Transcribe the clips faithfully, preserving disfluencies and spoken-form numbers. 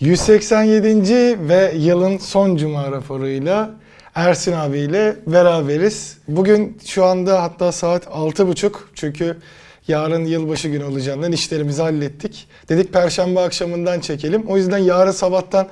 yüz seksen yedinci ve yılın son Cuma raporuyla Ersin abiyle beraberiz. Bugün şu anda hatta saat altı buçuk çünkü yarın yılbaşı günü olacağından işlerimizi hallettik. Dedik Perşembe akşamından çekelim. O yüzden yarın sabahtan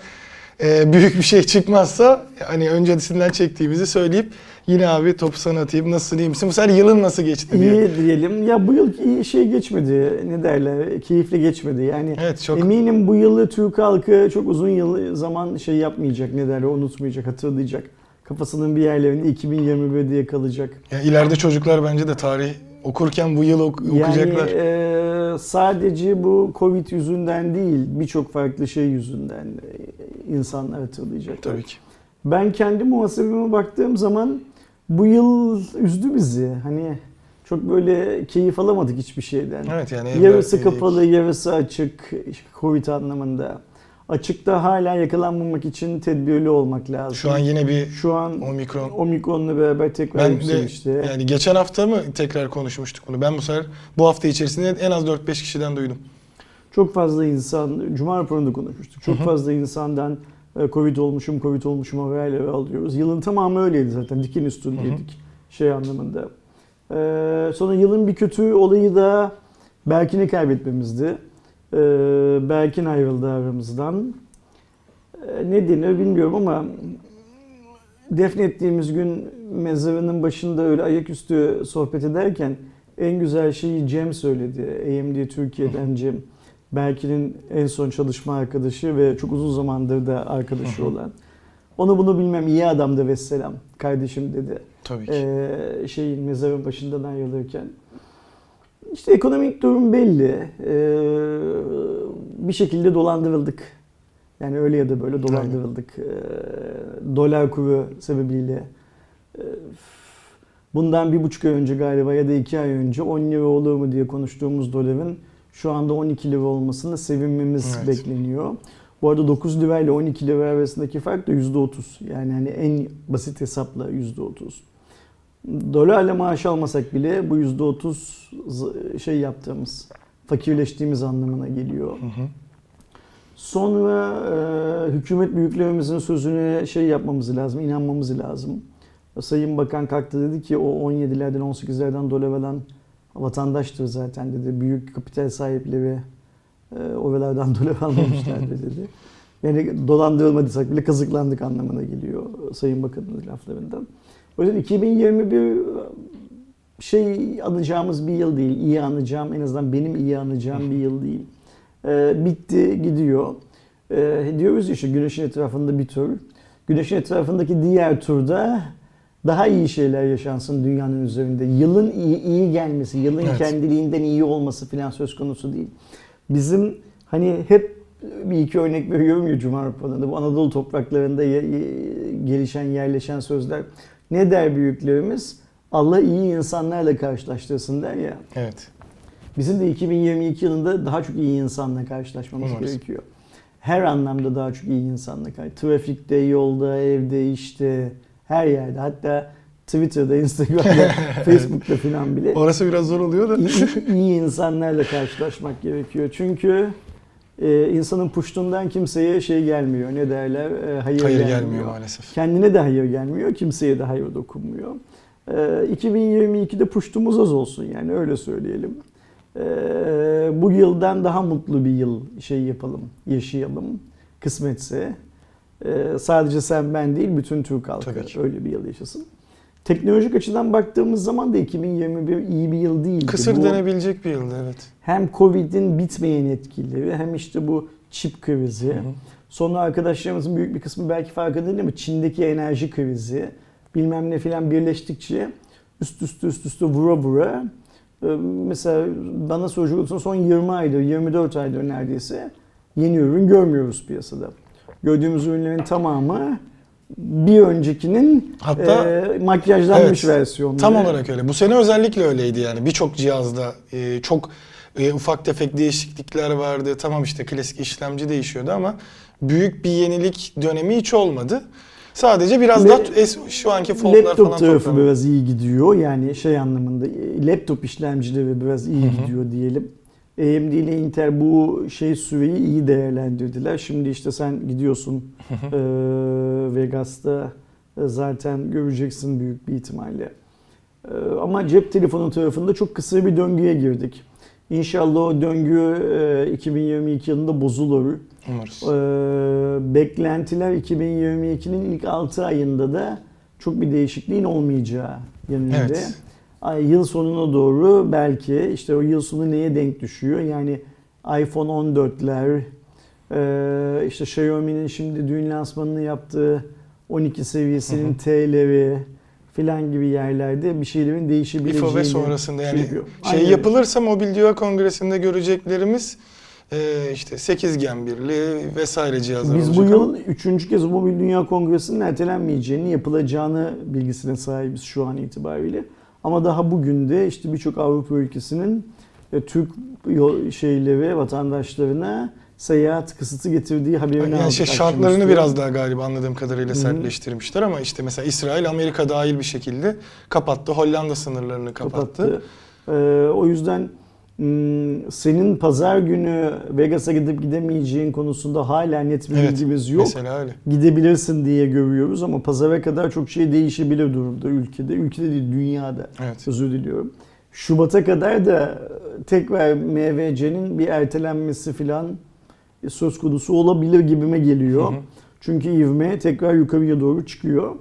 büyük bir şey çıkmazsa hani öncesinden çektiğimizi söyleyip yine abi topu sana atayım. Nasılsın, iyi misin? Bu sefer yılın nasıl geçti diye. İyi diyelim. Ya bu yıl iyi şey geçmedi. Ne derler? Keyifli geçmedi. Yani evet, çok... eminim bu yılı Türk halkı çok uzun yıl zaman şey yapmayacak. Ne derler? Unutmayacak, hatırlayacak. Kafasının bir yerlerinde iki bin yirmi bir diye kalacak. Ya ileride çocuklar bence de tarih okurken bu yıl ok- okuyacaklar. Yani e, sadece bu Covid yüzünden değil, birçok farklı şey yüzünden insanlar hatırlayacak. Tabii ki. Ben kendi muhasebeme baktığım zaman bu yıl üzdü bizi. Hani çok böyle keyif alamadık hiçbir şeyden. Evet yani. Yarısı kapalı, yarısı açık. Covid anlamında. Açıkta hala yakalanmamak için tedbirli olmak lazım. Şu an yine bir şu an omikron. Omikron'la beraber tekrar yükselişte. Yani geçen hafta mı tekrar konuşmuştuk bunu? Ben bu sefer bu hafta içerisinde en az dört beş kişiden duydum. Çok fazla insan, Cuma raporunda konuşmuştuk. Çok Hı-hı. fazla insandan Covid olmuşum, Covid olmuşum haberleri alıyoruz. Yılın tamamı öyleydi zaten. Dikin üstündeydik şey anlamında. Ee, sonra yılın bir kötü olayı da Berkin'i kaybetmemizdi. Ee, Berkin ayrıldı aramızdan. Ee, nedeni bilmiyorum ama defnettiğimiz gün mezarının başında öyle ayaküstü sohbet ederken en güzel şeyi Cem söyledi. A M D Türkiye'den Cem. Berkin'in en son çalışma arkadaşı ve çok uzun zamandır da arkadaşı olan. Onu bunu bilmem, iyi adamdı vesselam kardeşim dedi. Tabii ki. Ee, şeyin, mezarın başından ayrılırken. İşte ekonomik durum belli. Ee, bir şekilde dolandırıldık. Yani öyle ya da böyle dolandırıldık. Ee, dolar kuru sebebiyle. Ee, bundan bir buçuk ay önce galiba ya da iki ay önce on lira olur mu diye konuştuğumuz doların şu anda on iki lira olmasına sevinmemiz evet. bekleniyor. Bu arada dokuz lira ile on iki lira arasındaki fark da yüzde otuz. Yani hani en basit hesapla yüzde otuz. Dolarla maaş almasak bile bu yüzde otuz şey yaptığımız, fakirleştiğimiz anlamına geliyor. Hı hı. Sonra e, hükümet büyüklerimizin sözüne şey yapmamız lazım, inanmamız lazım. Sayın Bakan kalktı dedi ki o on yedilerden on sekizlerden dolar alan vatandaştır zaten dedi. Büyük kapital sahipleri e, oralardan dolar almamışlardı dedi. Yani dolandırılmadıysak bile kazıklandık anlamına geliyor Sayın Bakan'ın laflarından. O yüzden iki bin yirmi bir şey anacağımız bir yıl değil. İyi anacağım, en azından benim iyi anacağım bir yıl değil. E, bitti, gidiyor. E, diyoruz ya işte güneşin etrafında bir tur. Güneşin etrafındaki diğer turda daha iyi şeyler yaşansın dünyanın üzerinde. Yılın iyi, iyi gelmesi, yılın evet. kendiliğinden iyi olması falan söz konusu değil. Bizim hani hep bir iki örnek veriyorum ya Cuma raporunda. Bu Anadolu topraklarında gelişen, yerleşen sözler. Ne der büyüklerimiz? Allah iyi insanlarla karşılaştırsın der ya. Evet. Bizim de iki bin yirmi iki yılında daha çok iyi insanla karşılaşmamız Umarız. gerekiyor. Her anlamda daha çok iyi insanla karşılaştırsın. Trafikte, yolda, evde, işte, her yerde. Hatta Twitter'da, Instagram'da, Facebook'ta falan bile. Orası biraz zor oluyor da. iyi, iyi insanlarla karşılaşmak gerekiyor. Çünkü e, insanın puştundan kimseye şey gelmiyor. Ne derler? E, hayır, hayır gelmiyor. gelmiyor maalesef. Kendine de hayır gelmiyor. Kimseye de hayır dokunmuyor. E, iki bin yirmi ikide puştumuz az olsun yani öyle söyleyelim. E, bu yıldan daha mutlu bir yıl şey yapalım, yaşayalım. Kısmetse. Ee, sadece sen ben değil bütün Türk halkı öyle bir yıl yaşasın. Teknolojik açıdan baktığımız zaman da iki bin yirmi bir iyi bir yıl değildi. Kısır bu, denebilecek bir yıldı evet. Hem Covid'in bitmeyen etkileri hem işte bu çip krizi. Hı hı. Sonra arkadaşlarımızın büyük bir kısmı belki farkında değil ama Çin'deki enerji krizi bilmem ne filan birleştikçe üst üste üst üste vura vura. Ee, mesela bana soracak olursan son yirmi aydır yirmi dört aydır neredeyse yeni ürün görmüyoruz piyasada. Gördüğümüz ürünlerin tamamı bir öncekinin hatta, e, makyajlanmış evet, versiyonu. Tam olarak öyle. Bu sene özellikle öyleydi yani. Birçok cihazda e, çok e, ufak tefek değişiklikler vardı. Tamam işte klasik işlemci değişiyordu ama büyük bir yenilik dönemi hiç olmadı. Sadece biraz Le- daha şu anki foldlar falan toplandı. Laptop tarafı biraz iyi gidiyor. Yani şey anlamında laptop işlemcileri biraz iyi Hı-hı. gidiyor diyelim. A M D ile Inter bu şey süreyi iyi değerlendirdiler. Şimdi işte sen gidiyorsun e, Vegas'ta zaten göreceksin büyük bir ihtimalle. E, ama cep telefonu tarafında çok kısa bir döngüye girdik. İnşallah o döngü e, iki bin yirmi iki yılında bozulur. Umarız. E, beklentiler iki bin yirmi ikinin ilk altı ayında da çok bir değişikliğin olmayacağı yönünde. Evet. Ay, yıl sonuna doğru belki işte o yıl sonu neye denk düşüyor? Yani iPhone on dörtler, e, işte Xiaomi'nin şimdi düğün lansmanını yaptığı on iki seviyesinin hı hı. T'leri filan gibi yerlerde bir şeylerin değişebileceğini. İFO ve sonrasında yani şey, şey yapılırsa Mobil Dünya Kongresi'nde göreceklerimiz e, işte sekizgen birliği vesaire cihazlar olacak. Biz bu yıl üçüncü kez Mobil Dünya Kongresi'nin ertelenmeyeceğini, yapılacağını bilgisine sahibiz şu an itibariyle. Ama daha bugün de işte birçok Avrupa ülkesinin Türk şeyleri, vatandaşlarına seyahat kısıtı getirdiği haberini yani aldık. Şey, şartlarını biraz daha galiba anladığım kadarıyla sertleştirmişler ama işte mesela İsrail, Amerika dahil bir şekilde kapattı. Hollanda sınırlarını kapattı. kapattı. Ee, o yüzden senin pazar günü Vegas'a gidip gidemeyeceğin konusunda hala net bir bilgimiz evet, yok. Mesela öyle. Gidebilirsin diye görüyoruz ama pazara kadar çok şey değişebilir durumda ülkede. Ülkede değil, dünyada. Evet. Özür diliyorum. Şubat'a kadar da tekrar M V C'nin bir ertelenmesi filan söz konusu olabilir gibime geliyor. Hı hı. Çünkü ivme tekrar yukarıya doğru çıkıyor.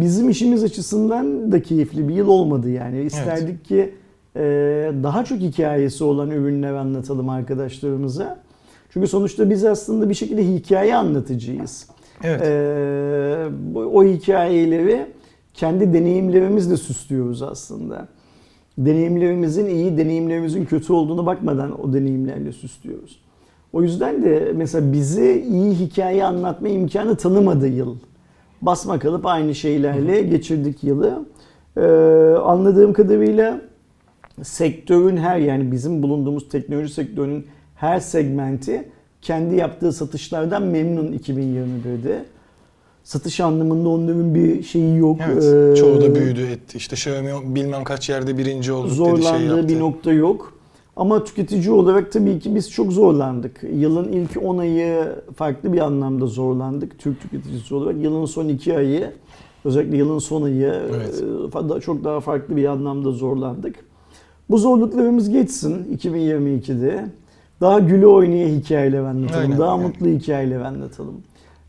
Bizim işimiz açısından da keyifli bir yıl olmadı yani. İsterdik evet. ki daha çok hikayesi olan ürünleri anlatalım arkadaşlarımıza. Çünkü sonuçta biz aslında bir şekilde hikaye anlatıcıyız. Evet. Ee, o hikayeleri kendi deneyimlerimizle süslüyoruz aslında. Deneyimlerimizin iyi, deneyimlerimizin kötü olduğuna bakmadan o deneyimlerle süslüyoruz. O yüzden de mesela bizi iyi hikaye anlatma imkanı tanımadı yıl. Basma kalıp aynı şeylerle geçirdik yılı. Ee, anladığım kadarıyla sektörün her yani bizim bulunduğumuz teknoloji sektörünün her segmenti kendi yaptığı satışlardan memnun iki bin yirmi birde. Satış anlamında onların bir şeyi yok. Evet, çoğu da büyüdü etti. İşte Xiaomi bilmem kaç yerde birinci oldu dedi şey yaptı. Zorlandığı bir nokta yok. Ama tüketici olarak tabii ki biz çok zorlandık. Yılın ilk on ayı farklı bir anlamda zorlandık Türk tüketicisi olarak. Yılın son iki ayı özellikle yılın son ayı evet. çok daha farklı bir anlamda zorlandık. Bu zorluklarımız geçsin iki bin yirmi ikide. Daha güle oynaya hikayeler anlatalım. Aynen, daha yani. Mutlu hikayeler anlatalım.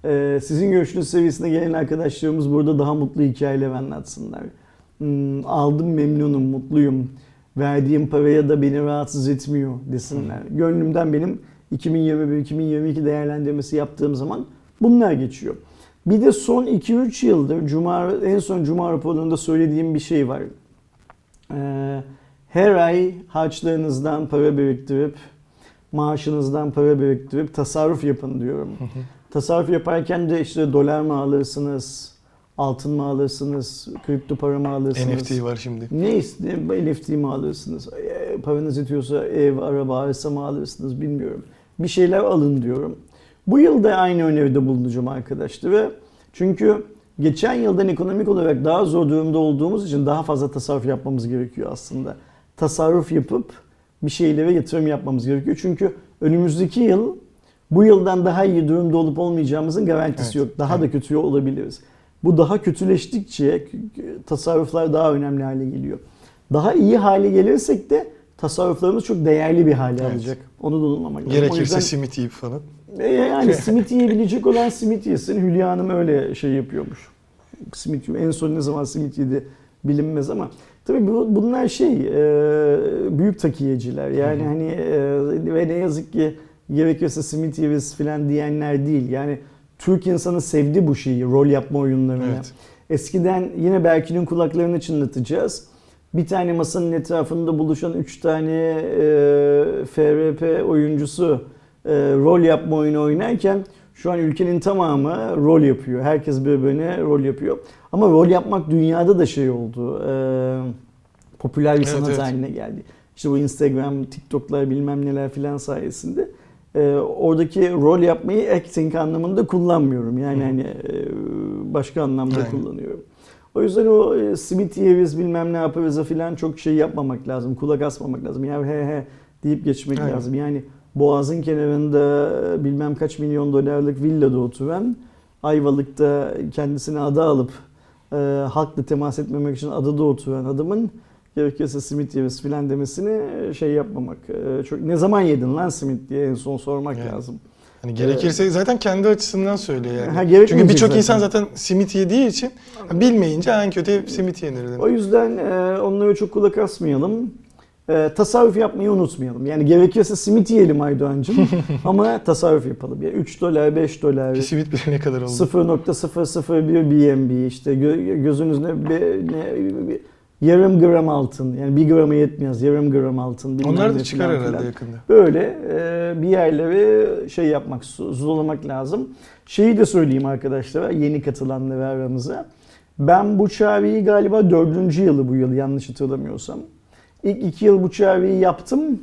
Ee, sizin görüşünüz seviyesine gelen arkadaşlarımız burada daha mutlu hikayeler anlatsınlar. Hmm, aldım memnunum, mutluyum. Verdiğim paraya da beni rahatsız etmiyor desinler. Hı. Gönlümden benim iki bin yirmi bir iki bin yirmi iki değerlendirmesi yaptığım zaman bunlar geçiyor. Bir de son iki üç yıldır Cuma, en son Cuma raporunda söylediğim bir şey var. Eee Her ay harçlarınızdan para biriktirip, maaşınızdan para biriktirip tasarruf yapın diyorum. Hı hı. Tasarruf yaparken de işte dolar mı alırsınız, altın mı alırsınız, kripto para mı alırsınız? N F T var şimdi. Neyse, N F T mi alırsınız? E, paranız yetiyorsa ev, araba, arsa mı alırsınız bilmiyorum. Bir şeyler alın diyorum. Bu yıl da aynı öneride bulunacağım arkadaşlar. Çünkü geçen yıldan ekonomik olarak daha zor durumda olduğumuz için daha fazla tasarruf yapmamız gerekiyor aslında. Tasarruf yapıp bir şeylere yatırım yapmamız gerekiyor. Çünkü önümüzdeki yıl bu yıldan daha iyi durumda olup olmayacağımızın garantisi evet. yok. Daha evet. da kötü olabiliriz. Bu daha kötüleştikçe tasarruflar daha önemli hale geliyor. Daha iyi hale gelirsek de tasarruflarımız çok değerli bir hale evet. alacak. Onu da unutmamak lazım. Gerekirse yüzden, simit yiyip falan. E yani simit yiyebilecek olan simit yesin. Hülya Hanım öyle şey yapıyormuş. Simit yiyor. En son ne zaman simit yedi bilinmez ama. Tabii bunlar şey büyük takiyeciler yani hani ve ne yazık ki gerekirse simit yeriz filan diyenler değil yani Türk insanı sevdi bu şeyi rol yapma oyunlarını. Evet. Eskiden yine Berkin'in kulaklarını çınlatacağız. Bir tane masanın etrafında buluşan üç tane F R P oyuncusu rol yapma oyunu oynarken şu an ülkenin tamamı rol yapıyor. Herkes birbirine rol yapıyor. Ama rol yapmak dünyada da şey oldu. E, popüler bir sanat evet, evet. haline geldi. İşte bu Instagram, TikTok'lar bilmem neler filan sayesinde. E, oradaki rol yapmayı acting anlamında kullanmıyorum. Yani hani e, başka anlamda Aynen. kullanıyorum. O yüzden o e, simit yeriz bilmem ne yaparız filan çok şey yapmamak lazım. Kulak asmamak lazım. Yani he he deyip geçmek evet. lazım. Yani Boğaz'ın kenarında bilmem kaç milyon dolarlık villada oturan, Ayvalık'ta kendisine ada alıp e, halkla temas etmemek için adada oturan adamın gerekirse simit yemesi filan demesini şey yapmamak. E, çok ne zaman yedin lan simit diye en son sormak yani. lazım. Hani gerekirse ee, zaten kendi açısından söylüyor yani. Ha, çünkü birçok insan zaten simit yediği için bilmeyince en kötü simit yenir. O yüzden e, onlara çok kulak asmayalım. E, tasarruf yapmayı unutmayalım. Yani gerekirse simit yiyelim Aydoğan'cığım ama tasarruf yapalım. Yani üç dolar, beş dolar. Bir simit bile ne kadar oldu? sıfır nokta sıfır sıfır bir B M B işte gö- gözünüzde be, ne, be, yarım gram altın, yani bir grama yetmez, yarım gram altın. Onlar da çıkar herhalde falan. Yakında. Böyle e, bir yerleri şey yapmak, zululamak lazım. Şeyi de söyleyeyim arkadaşlara, yeni katılanlara aramıza. Ben bu çağrıyı galiba dördüncü yılı bu yıl yanlış hatırlamıyorsam. İlk iki yıl bu çağrıyı yaptım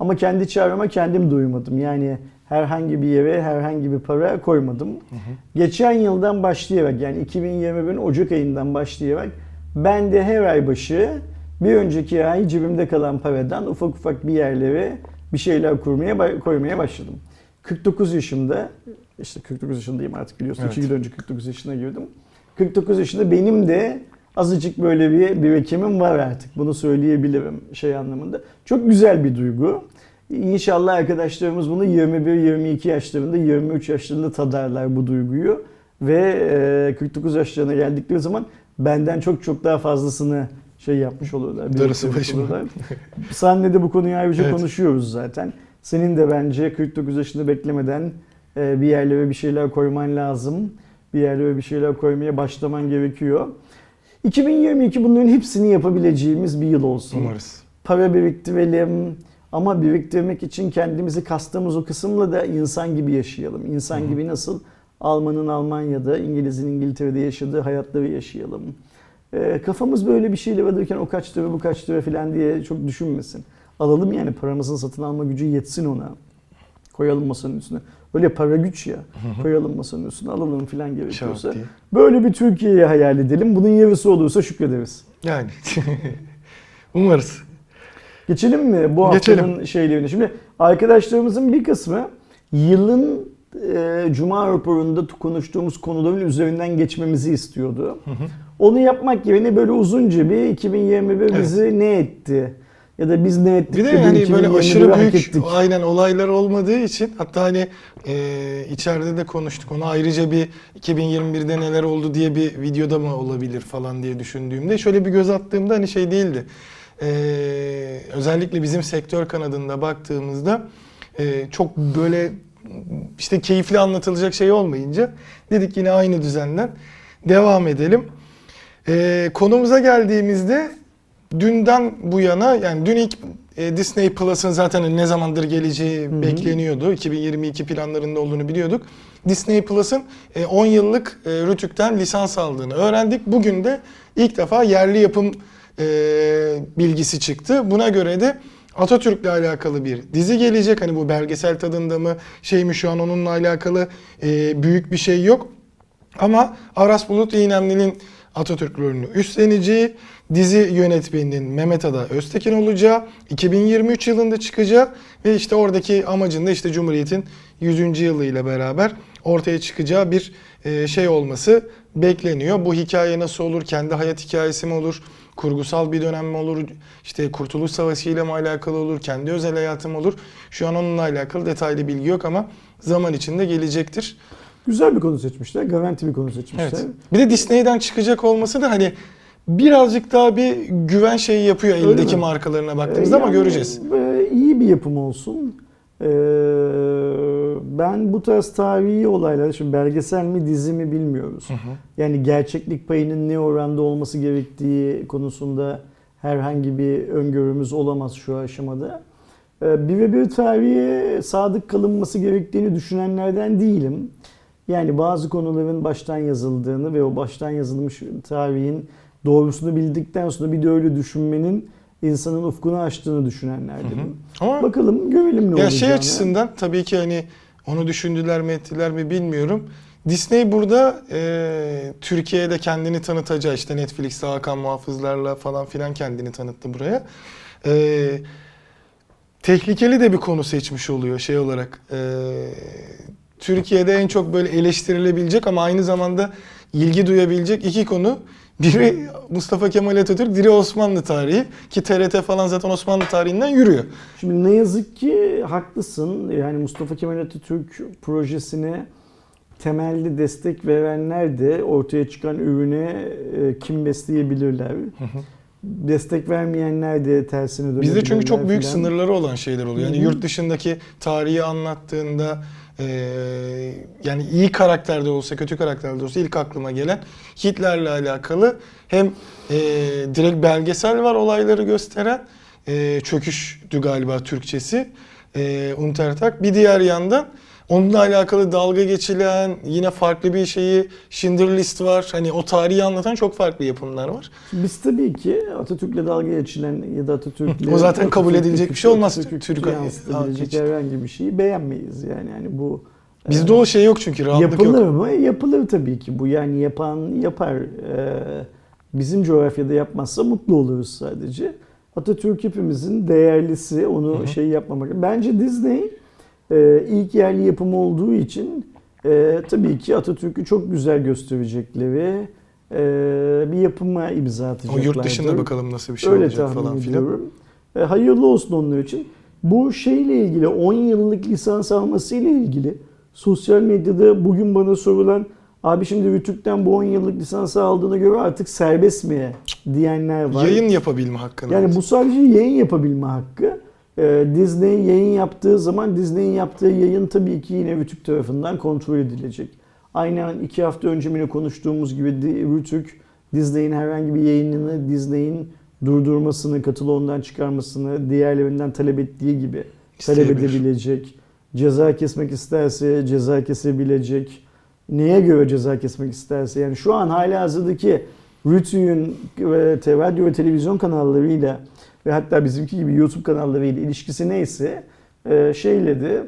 ama kendi çağrıma kendim duymadım. Yani herhangi bir yere herhangi bir para koymadım. Hı hı. Geçen yıldan başlayarak, yani iki bin yirmi bir'in Ocak ayından başlayarak ben de her ay başı bir önceki ay cebimde kalan paradan ufak ufak bir yerlere bir şeyler kurmaya, koymaya başladım. kırk dokuz yaşımda, işte kırk dokuz yaşındayım artık biliyorsun, evet. iki yıl önce kırk dokuz yaşına girdim. kırk dokuz yaşında benim de azıcık böyle bir birikimim var artık, bunu söyleyebilirim şey anlamında. Çok güzel bir duygu. İnşallah arkadaşlarımız bunu yirmi bir yirmi iki yaşlarında, yirmi üç yaşlarında tadarlar bu duyguyu. Ve kırk dokuz yaşlarına geldikleri zaman benden çok çok daha fazlasını şey yapmış olurlar. Darısı başımda. Sahnede bu konuyu ayrıca evet. konuşuyoruz zaten. Senin de bence kırk dokuz yaşını beklemeden bir yerlere bir şeyler koyman lazım. Bir yerlere bir şeyler koymaya başlaman gerekiyor. iki bin yirmi iki bunların hepsini yapabileceğimiz bir yıl olsun. Umarız. Para biriktirelim ama biriktirmek için kendimizi kastığımız o kısımla da insan gibi yaşayalım. İnsan Hı-hı. gibi nasıl? Alman'ın Almanya'da, İngiliz'in İngiltere'de yaşadığı hayatları yaşayalım. E, kafamız böyle bir şeyle varırken o kaç lira bu kaç lira falan diye çok düşünmesin. Alalım yani, paramızın satın alma gücü yetsin ona. Koyalım masanın üstüne. Öyle para güç ya. Koyalım masanın üstüne, alalım falan gerekiyorsa. Böyle bir Türkiye'yi hayal edelim. Bunun yarısı olursa şükrederiz. Yani. Umarız. Geçelim mi bu Geçelim. haftanın şeylerini? Şimdi arkadaşlarımızın bir kısmı yılın Cuma raporunda konuştuğumuz konuların üzerinden geçmemizi istiyordu. Hı hı. Onu yapmak yerine böyle uzunca bir iki bin yirmi bir bizi evet. ne etti ya da biz ne ettik? Bir de yani böyle aşırı büyük aynen olaylar olmadığı için, hatta hani e, içeride de konuştuk onu, ayrıca bir iki bin yirmi bir'de neler oldu diye bir videoda mı olabilir falan diye düşündüğümde şöyle bir göz attığımda hani şey değildi. E, özellikle bizim sektör kanadında baktığımızda e, çok böyle İşte keyifli anlatılacak şey olmayınca dedik yine aynı düzenden devam edelim. Ee, konumuza geldiğimizde dünden bu yana, yani dün ilk e, Disney Plus'ın zaten ne zamandır geleceği Hı-hı. bekleniyordu. iki bin yirmi iki planlarında olduğunu biliyorduk. Disney Plus'ın e, on yıllık e, Rütük'ten lisans aldığını öğrendik. Bugün de ilk defa yerli yapım e, bilgisi çıktı. Buna göre de Atatürk'le alakalı bir dizi gelecek. Hani bu belgesel tadında mı şey mi, şu an onunla alakalı e, büyük bir şey yok. Ama Aras Bulut İynemli'nin Atatürk rolünü üstleneceği, dizi yönetmeninin Mehmet Ada Öztekin olacağı, iki bin yirmi üç yılında çıkacak ve işte oradaki amacında işte Cumhuriyet'in yüzüncü yılıyla beraber ortaya çıkacağı bir e, şey olması bekleniyor. Bu hikaye nasıl olur? Kendi hayat hikayesi mi olur? Kurgusal bir dönem mi olur? İşte Kurtuluş Savaşı ile mi alakalı olur? Kendi özel hayatım olur? Şu an onunla alakalı detaylı bilgi yok ama zaman içinde gelecektir. Güzel bir konu seçmişler. Garanti bir konu seçmişler. Evet. Bir de Disney'den çıkacak olması da hani birazcık daha bir güven şeyi yapıyor Öyle eldeki mi? markalarına baktığımızda ee, ama yani göreceğiz. İyi bir yapım olsun. Ee, ben bu tarz tarihi olaylar, şimdi belgesel mi dizi mi bilmiyoruz. Hı hı. Yani gerçeklik payının ne oranda olması gerektiği konusunda herhangi bir öngörümüz olamaz şu aşamada. Ee, birebir tarihe sadık kalınması gerektiğini düşünenlerden değilim. Yani bazı konuların baştan yazıldığını ve o baştan yazılmış tarihin doğrusunu bildikten sonra bir de öyle düşünmenin insanın ufkunu açtığını düşünenlerdenim. Bakalım görelim ne olacak. Ya şey açısından tabii ki hani onu düşündüler mi ettiler mi bilmiyorum. Disney burada e, Türkiye'de kendini tanıtacağı, işte Netflix'te Hakan Muhafızlar'la falan filan kendini tanıttı buraya. E, tehlikeli de bir konu seçmiş oluyor şey olarak. E, Türkiye'de en çok böyle eleştirilebilecek ama aynı zamanda ilgi duyabilecek iki konu. Biri Mustafa Kemal Atatürk, biri Osmanlı tarihi ki T R T falan zaten Osmanlı tarihinden yürüyor. Şimdi ne yazık ki haklısın. Yani Mustafa Kemal Atatürk projesine temelli destek verenler de ortaya çıkan ürüne kim besleyebilirler. Hı hı. Destek vermeyenler de tersine dönebilirler. Bizde çünkü çok büyük falan sınırları olan şeyler oluyor. Yani hı hı. Yurt dışındaki tarihi anlattığında Ee, yani iyi karakterde olsa, kötü karakterde olsa ilk aklıma gelen Hitler'le alakalı hem e, direkt belgesel var olayları gösteren, e, çöküştü galiba Türkçesi, e, Untertag. Bir diğer yandan onunla alakalı dalga geçilen yine farklı bir şeyi, Schindler List var. Hani o tarihi anlatan çok farklı yapımlar var. Biz tabii ki Atatürk'le dalga geçilen ya da Atatürk'le... o zaten kabul Atatürk edilecek bir şey olmaz. Türk'ü yansıtabilecek herhangi bir şeyi beğenmeyiz yani. Yani bu bizde e, o şey yok çünkü rahatlık yapılır yok. Yapılır mı? Yapılır tabii ki bu. Yani yapan yapar. Ee, bizim coğrafyada yapmazsa mutlu oluruz sadece. Atatürk hepimizin değerlisi. Onu Hı-hı. şey yapmamak. Bence Disney Ee, ilk yerli yapımı olduğu için e, tabii ki Atatürk'ü çok güzel gösterecekleri e, bir yapıma imza atacaklardır. O yurt dışında bakalım nasıl bir şey öyle olacak falan filan. E, hayırlı olsun onlar için. Bu şeyle ilgili on yıllık lisans almasıyla ilgili sosyal medyada bugün bana sorulan abi şimdi Rütük'ten bu on yıllık lisansı aldığına göre artık serbest mi diyenler var. Yayın yapabilme hakkı. Yani bu sadece yayın yapabilme hakkı. Disney yayın yaptığı zaman Disney'in yaptığı yayın tabii ki yine Rütük tarafından kontrol edilecek. Aynen iki hafta önce yine konuştuğumuz gibi Rütük Disney'in herhangi bir yayınını Disney'in durdurmasını, katılı ondan çıkarmasını diğerlerinden talep ettiği gibi talep edebilecek. Ceza kesmek isterse ceza kesebilecek. Neye göre ceza kesmek isterse. Yani şu an halihazırdaki Rütük'ün radyo ve televizyon kanallarıyla ve hatta bizimki gibi YouTube kanallarıyla ilişkisi neyse şeyle de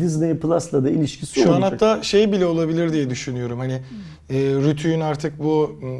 Disney Plus'la da ilişkisi şu olacak. Şu an hatta şey bile olabilir diye düşünüyorum. Hani e, Rütük'ün artık bu m,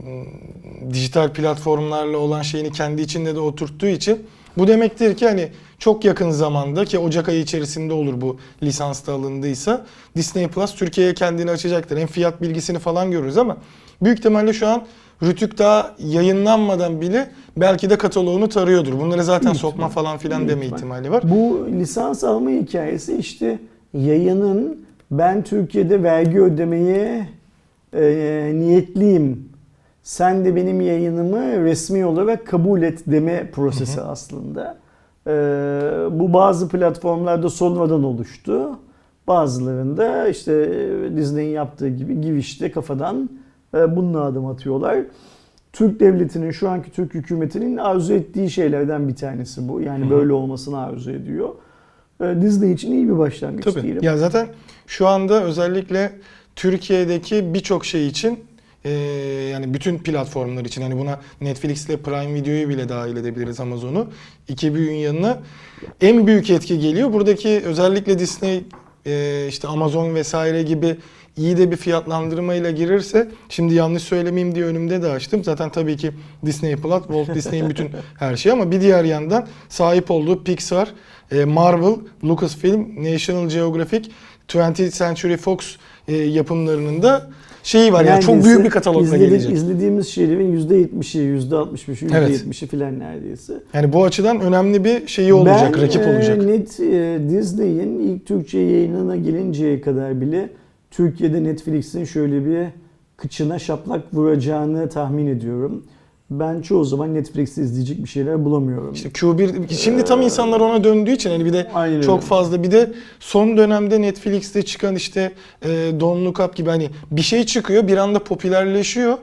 dijital platformlarla olan şeyini kendi içinde de oturttuğu için bu demektir ki hani çok yakın zamanda ki Ocak ayı içerisinde olur bu lisans da alındıysa Disney Plus Türkiye'ye kendini açacaktır. Hem fiyat bilgisini falan görürüz ama büyük ihtimalle şu an Rütük daha yayınlanmadan bile belki de kataloğunu tarıyordur. Bunlara zaten İhtimal. sokma falan filan İhtimal. deme ihtimali var. Bu lisans alma hikayesi işte yayının ben Türkiye'de vergi ödemeye e, niyetliyim. Sen de benim yayınımı resmi olarak kabul et deme prosesi hı hı. aslında. E, bu bazı platformlarda sonradan oluştu. Bazılarında işte Disney'in yaptığı gibi girişte kafadan bununla adım atıyorlar. Türk devletinin, şu anki Türk hükümetinin arzu ettiği şeylerden bir tanesi bu. Yani böyle olmasını arzu ediyor. Disney için iyi bir başlangıç Tabii. diyelim. Ya zaten şu anda özellikle Türkiye'deki birçok şey için e, yani bütün platformlar için hani buna Netflix ile Prime Video'yu bile dahil edebiliriz Amazon'u. İki büyüğün yanına en büyük etki geliyor. Buradaki özellikle Disney e, işte Amazon vesaire gibi İyi de bir fiyatlandırmayla girirse, şimdi yanlış söylemeyeyim diye önümde de açtım. Zaten tabii ki Disney Plus, Walt Disney'in bütün her şeyi ama bir diğer yandan sahip olduğu Pixar, Marvel, Lucasfilm, National Geographic, twentieth century fox yapımlarının da şeyi var. Yani, yani çok büyük bir katalogla gelecek. İzlediğimiz şeylerin yüzde yetmişi, yüzde altmış beşi, yüzde yetmişi filan neredeyse. Yani bu açıdan önemli bir şeyi olacak, ben, rakip olacak. Ben net Disney'in ilk Türkçe yayınına gelinceye kadar bile Türkiye'de Netflix'in şöyle bir kıçına şaplak vuracağını tahmin ediyorum. Ben çoğu zaman Netflix'i izleyecek bir şeyler bulamıyorum. İşte Q bir şimdi tam insanlar ona döndüğü için hani bir de Aynen çok öyle. fazla bir de son dönemde Netflix'te çıkan işte e, Don't Look Up gibi hani bir şey çıkıyor bir anda popülerleşiyor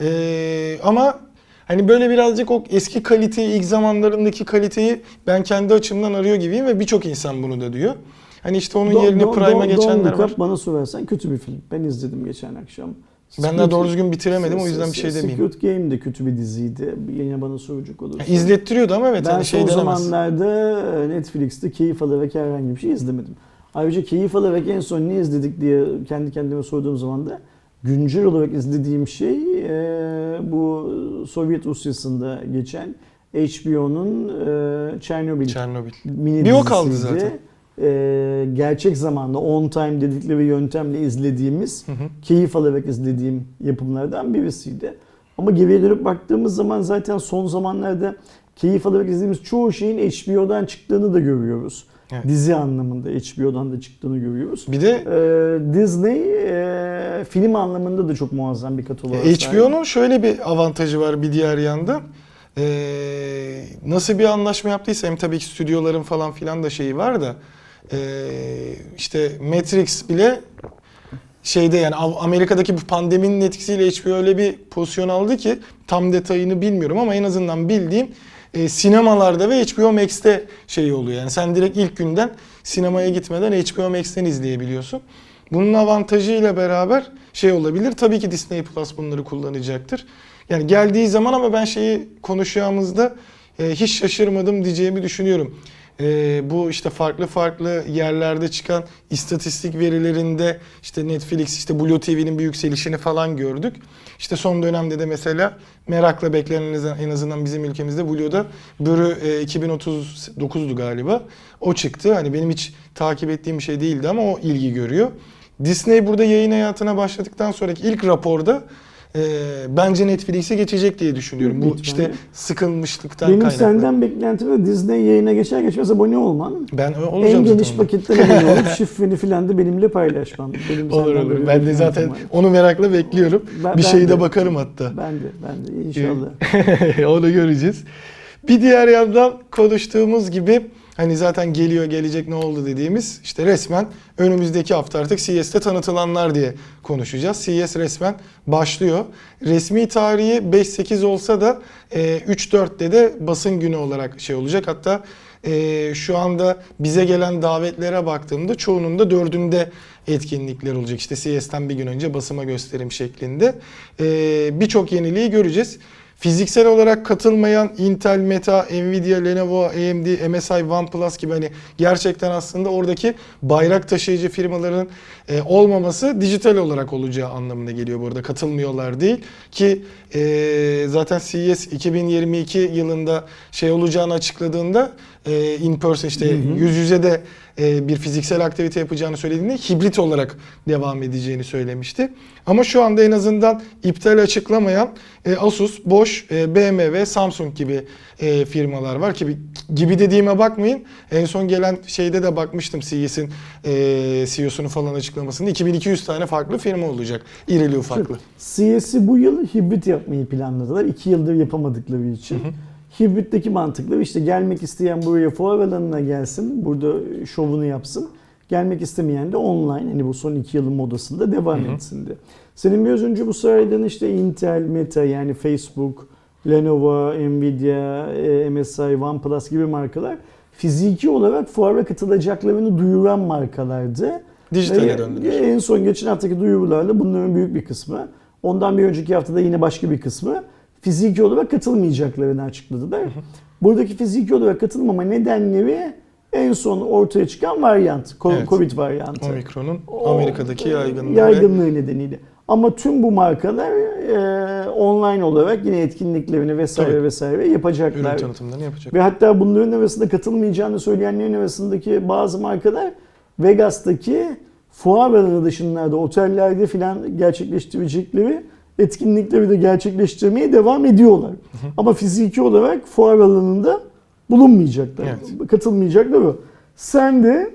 e, ama hani böyle birazcık o eski kaliteyi ilk zamanlarındaki kaliteyi ben kendi açımdan arıyor gibiyim ve birçok insan bunu da diyor. Hani işte onun don, yerine Prime'a geçenler var. Bana sorarsan kötü bir film. Ben izledim geçen akşam. Squid ben de doğru düzgün bitiremedim o yüzden bir şey demeyeyim. Squid Game de kötü bir diziydi. Yine bana soracak olursa. Yani izlettiriyordu ama evet. Ben hani şey o zamanlarda Netflix'te keyif alarak herhangi bir şey izlemedim. Ayrıca keyif alarak en son ne izledik diye kendi kendime sorduğum zaman da güncel olarak izlediğim şey bu Sovyet Rusya'sında geçen H B O'nun e, Chernobyl, Chernobyl mini dizisiydi. Bir o kaldı zaten. E, gerçek zamanda on time dedikleri yöntemle izlediğimiz, hı hı, keyif alarak izlediğim yapımlardan birisiydi. Ama geriye dönüp baktığımız zaman zaten son zamanlarda keyif alarak izlediğimiz çoğu şeyin H B O'dan çıktığını da görüyoruz. Evet. Dizi anlamında H B O'dan da çıktığını görüyoruz. Bir de ee, Disney e, film anlamında da çok muazzam bir kataloğa sahip. H B O'nun şöyle bir avantajı var bir diğer yanda. Ee, nasıl bir anlaşma yaptıysa, hem tabii ki stüdyoların falan filan da şeyi var da ee, işte Matrix bile şeyde, yani Amerika'daki bu pandeminin etkisiyle H B O öyle bir pozisyon aldı ki tam detayını bilmiyorum ama en azından bildiğim E, sinemalarda ve H B O Max'te şey oluyor. Yani sen direkt ilk günden sinemaya gitmeden H B O Max'ten izleyebiliyorsun. Bunun avantajıyla beraber şey olabilir. Tabii ki Disney Plus bunları kullanacaktır. Yani geldiği zaman, ama ben şeyi konuşacağımızda e, hiç şaşırmadım diyeceğimi düşünüyorum. E, bu işte farklı farklı yerlerde çıkan istatistik verilerinde işte Netflix, işte Blue T V'nin bir yükselişini falan gördük. İşte son dönemde de mesela merakla beklenen, en azından bizim ülkemizde, Blue'da Börü e, iki bin otuz dokuzdu galiba. O çıktı. Hani benim hiç takip ettiğim bir şey değildi ama o ilgi görüyor. Disney burada yayın hayatına başladıktan sonraki ilk raporda e, bence Netflix'e geçecek diye düşünüyorum. Lütfen. Bu işte sıkılmışlıktan benim kaynaklı. Benim senden beklentim de Disney yayına geçer geçmez abone olman. Ben olacağım. En geniş paketten abone olup şifreni filan da benimle paylaşmam. Benim olur olur. Ben de zaten var. Onu merakla bekliyorum. Ben, bir şeyi de bakarım hatta. Ben de. Ben de inşallah. Onu göreceğiz. Bir diğer yandan konuştuğumuz gibi, hani zaten geliyor gelecek ne oldu dediğimiz, işte resmen önümüzdeki hafta artık C E S'te tanıtılanlar diye konuşacağız. C E S resmen başlıyor. Resmi tarihi beş sekiz olsa da üç dörtte de basın günü olarak şey olacak. Hatta şu anda bize gelen davetlere baktığımda çoğunun da dördünde etkinlikler olacak. İşte C E S'ten bir gün önce basıma gösterim şeklinde. Birçok yeniliği göreceğiz. Fiziksel olarak katılmayan Intel, Meta, Nvidia, Lenovo, A M D, M S I, OnePlus gibi hani gerçekten aslında oradaki bayrak taşıyıcı firmaların e, olmaması dijital olarak olacağı anlamına geliyor bu arada. Katılmıyorlar değil ki e, zaten C E S iki bin yirmi iki yılında şey olacağını açıkladığında e, in person, işte hı hı, yüz yüze de e, bir fiziksel aktivite yapacağını söylediğinde hibrit olarak devam edeceğini söylemişti. Ama şu anda en azından iptal açıklamayan e, Asus, Bosch, B M W, Samsung gibi e, firmalar var. Gibi, gibi dediğime bakmayın. En son gelen şeyde de bakmıştım, C E S'in e, C E O'sunu falan açıklamasında. iki bin iki yüz tane farklı firma olacak. İrili ufaklı. C E S'i bu yıl hibrit yapmayı planladılar. iki yıldır yapamadıkları için. Hı hı. Hibritteki mantıklı, işte gelmek isteyen buraya fuar alanına gelsin. Burada şovunu yapsın. Gelmek istemeyen de online, hani bu son iki yılın modasında devam, hı hı, etsin diye. Senin biraz önce bu sayeden işte Intel, Meta, yani Facebook, Lenovo, Nvidia, M S I, OnePlus gibi markalar fiziki olarak fuara katılacaklarını duyuran markalardı. Dijitale döndüler. En son geçen haftaki duyurularla bunların büyük bir kısmı, ondan bir önceki haftada yine başka bir kısmı fiziki olarak katılmayacaklarını açıkladılar. Hı hı. Buradaki fiziki olarak katılmama nedenleri en son ortaya çıkan varyant, COVID, evet, varyantı. Omikron'un Amerika'daki yaygınlığı, yaygınlığı ve... nedeniyle. Ama tüm bu markalar e, online olarak yine etkinliklerini vesaire, tabii, vesaire yapacaklar. Ürün tanıtımlarını yapacaklar. Ve hatta bunların arasında katılmayacağını söyleyenlerin arasındaki bazı markalar Vegas'taki fuar alanı dışında otellerde filan gerçekleştirecekleri etkinlikleri de gerçekleştirmeye devam ediyorlar. Hı hı. Ama fiziki olarak fuar alanında bulunmayacaklar, evet, katılmayacaklar bu. Sen de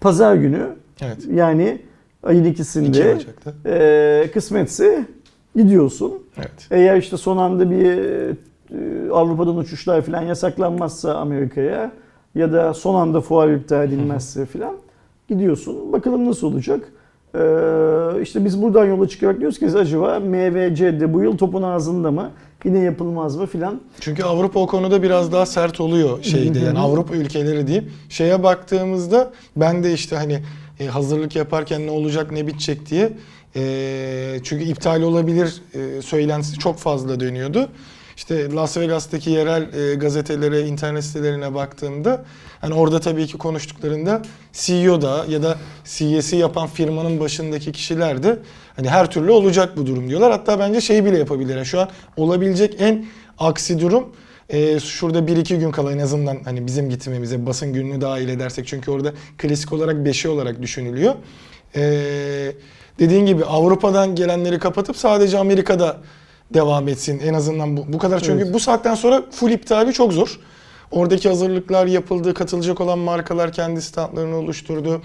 pazar günü, evet, yani ayın ikisinde e, kısmetse gidiyorsun. Evet. Eğer işte son anda bir e, Avrupa'dan uçuşlar falan yasaklanmazsa Amerika'ya ya da son anda fuar iptal edilmezse falan gidiyorsun. Bakalım nasıl olacak. E, işte biz buradan yola çıkarak diyoruz ki acaba M V C'de bu yıl topun ağzında mı? Yine yapılmaz mı filan. Çünkü Avrupa o konuda biraz daha sert oluyor şeyde, yani Avrupa ülkeleri diyeyim. Şeye baktığımızda ben de işte hani hazırlık yaparken ne olacak ne bitecek diye, çünkü iptal olabilir söylentisi çok fazla dönüyordu. İşte Las Vegas'taki yerel gazetelere, internet sitelerine baktığımda hani orada tabii ki konuştuklarında C E O'da ya da C E S'i yapan firmanın başındaki kişiler de hani her türlü olacak bu durum diyorlar. Hatta bence şeyi bile yapabilir. Yani şu an olabilecek en aksi durum Ee, şurada bir iki gün kala en azından hani bizim gitmemize basın gününü dahil edersek, çünkü orada klasik olarak beşi olarak düşünülüyor. Ee, dediğin gibi Avrupa'dan gelenleri kapatıp sadece Amerika'da devam etsin en azından bu, bu kadar. Çünkü evet, bu saatten sonra full iptali çok zor. Oradaki hazırlıklar yapıldı, katılacak olan markalar kendi standlarını oluşturdu.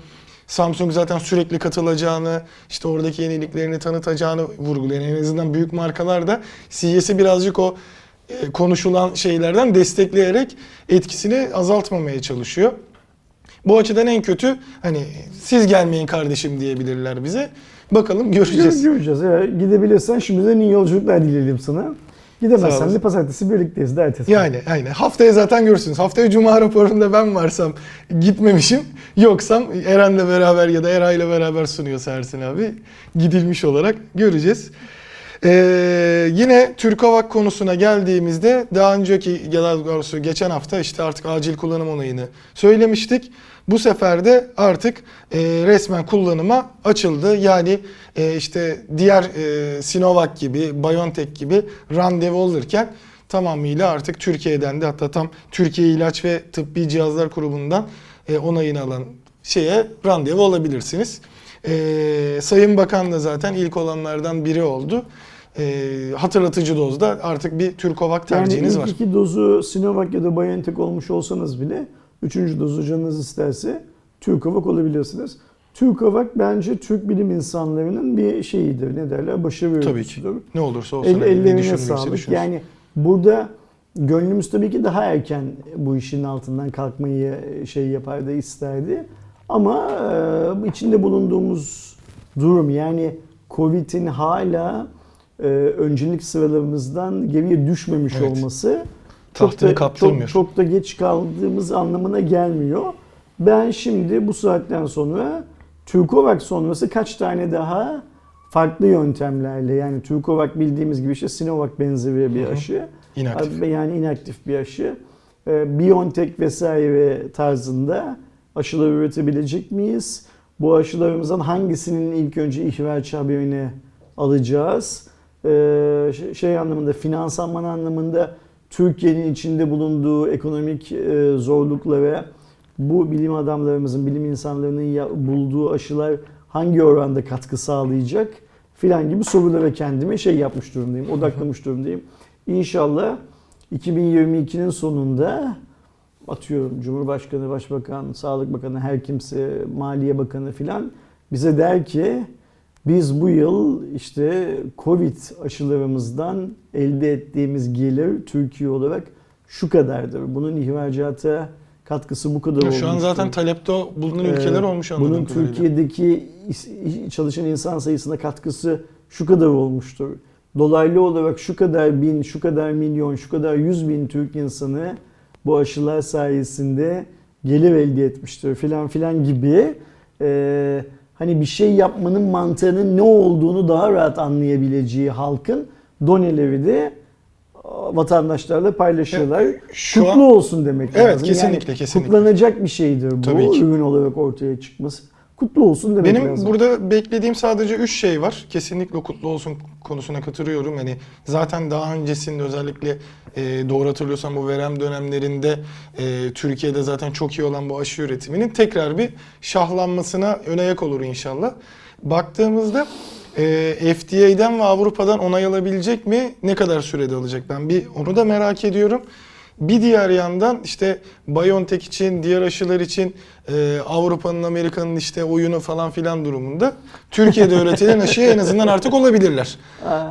Samsung zaten sürekli katılacağını, işte oradaki yeniliklerini tanıtacağını vurgulayan en azından büyük markalar da C E S'e birazcık o e, konuşulan şeylerden destekleyerek etkisini azaltmamaya çalışıyor. Bu açıdan en kötü hani siz gelmeyin kardeşim diyebilirler bize. Bakalım göreceğiz. Göreceğiz. Ya, gidebilirsen şimdiden iyi yolculuklar dileyelim sana. Gidemezsen de pazartesi birlikteyiz. Dert etme. Yani aynen. Haftaya zaten görürsünüz. Haftaya Cuma raporunda ben varsam gitmemişim. Yoksam Eren'le beraber ya da Eray'la beraber sunuyorsa Ersin abi. Gidilmiş olarak göreceğiz. Ee, yine Türk Hava konusuna geldiğimizde daha önceki geçen hafta işte artık acil kullanım onayını söylemiştik. Bu sefer de artık e, resmen kullanıma açıldı. Yani e, işte diğer e, Sinovac gibi, BioNTech gibi randevu alırken tamamıyla artık Türkiye'den de, hatta tam Türkiye İlaç ve Tıbbi Cihazlar Kurumu'ndan e, onayını alan şeye randevu alabilirsiniz. E, Sayın Bakan da zaten ilk olanlardan biri oldu. E, hatırlatıcı dozda artık bir Türkovac tercihiniz yani var. Yani ilk iki dozu Sinovac ya da BioNTech olmuş olsanız bile üçüncü dozu canınız isterse Türkovac olabilirsiniz. Türkovac bence Türk bilim insanlarının bir şeyidir. Ne derler? Başarı öyküsüdür. Tabii ki. Ne olursa olsun. El, ellerine sağlık. Yani burada gönlümüz tabii ki daha erken bu işin altından kalkmayı şey yapardı, isterdi. Ama e, içinde bulunduğumuz durum, yani Covid'in hala e, öncelik sıralarımızdan geriye düşmemiş, evet, olması çok da, çok, çok da geç kaldığımız anlamına gelmiyor. Ben şimdi bu saatten sonra Türkovac sonrası kaç tane daha farklı yöntemlerle, yani Türkovac bildiğimiz gibi işte Sinovac benzeri bir aşı. İnaktif. Yani inaktif bir aşı. E, BioNTech vesaire tarzında aşıları üretebilecek miyiz? Bu aşılarımızdan hangisinin ilk önce ihraç haberini alacağız? Ee, şey anlamında, finansalman anlamında Türkiye'nin içinde bulunduğu ekonomik e, zorluklara bu bilim adamlarımızın, bilim insanlarının ya, bulduğu aşılar hangi oranda katkı sağlayacak filan gibi sorulara kendime şey yapmış durumdayım, odaklamış durumdayım. İnşallah iki bin yirmi ikinin sonunda atıyorum Cumhurbaşkanı, Başbakan, Sağlık Bakanı, her kimse, Maliye Bakanı filan bize der ki biz bu yıl işte Covid aşılarımızdan elde ettiğimiz gelir Türkiye olarak şu kadardır. Bunun ihracata katkısı bu kadar olmuş. Şu an zaten talepte bulunan ülkeler ee, olmuş anladığım bunun kadarıyla. Türkiye'deki çalışan insan sayısına katkısı şu kadar olmuştur. Dolaylı olarak şu kadar bin, şu kadar milyon, şu kadar yüz bin Türk insanı bu aşılar sayesinde gelir elde etmiştir filan filan gibi e, hani bir şey yapmanın mantığının ne olduğunu daha rahat anlayabileceği halkın doneleri de vatandaşlarla paylaşıyorlar. Şu kutlu an, olsun demek evet, lazım. Evet kesinlikle yani, kesinlikle. Kutlanacak bir şeydir bu. Tabii ki. Ürün olarak ortaya çıkması. Kutlu olsun demek benim lazım. Benim burada beklediğim sadece üç şey var. Kesinlikle kutlu olsun konusuna katılıyorum. Hani zaten daha öncesinde özellikle e, doğru hatırlıyorsam bu verem dönemlerinde e, Türkiye'de zaten çok iyi olan bu aşı üretiminin tekrar bir şahlanmasına ön ayak olur inşallah. Baktığımızda e, F D A'den ve Avrupa'dan onay alabilecek mi? Ne kadar sürede alacak? Ben bir onu da merak ediyorum. Bir diğer yandan işte BioNTech için, diğer aşılar için e, Avrupa'nın, Amerika'nın işte oyunu falan filan durumunda Türkiye'de üretilen aşıya en azından artık olabilirler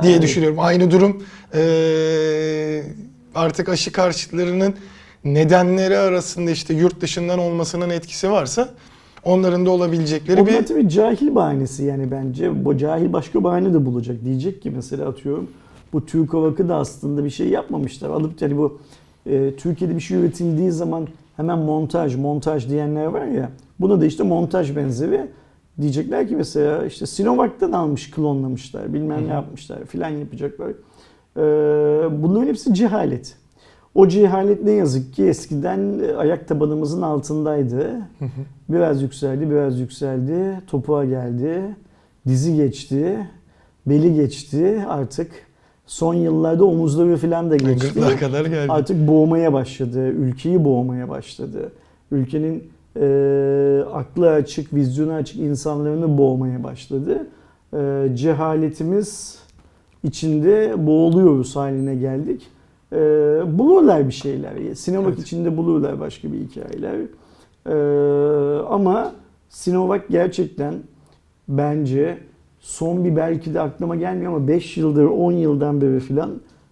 diye düşünüyorum. Aynı durum e, artık aşı karşıtlarının nedenleri arasında işte yurt dışından olmasının etkisi varsa onların da olabilecekleri onlar bir... Onlar tabii cahil bahanesi yani bence. Bu cahil başka bahane de bulacak. Diyecek ki mesela atıyorum bu Türkovac'ı da aslında bir şey yapmamışlar. Alıp yani bu Türkiye'de bir şey üretildiği zaman hemen montaj, montaj diyenler var ya, buna da işte montaj benzeri diyecekler ki mesela işte Sinovac'tan almış, klonlamışlar, bilmem ne yapmışlar filan yapacaklar. Bunların hepsi cehalet. O cehalet ne yazık ki eskiden ayak tabanımızın altındaydı. Biraz yükseldi, biraz yükseldi, topuğa geldi, dizi geçti, beli geçti artık. son yıllarda omuzları falan da geçti. Kadar geldi. Artık boğmaya başladı. Ülkeyi boğmaya başladı. Ülkenin e, aklı açık, vizyonu açık insanlarını boğmaya başladı. E, cehaletimiz içinde boğuluyoruz haline geldik. E, bulurlar bir şeyler. Sinovac evet. içinde bulurlar başka bir hikayeler. E, ama Sinovac gerçekten bence son bir belki de aklıma gelmiyor ama beş yıldır on yıldan beri filan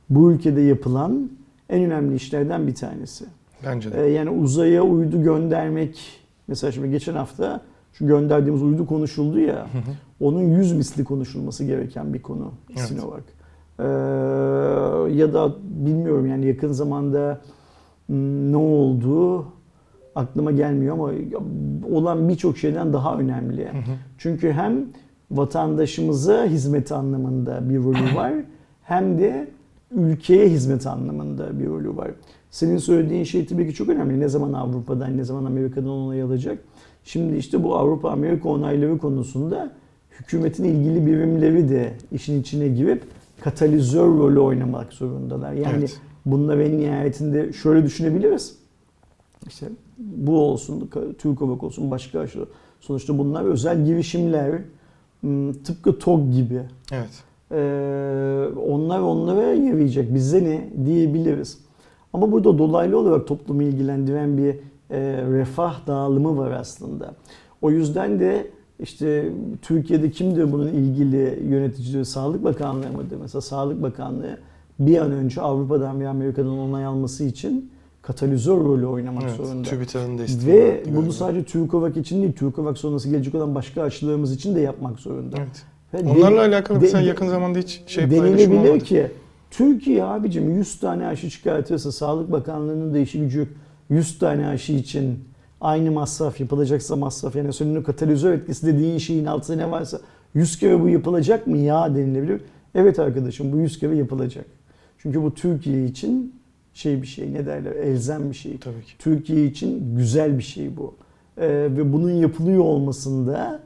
bu ülkede yapılan en önemli işlerden bir tanesi. Bence de. Ee, yani uzaya uydu göndermek mesela şimdi geçen hafta şu gönderdiğimiz uydu konuşuldu ya, hı hı. onun yüz misli konuşulması gereken bir konu evet. Sinovac. Ee, ya da bilmiyorum yani yakın zamanda ne oldu aklıma gelmiyor ama olan birçok şeyden daha önemli. Hı hı. Çünkü hem vatandaşımıza hizmet anlamında bir rolü var. Hem de ülkeye hizmet anlamında bir rolü var. Senin söylediğin şey tabii ki çok önemli. Ne zaman Avrupa'dan, ne zaman Amerika'dan onay alacak? Şimdi işte bu Avrupa-Amerika onayları konusunda hükümetin ilgili birimleri de işin içine girip katalizör rolü oynamak zorundalar. Yani evet. bunların en nihayetinde şöyle düşünebiliriz. İşte bu olsun, Türkovak olsun, başka aşırı. Sonuçta bunlar özel girişimler. Tıpkı TOG gibi. Evet. Ee, onlar onlara yarayacak. Bize ne diyebiliriz. Ama burada dolaylı olarak toplumu ilgilendiren bir e, refah dağılımı var aslında. O yüzden de işte Türkiye'de kimdir bunun ilgili yöneticileri? Sağlık Bakanlığı mıdır? Mesela Sağlık Bakanlığı bir an önce Avrupa'dan ve Amerika'dan onay alması için katalizör rolü oynamak evet, zorunda. TÜBİTAK'ın da istihdamı. Ve bunu yani. Sadece Türkovak için değil, Türkovak sonrası gelecek olan başka aşılarımız için de yapmak zorunda. Evet. Yani onlarla deli, alakalı de, sen yakın zamanda hiç şey paylaşım olmadı. Ki Türkiye abicim yüz tane aşı çıkartırsa, Sağlık Bakanlığı'nın da işi gücü yok. yüz tane aşı için aynı masraf yapılacaksa masraf, yani söylediğin katalizör etkisi dediğin şeyin altında ne varsa yüz kere bu yapılacak mı ya denilebilir. Evet arkadaşım, bu yüz kere yapılacak. Çünkü bu Türkiye için şey bir şey, ne derler, elzem bir şey. Tabii ki. Türkiye için güzel bir şey bu. Ee, ve bunun yapılıyor olmasında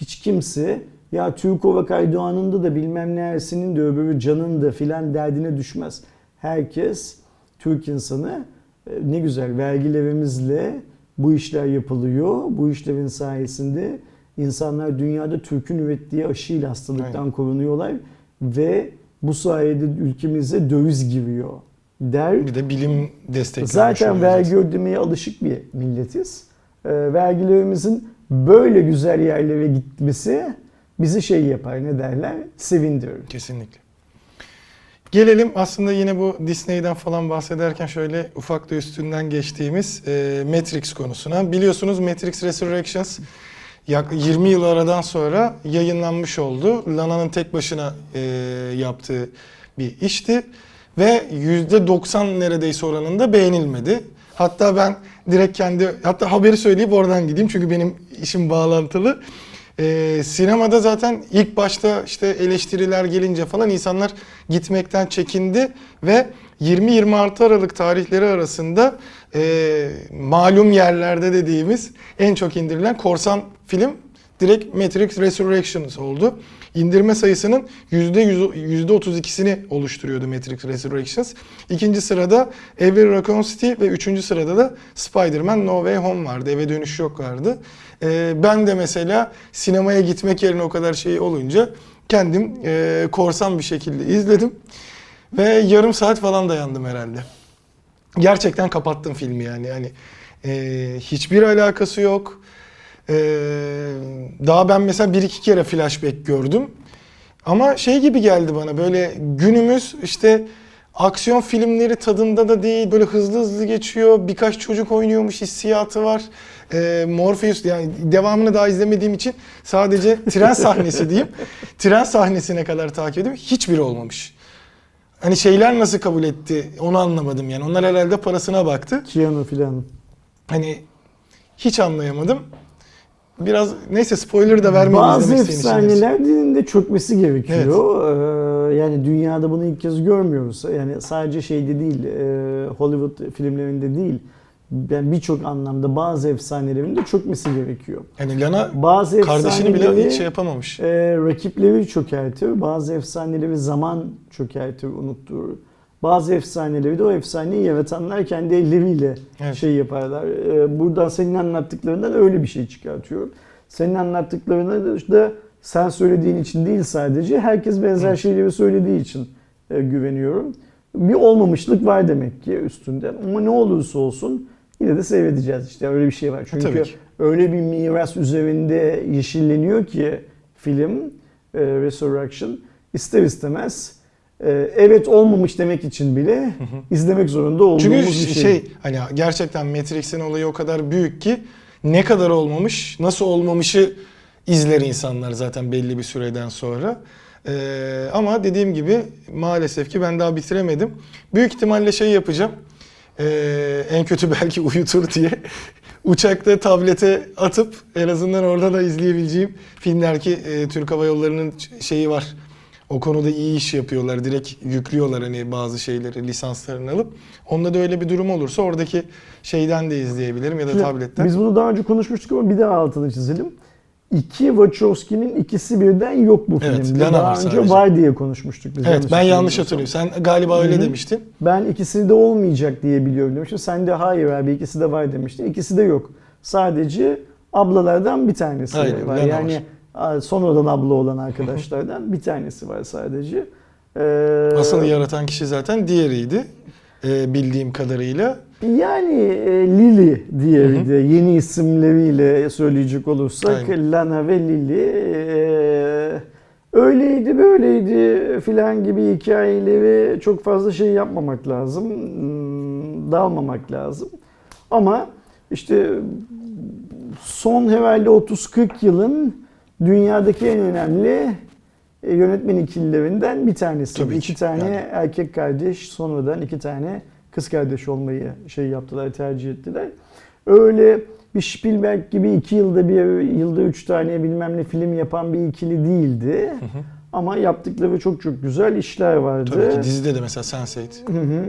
hiç kimse ya Türkovak Aydoğan'ın da da bilmem neresinin de öbürü canın da filan derdine düşmez. Herkes, Türk insanı ne güzel vergilerimizle bu işler yapılıyor. Bu işlerin sayesinde insanlar dünyada Türk'ün ürettiği aşıyla hastalıktan aynen. korunuyorlar ve bu sayede ülkemize döviz giriyor. Der. Bir de bilim desteklenmiş. Zaten vergi ödemeye alışık bir milletiz. E, vergilerimizin böyle güzel yerlere gitmesi bizi şey yapar, ne derler, sevindirir. Kesinlikle. Gelelim aslında yine bu Disney'den falan bahsederken şöyle ufak da üstünden geçtiğimiz e, Matrix konusuna. Biliyorsunuz Matrix Resurrections yaklaşık yirmi yıl aradan sonra yayınlanmış oldu. Lana'nın tek başına e, yaptığı bir işti. Ve yüzde doksan neredeyse oranında beğenilmedi. Hatta ben direkt kendi, hatta haberi söyleyip oradan gideyim çünkü benim işim bağlantılı. Ee, sinemada zaten ilk başta işte eleştiriler gelince falan insanlar gitmekten çekindi. Ve yirmi yirmi altı Aralık tarihleri arasında e, malum yerlerde dediğimiz en çok indirilen korsan film direkt Matrix Resurrections oldu. İndirme sayısının yüzde otuz ikisini oluşturuyordu Matrix Resurrections. İkinci sırada Every Raccoon City ve üçüncü sırada da Spider-Man No Way Home vardı. Eve Dönüş Yok vardı. Ee, ben de mesela sinemaya gitmek yerine o kadar şey olunca kendim e, korsan bir şekilde izledim. Ve yarım saat falan dayandım herhalde. Gerçekten kapattım filmi yani. yani e, hiçbir alakası yok. Ee, daha ben mesela bir iki kere flashback gördüm. Ama şey gibi geldi bana, böyle günümüz işte aksiyon filmleri tadında da değil, böyle hızlı hızlı geçiyor, birkaç çocuk oynuyormuş hissiyatı var. Ee, Morpheus, yani devamını daha izlemediğim için sadece tren sahnesi diyeyim. Tren sahnesine kadar takip edeyim, hiçbiri olmamış. Hani şeyler nasıl kabul etti onu anlamadım yani, onlar herhalde parasına baktı. Keanu filan. Hani hiç anlayamadım. Biraz neyse, spoiler da vermem lazım. Bazı efsaneler dininde çökmesi gerekiyor. Evet. Ee, yani dünyada bunu ilk kez görmüyoruz. Yani sadece şeyde değil, e, Hollywood filmlerinde değil. yani birçok anlamda bazı efsanelerin de çökmesi gerekiyor. Yani Lana bazı kardeşini bile hiç şey yapamamış. E, rakipleri çökertir, bazı efsaneleri zaman çökertir, unutturur. Bazı efsaneleri de o efsaneyi yaratanlar kendi elleriyle evet. şey yaparlar. E, buradan senin anlattıklarından öyle bir şey çıkartıyorum. Senin anlattıklarına da sen söylediğin için değil sadece, herkes benzer evet. şeyleri söylediği için e, güveniyorum. Bir olmamışlık var demek ki üstünde, ama ne olursa olsun yine de seyredeceğiz işte, öyle bir şey var. Çünkü öyle bir miras üzerinde yeşilleniyor ki film e, Resurrection, ister istemez e, evet olmamış demek için bile hı hı. izlemek zorunda olduğumuz Çünkü bir şey. şey hani gerçekten Matrix'in olayı o kadar büyük ki ne kadar olmamış, nasıl olmamışı izler insanlar zaten belli bir süreden sonra. Ee, ama dediğim gibi maalesef ki ben daha bitiremedim. Büyük ihtimalle şey yapacağım. Ee, en kötü belki uyutur diye uçakta tablete atıp en azından orada da izleyebileceğim filmler ki e, Türk Hava Yolları'nın şeyi var. O konuda iyi iş yapıyorlar. Direkt yüklüyorlar hani bazı şeyleri, lisanslarını alıp. Onda da öyle bir durum olursa oradaki şeyden de izleyebilirim ya da tabletten. Biz bunu daha önce konuşmuştuk ama bir daha altını çizelim. İki Wachowski'nin ikisi birden yok bu evet, filmde. Daha önce sadece. var diye konuşmuştuk biz. Evet, ben yanlış hatırlıyorum. Sen galiba Hı-hı. öyle demiştin. Ben ikisi de olmayacak diye biliyorum demiştim. Sen de hayır abi ikisi de var demiştin. İkisi de yok. Sadece ablalardan bir tanesi Aynen, var. Yani var. Sonradan abla olan arkadaşlardan bir tanesi var sadece. Ee, Asıl yaratan kişi zaten diğeriydi. Ee, bildiğim kadarıyla. Yani e, Lily diye de yeni isimleriyle söyleyecek olursak Aynen. Lana ve Lily e, öyleydi böyleydi filan gibi hikayeleri çok fazla şey yapmamak lazım, dalmamak lazım. Ama işte son herhalde otuz kırk yılın dünyadaki en önemli yönetmen ikililerinden bir tanesi. Tabii iki ki. tane yani. erkek kardeş, sonradan iki tane kız kardeş olmayı şey yaptılar, tercih ettiler. Öyle bir Spielberg gibi iki yılda bir, yılda üç tane bilmem ne film yapan bir ikili değildi. Hı hı. Ama yaptıkları çok çok güzel işler vardı. Tabii ki dizide de mesela Sense eight. Hı hı.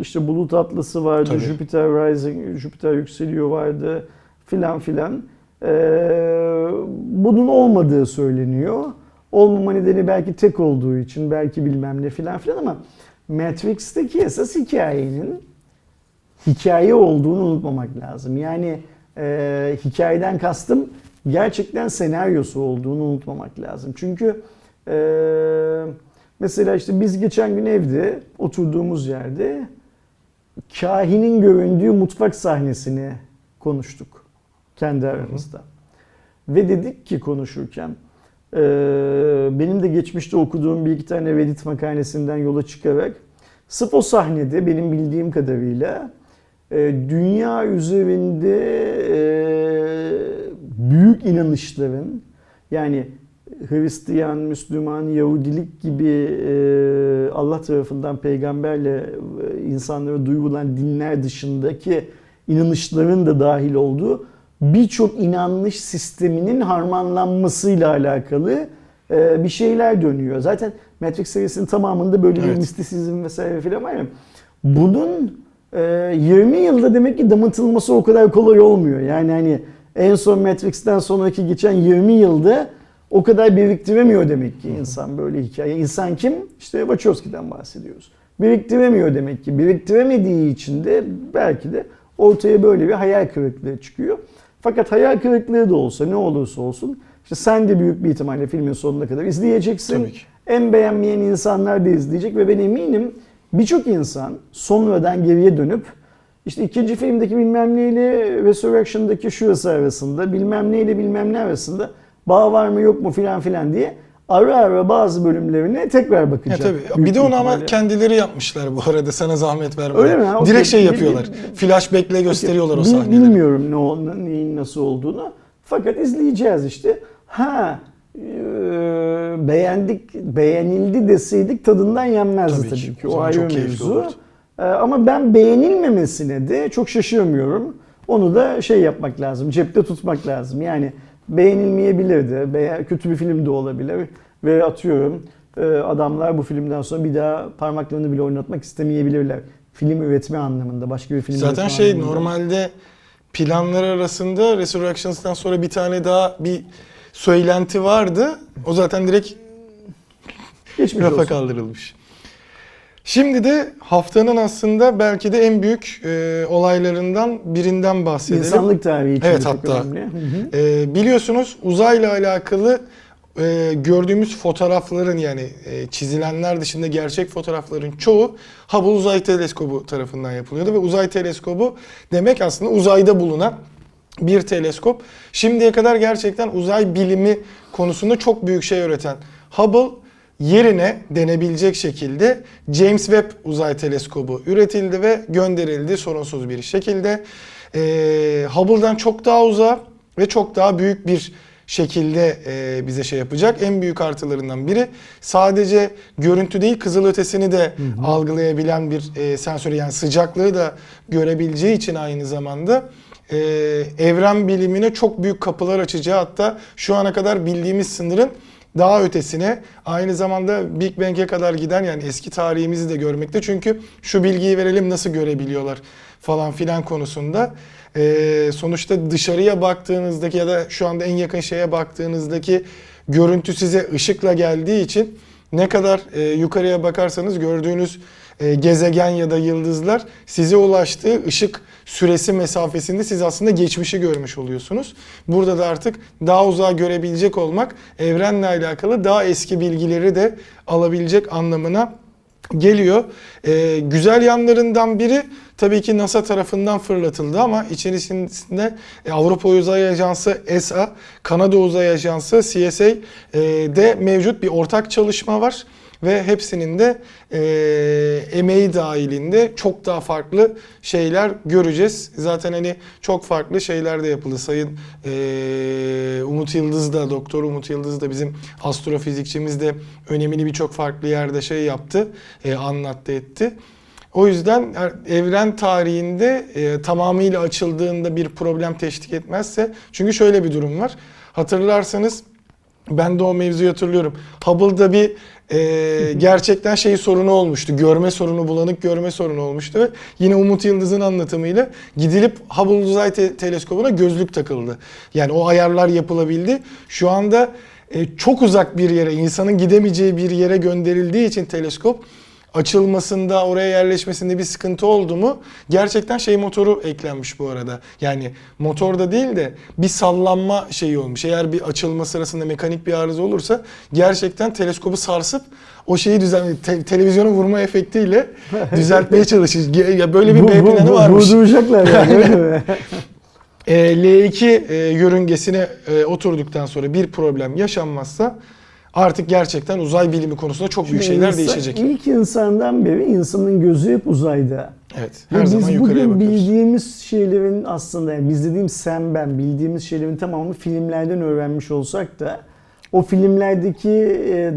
İşte Bulut Atlası vardı, Tabii. Jupiter Rising, Jupiter Yükseliyor vardı filan filan. Ee, bunun olmadığı söyleniyor. Olmama nedeni belki tek olduğu için, belki bilmem ne filan filan ama Matrix'teki esas hikayenin hikaye olduğunu unutmamak lazım. Yani e, hikayeden kastım gerçekten senaryosu olduğunu unutmamak lazım. Çünkü e, mesela işte biz geçen gün evde oturduğumuz yerde kahinin göründüğü mutfak sahnesini konuştuk kendi aramızda. Hı hı. Ve dedik ki konuşurken benim de geçmişte okuduğum bir iki tane Reddit makalesinden yola çıkarak sırf o sahnede benim bildiğim kadarıyla dünya üzerinde büyük inanışların yani Hristiyan, Müslüman, Yahudilik gibi Allah tarafından peygamberle insanlara duyurulan dinler dışındaki inanışların da dahil olduğu birçok inanış sisteminin harmanlanmasıyla alakalı bir şeyler dönüyor. Zaten Matrix serisinin tamamında böyle evet. bir mistisizm vesaire filan var ya. Bunun yirmi yılda demek ki damıtılması o kadar kolay olmuyor. Yani hani en son Matrix'ten sonraki geçen yirmi yılda o kadar biriktiremiyor demek ki insan böyle hikaye. İnsan kim? İşte Wachowski'den bahsediyoruz. Biriktiremiyor demek ki. Biriktiremediği için de belki de ortaya böyle bir hayal kırıklığı çıkıyor. Fakat hayal kırıklığı da olsa ne olursa olsun işte sen de büyük bir ihtimalle filmin sonuna kadar izleyeceksin. En beğenmeyen insanlar da izleyecek ve ben eminim birçok insan sonradan geriye dönüp işte ikinci filmdeki bilmem neyle Resurrection'daki şurası arasında bilmem neyle bilmem ne arasında bağ var mı yok mu filan filan diye ara ara bazı bölümlerine tekrar bakacak. Ya tabii. Bir de onu ihtimalle. Ama kendileri yapmışlar bu arada, sana zahmet vermeden. Öyle mi? Direkt okay. şey yapıyorlar. Flashback'le gösteriyorlar okay. o sahneleri. Bilmiyorum ne o, neyin nasıl olduğunu. Fakat izleyeceğiz işte. Ha e, beğendik, beğenildi deseydik tadından yenmezdi tabii, tabii ki. ki. O, o ayrı mevzu. E, ama ben beğenilmemesine de çok şaşırmıyorum. Onu da şey yapmak lazım. Cepte tutmak lazım. Yani beğenilmeyebilirdi, kötü bir film de olabilir ve atıyorum adamlar bu filmden sonra bir daha parmaklarını bile oynatmak istemeyebilirler film üretme anlamında başka bir film zaten şey anlamında. Normalde planlar arasında Resurrections'tan sonra bir tane daha bir söylenti vardı. O zaten direkt rafa kaldırılmış. Şimdi de haftanın aslında belki de en büyük e, olaylarından birinden bahsedelim. İnsanlık tarihi için evet, çok hatta, önemli. Hı hı. E, biliyorsunuz uzayla alakalı e, gördüğümüz fotoğrafların yani e, çizilenler dışında gerçek fotoğrafların çoğu Hubble Uzay Teleskobu tarafından yapılıyordu. Ve Uzay Teleskobu demek aslında uzayda bulunan bir teleskop. Şimdiye kadar gerçekten uzay bilimi konusunda çok büyük şey öğreten Hubble yerine denebilecek şekilde James Webb Uzay Teleskobu üretildi ve gönderildi sorunsuz bir şekilde. Ee, Hubble'dan çok daha uzağa ve çok daha büyük bir şekilde e, bize şey yapacak. En büyük artılarından biri sadece görüntü değil kızılötesini de hı hı. algılayabilen bir e, sensör, yani sıcaklığı da görebileceği için aynı zamanda e, evren bilimine çok büyük kapılar açacağı, hatta şu ana kadar bildiğimiz sınırın daha ötesine, aynı zamanda Big Bang'e kadar giden yani eski tarihimizi de görmekte. Çünkü şu bilgiyi verelim nasıl görebiliyorlar falan filan konusunda. Ee, sonuçta dışarıya baktığınızdaki ya da şu anda en yakın şeye baktığınızdaki görüntü size ışıkla geldiği için ne kadar e, yukarıya bakarsanız gördüğünüz e, gezegen ya da yıldızlar size ulaştığı ışık süresi mesafesinde siz aslında geçmişi görmüş oluyorsunuz. Burada da artık daha uzağa görebilecek olmak evrenle alakalı daha eski bilgileri de alabilecek anlamına geliyor. Ee, güzel yanlarından biri tabii ki NASA tarafından fırlatıldı ama içerisinde Avrupa Uzay Ajansı E S A, Kanada Uzay Ajansı C S A'de mevcut bir ortak çalışma var. Ve hepsinin de e, emeği dahilinde çok daha farklı şeyler göreceğiz. Zaten hani çok farklı şeyler de yapıldı. Sayın e, Umut Yıldız da, Doktor Umut Yıldız da bizim astrofizikçimiz de önemini birçok farklı yerde şey yaptı, e, anlattı etti. O yüzden evren tarihinde e, tamamıyla açıldığında bir problem teşvik etmezse, çünkü şöyle bir durum var. Hatırlarsanız ben de o mevzuyu hatırlıyorum. Hubble'da bir e, gerçekten şey sorunu olmuştu. Görme sorunu, bulanık görme sorunu olmuştu. Ve yine Umut Yıldız'ın anlatımıyla gidilip Hubble Uzay te- Teleskobu'na gözlük takıldı. Yani o ayarlar yapılabildi. Şu anda e, çok uzak bir yere, insanın gidemeyeceği bir yere gönderildiği için teleskop açılmasında, oraya yerleşmesinde bir sıkıntı oldu mu? Gerçekten şey motoru eklenmiş bu arada. Yani motorda değil de bir sallanma şeyi olmuş. Eğer bir açılma sırasında mekanik bir arıza olursa gerçekten teleskobu sarsıp o şeyi düzenli te- televizyona vurma efektiyle düzeltmeye çalışır. Ya böyle bir B planı varmış. Vurduracaklar yani. L iki yörüngesine oturduktan sonra bir problem yaşanmazsa artık gerçekten uzay bilimi konusunda çok büyük şeyler insan, değişecek. İlk insandan beri insanın gözü hep uzayda. Evet. Her Ve zaman yukarıya bakıyoruz. Biz bugün bildiğimiz şeylerin aslında, yani biz dediğim sen ben bildiğimiz şeylerin tamamını filmlerden öğrenmiş olsak da o filmlerdeki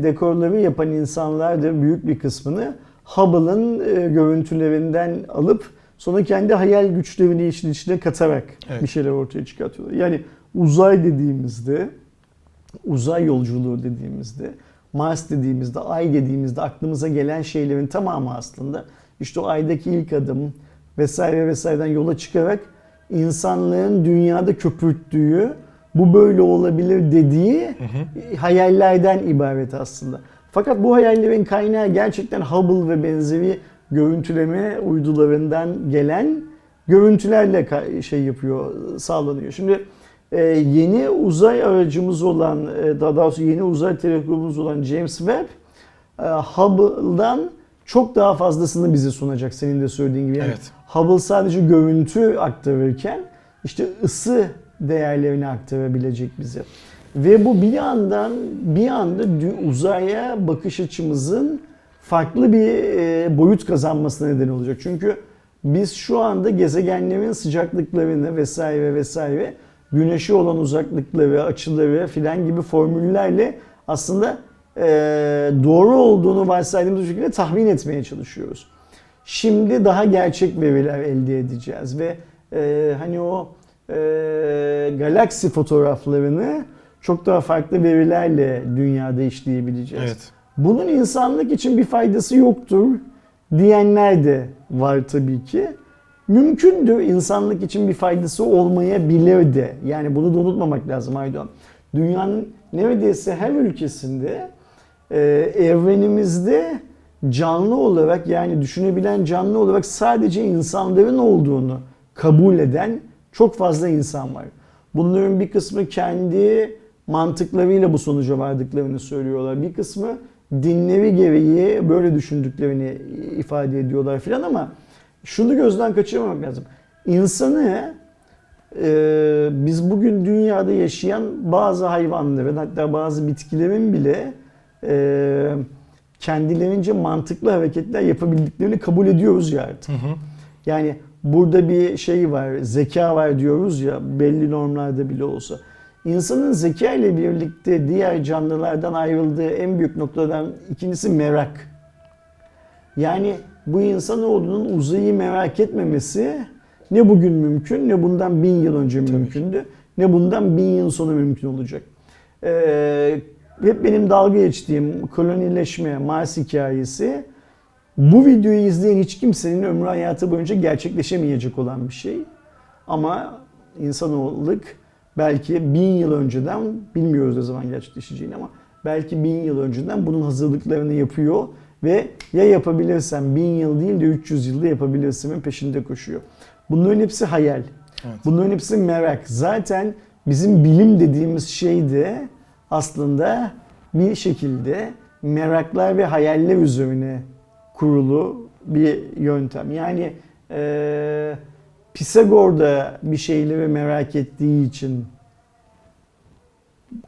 dekorları yapan insanlar da büyük bir kısmını Hubble'ın görüntülerinden alıp sonra kendi hayal güçlerini işin içine katarak evet. bir şeyler ortaya çıkartıyorlar. Yani uzay dediğimizde, uzay yolculuğu dediğimizde, Mars dediğimizde, Ay dediğimizde aklımıza gelen şeylerin tamamı aslında işte o Ay'daki ilk adım vesaire vesaireden yola çıkarak insanlığın dünyada köpürttüğü, bu böyle olabilir dediği hı hı. hayallerden ibaret aslında. Fakat bu hayallerin kaynağı gerçekten Hubble ve benzeri görüntüleme uydularından gelen görüntülerle şey yapıyor, sağlanıyor. Şimdi Ee, yeni uzay aracımız olan, daha doğrusu yeni uzay teleskobumuz olan James Webb, Hubble'dan çok daha fazlasını bize sunacak senin de söylediğin gibi. Yani evet. Hubble sadece görüntü aktarırken işte ısı değerlerini aktarabilecek bize. Ve bu bir yandan bir anda uzaya bakış açımızın farklı bir boyut kazanmasına neden olacak. Çünkü biz şu anda gezegenlerin sıcaklıklarını vesaire vesaire Güneşi olan uzaklıkları ve açıları filan gibi formüllerle aslında e, doğru olduğunu varsaydığımız şekilde tahmin etmeye çalışıyoruz. Şimdi daha gerçek veriler elde edeceğiz ve e, hani o e, galaksi fotoğraflarını çok daha farklı verilerle dünyada işleyebileceğiz. Evet. Bunun insanlık için bir faydası yoktur. diyenler de var tabii ki. Mümkündür, insanlık için bir faydası olmayabilir de. Yani bunu da unutmamak lazım Aydoğan. Dünyanın neredeyse her ülkesinde e, evrenimizde canlı olarak, yani düşünebilen canlı olarak sadece insanların olduğunu kabul eden çok fazla insan var. Bunların bir kısmı kendi mantıklarıyla bu sonuca vardıklarını söylüyorlar. Bir kısmı dinleri gereği böyle düşündüklerini ifade ediyorlar filan, ama şunu gözden kaçırmamak lazım. İnsanı e, biz bugün dünyada yaşayan bazı hayvanların, hatta bazı bitkilerin bile e, kendilerince mantıklı hareketler yapabildiklerini kabul ediyoruz ya artık. Hı hı. Yani burada bir şey var, zeka var diyoruz ya, belli normlarda bile olsa. İnsanın zeka ile birlikte diğer canlılardan ayrıldığı en büyük noktadan ikincisi merak. Yani bu insanoğlunun uzayı merak etmemesi ne bugün mümkün, ne bundan bin yıl önce mümkündü, ne bundan bin yıl sonra mümkün olacak. Ee, hep benim dalga geçtiğim kolonileşme, Mars hikayesi, bu videoyu izleyen hiç kimsenin ömrü hayatı boyunca gerçekleşemeyecek olan bir şey. Ama insanoğulluk belki bin yıl önceden, bilmiyoruz ne zaman gerçekleşeceğini ama belki bin yıl önceden bunun hazırlıklarını yapıyor ve ya yapabilirsen bin yıl değil de üç yüz yılda yapabilirsin peşinde koşuyor. Bunların hepsi hayal. Evet. Bunların hepsi merak. Zaten bizim bilim dediğimiz şey de aslında bir şekilde meraklar ve hayaller üzerine kurulu bir yöntem. Yani e, Pisagor da bir şeyleri merak ettiği için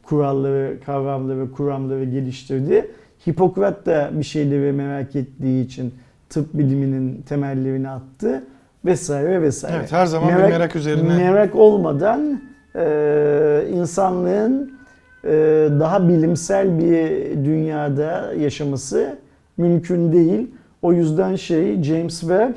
kuralları, kavramları, kuramları geliştirdi. Hipokrat da bir şeyleri merak ettiği için tıp biliminin temellerini attı vesaire vesaire. Evet, her zaman merak, bir merak üzerine. Merak olmadan e, insanlığın e, daha bilimsel bir dünyada yaşaması mümkün değil. O yüzden şey, James Webb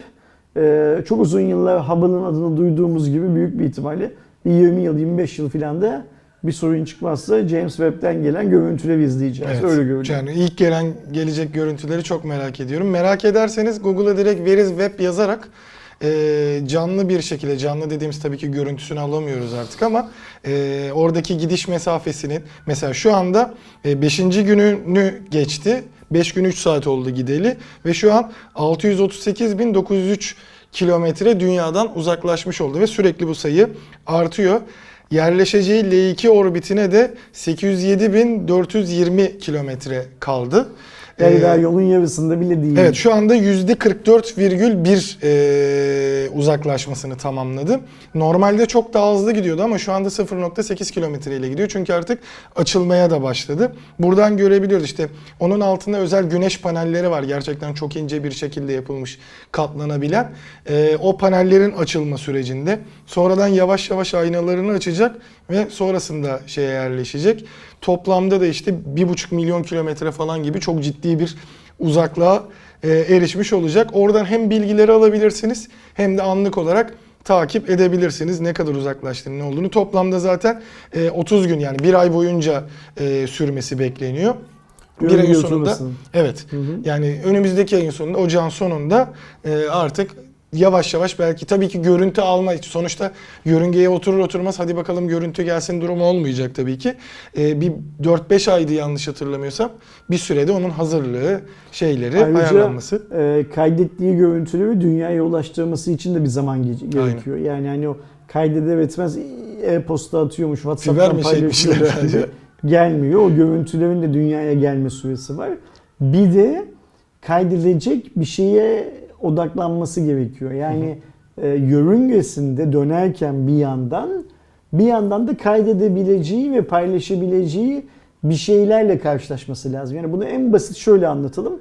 e, çok uzun yıllar Hubble'ın adını duyduğumuz gibi büyük bir ihtimalle yirmi yıl, yirmi beş yıl filan da bir sorun çıkmazsa James Webb'den gelen görüntüleri izleyeceğiz. Evet, öyle görünüyor. Yani ilk gelen gelecek görüntüleri çok merak ediyorum. Merak ederseniz Google'a direkt Where is Webb yazarak e, canlı bir şekilde, canlı dediğimiz tabii ki görüntüsünü alamıyoruz artık ama e, oradaki gidiş mesafesinin, mesela şu anda beşinci E, gününü geçti. beş gün üç saat oldu gideli ve şu an altı yüz otuz sekiz bin dokuz yüz üç kilometre dünyadan uzaklaşmış oldu ve sürekli bu sayı artıyor. Yerleşeceği L iki orbitine de sekiz yüz yedi bin dört yüz yirmi kilometre kaldı. Yani ee, daha yolun yarısında bile değil. Evet, şu anda yüzde kırk dört virgül bir e, uzaklaşmasını tamamladı. Normalde çok daha hızlı gidiyordu ama şu anda sıfır nokta sekiz kilometre ile gidiyor. Çünkü artık açılmaya da başladı. Buradan görebiliyoruz işte, onun altında özel güneş panelleri var. Gerçekten çok ince bir şekilde yapılmış, katlanabilen. E, o panellerin açılma sürecinde. Sonradan yavaş yavaş aynalarını açacak ve sonrasında şeye yerleşecek. Toplamda da işte bir buçuk milyon kilometre falan gibi çok ciddi bir uzaklığa erişmiş olacak. Oradan hem bilgileri alabilirsiniz hem de anlık olarak takip edebilirsiniz. Ne kadar uzaklaştığını, ne olduğunu. Toplamda zaten otuz gün, yani bir ay boyunca sürmesi bekleniyor. Bir ayın sonunda. Evet. Hı hı. Yani önümüzdeki ayın sonunda, ocağın sonunda artık yavaş yavaş, belki tabii ki görüntü alma, sonuçta yörüngeye oturur oturmaz hadi bakalım görüntü gelsin durumu olmayacak tabii ki. Ee, bir dört beş aydı yanlış hatırlamıyorsam bir sürede onun hazırlığı, şeyleri, ayrıca ayarlanması. E, kaydettiği görüntüleri dünyaya ulaştırması için de bir zaman gerekiyor. Aynen. Yani hani o kaydeder etmez e-posta atıyormuş, WhatsApp'tan paylaşıyor, gelmiyor. O görüntülerin de dünyaya gelme süresi var. Bir de kaydedilecek bir şeye odaklanması gerekiyor. Yani e, yörüngesinde dönerken bir yandan bir yandan da kaydedebileceği ve paylaşabileceği bir şeylerle karşılaşması lazım. Yani bunu en basit şöyle anlatalım.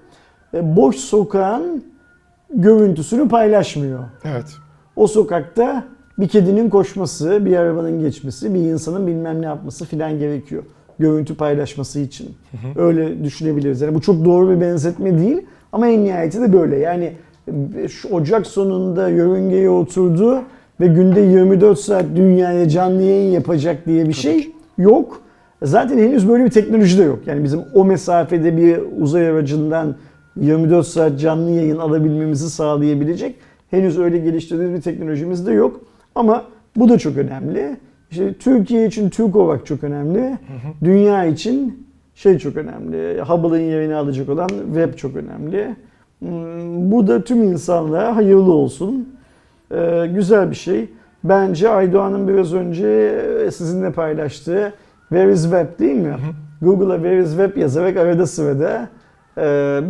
E, boş sokağın görüntüsünü paylaşmıyor. Evet. O sokakta bir kedinin koşması, bir arabanın geçmesi, bir insanın bilmem ne yapması filan gerekiyor. Görüntü paylaşması için. Hı hı. Öyle düşünebiliriz. Yani bu çok doğru bir benzetme değil ama en nihayetinde böyle. Yani şu ocak sonunda yörüngeye oturdu ve günde yirmi dört saat dünyaya canlı yayın yapacak diye bir şey yok. Zaten henüz böyle bir teknoloji de yok. Yani bizim o mesafede bir uzay aracından yirmi dört saat canlı yayın alabilmemizi sağlayabilecek henüz öyle geliştirdiğimiz bir teknolojimiz de yok. Ama bu da çok önemli. İşte Türkiye için Türkovak çok önemli. Hı hı. Dünya için şey çok önemli. Hubble'ın yerini alacak olan web çok önemli. Bu da tüm insanlara hayırlı olsun. Ee, güzel bir şey. Bence Aydoğan'ın biraz önce sizinle paylaştığı Where is Web değil mi? Hı hı. Google'a Where is Web yazarak arada sırada e,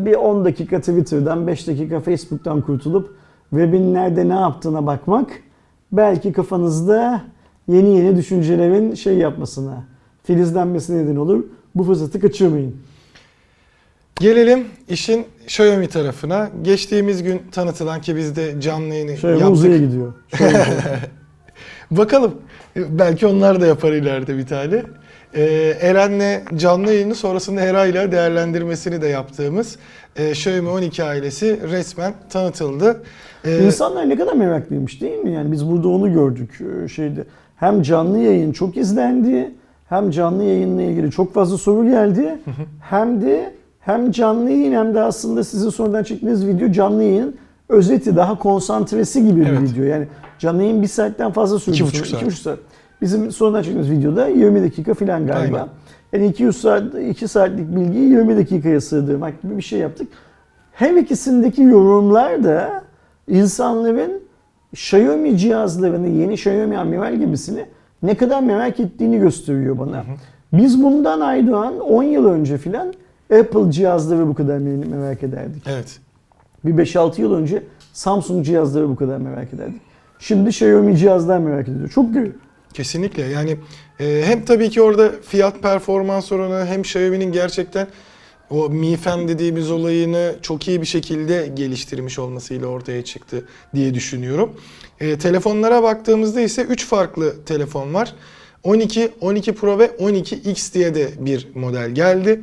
bir on dakika Twitter'dan, beş dakika Facebook'tan kurtulup web'in nerede ne yaptığına bakmak belki kafanızda yeni yeni düşüncelerin şey yapmasına, filizlenmesine neden olur. Bu fırsatı kaçırmayın. Gelelim işin Xiaomi tarafına. Geçtiğimiz gün tanıtılan ki biz de canlı yayını Xiaomi yaptık. Uzaya gidiyor. gidiyor. Bakalım. Belki onlar da yapar ileride bir tane. Ee, Eren'le canlı yayını sonrasında Hera'yla değerlendirmesini de yaptığımız e, Xiaomi on iki ailesi resmen tanıtıldı. Ee, İnsanlar ne kadar meraklıymış değil mi? Yani biz burada onu gördük. Şeyde hem canlı yayın çok izlendi, hem canlı yayınla ilgili çok fazla soru geldi, hem de Hem canlı yayın hem de aslında sizin sonradan çektiğiniz video canlı yayının özeti, daha konsantresi gibi bir evet. video. Yani canlı yayın bir saatten fazla sürüyor. iki buçuk saat. Bizim sonradan çektiğimiz videoda yirmi dakika falan galiba. Aynen. Yani iki saat, iki saatlik bilgiyi yirmi dakikaya sığdırmak gibi bir şey yaptık. Hem ikisindeki yorumlar da insanların Xiaomi cihazlarını, yeni Xiaomi Amiral gemisini ne kadar merak ettiğini gösteriyor bana. Hı hı. Biz bundan Aydoğan on yıl önce falan Apple cihazları bu kadar merak ederdik. Evet. Bir beş altı yıl önce Samsung cihazları bu kadar merak ederdik. Şimdi Xiaomi cihazlar merak ediyor. Çok garip. Kesinlikle. Yani e, hem tabii ki orada fiyat performans oranı hem Xiaomi'nin gerçekten o Mi Fan dediğimiz olayını çok iyi bir şekilde geliştirmiş olmasıyla ortaya çıktı diye düşünüyorum. E, telefonlara baktığımızda ise üç farklı telefon var. on iki, on iki Pro ve on iki X diye de bir model geldi.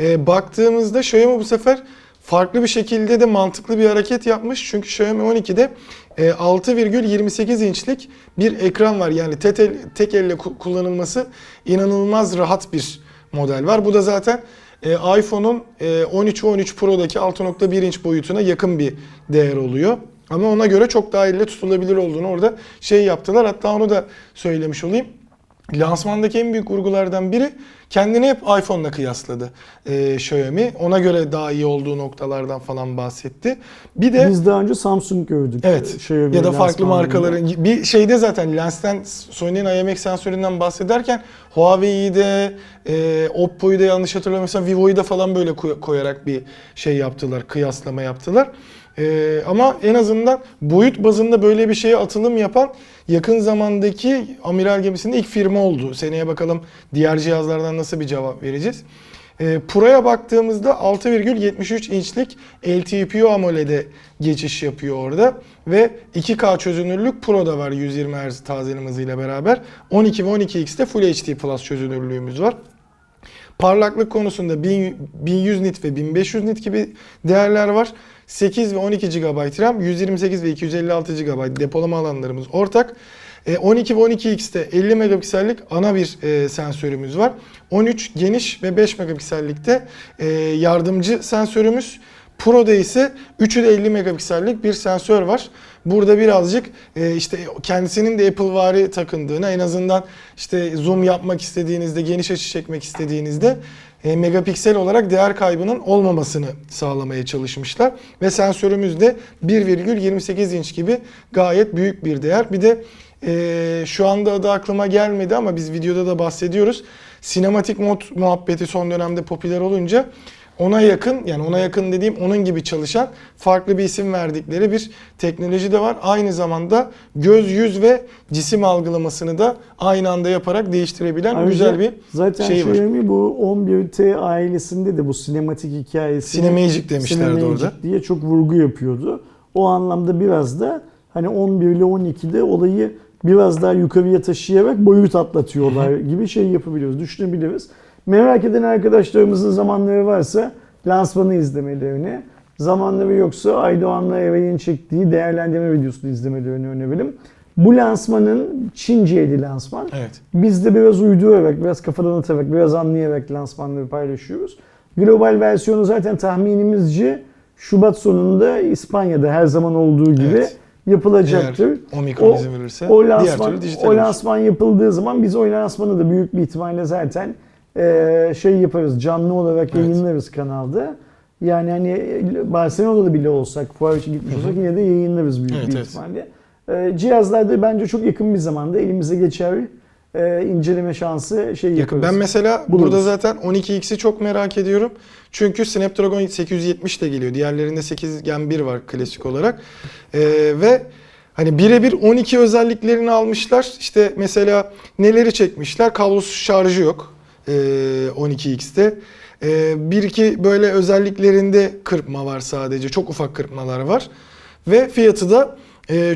E, baktığımızda Xiaomi bu sefer farklı bir şekilde de mantıklı bir hareket yapmış. Çünkü Xiaomi on ikide e, altı virgül yirmi sekiz inçlik bir ekran var. Yani tek, el, tek elle kullanılması inanılmaz rahat bir model var. Bu da zaten e, iPhone'un e, on üç ve on üç Pro'daki altı virgül bir inç boyutuna yakın bir değer oluyor. Ama ona göre çok daha elle tutulabilir olduğunu orada şey yaptılar. Hatta onu da söylemiş olayım. Lansmandaki en büyük vurgulardan biri kendini hep iPhone'la kıyasladı ee, Xiaomi. Ona göre daha iyi olduğu noktalardan falan bahsetti. Bir de biz daha önce Samsung gördük. Evet. Xiaomi ya da farklı markaların gibi. Bir şeyde zaten lensten Sony'nin I M X sensöründen bahsederken Huawei'yi de e, Oppo'yu da yanlış hatırlamıyorsam Vivo'yu da falan böyle koyarak bir şey yaptılar, kıyaslama yaptılar. Ee, ama en azından boyut bazında böyle bir şeye atılım yapan yakın zamandaki Amiral gemisinde ilk firma oldu. Seneye bakalım diğer cihazlardan nasıl bir cevap vereceğiz. Ee, Pro'ya baktığımızda altı virgül yetmiş üç inçlik L T P O AMOLED'e geçiş yapıyor orada. Ve iki K çözünürlük Pro'da var yüz yirmi hertz tazelim hızıyla beraber. on iki ve on iki X'te Full H D Plus çözünürlüğümüz var. Parlaklık konusunda bin yüz nit ve bin beş yüz nit gibi değerler var. sekiz ve on iki gigabayt RAM, yüz yirmi sekiz ve iki yüz elli altı gigabayt depolama alanlarımız ortak. on iki ve on iki X'te elli megapiksellik ana bir sensörümüz var. on üç geniş ve beş megapiksellikte yardımcı sensörümüz. Pro'da ise üçü de elli megapiksellik bir sensör var. Burada birazcık işte kendisinin de Applevari takındığını, en azından işte zoom yapmak istediğinizde, geniş açı çekmek istediğinizde megapiksel olarak değer kaybının olmamasını sağlamaya çalışmışlar. Ve sensörümüz de bir virgül yirmi sekiz inç gibi gayet büyük bir değer. Bir de e, şu anda adı aklıma gelmedi ama biz videoda da bahsediyoruz. Sinematik mod muhabbeti son dönemde popüler olunca ona yakın, yani ona yakın dediğim onun gibi çalışan farklı bir isim verdikleri bir teknoloji de var. Aynı zamanda göz, yüz ve cisim algılamasını da aynı anda yaparak değiştirebilen ayrıca güzel bir zaten şey var. Zaten bu on bir T ailesinde de bu sinematik hikayesi Cinemagic demişlerdi orada diye çok vurgu yapıyordu. O anlamda biraz da hani on bir ile on ikide olayı biraz daha yukarıya taşıyarak boyut atlatıyorlar gibi şey yapabiliyoruz, düşünebiliriz. Merak eden arkadaşlarımızın zamanları varsa lansmanı izlemelerini, zamanları yoksa Aydoğan'la Eray'ın çektiği değerlendirme videosunu izlemelerini önerebilirim. Bu lansmanın Çinceydi lansman. Evet. Biz de biraz uydurarak, biraz kafadan atarak, biraz anlayarak lansmanları paylaşıyoruz. Global versiyonu zaten tahminimizce Şubat sonunda İspanya'da her zaman olduğu gibi evet. yapılacaktır. Omikron o, izin verirse o lansman, o lansman yapıldığı zaman biz o lansmanı da büyük bir ihtimalle zaten e, şey yaparız, canlı olarak yayınlarız evet. kanalda. Yani hani Barcelona'da bile olsak, fuar için gitmiş olsak yine de yayınlarız büyük evet, bir evet. ihtimalle. E, cihazlarda bence çok yakın bir zamanda elimize geçer e, inceleme şansı şey yaparız. Ben mesela buluruz. Burada zaten on iki X'i çok merak ediyorum. Çünkü Snapdragon sekiz yüz yetmiş de geliyor. Diğerlerinde sekiz Gen bir var klasik olarak. E, ve hani birebir on iki özelliklerini almışlar. İşte mesela neleri çekmişler? Kablosuz şarjı yok e, on iki X'te. Bir iki böyle özelliklerinde kırpma var sadece. Çok ufak kırpmalar var. Ve fiyatı da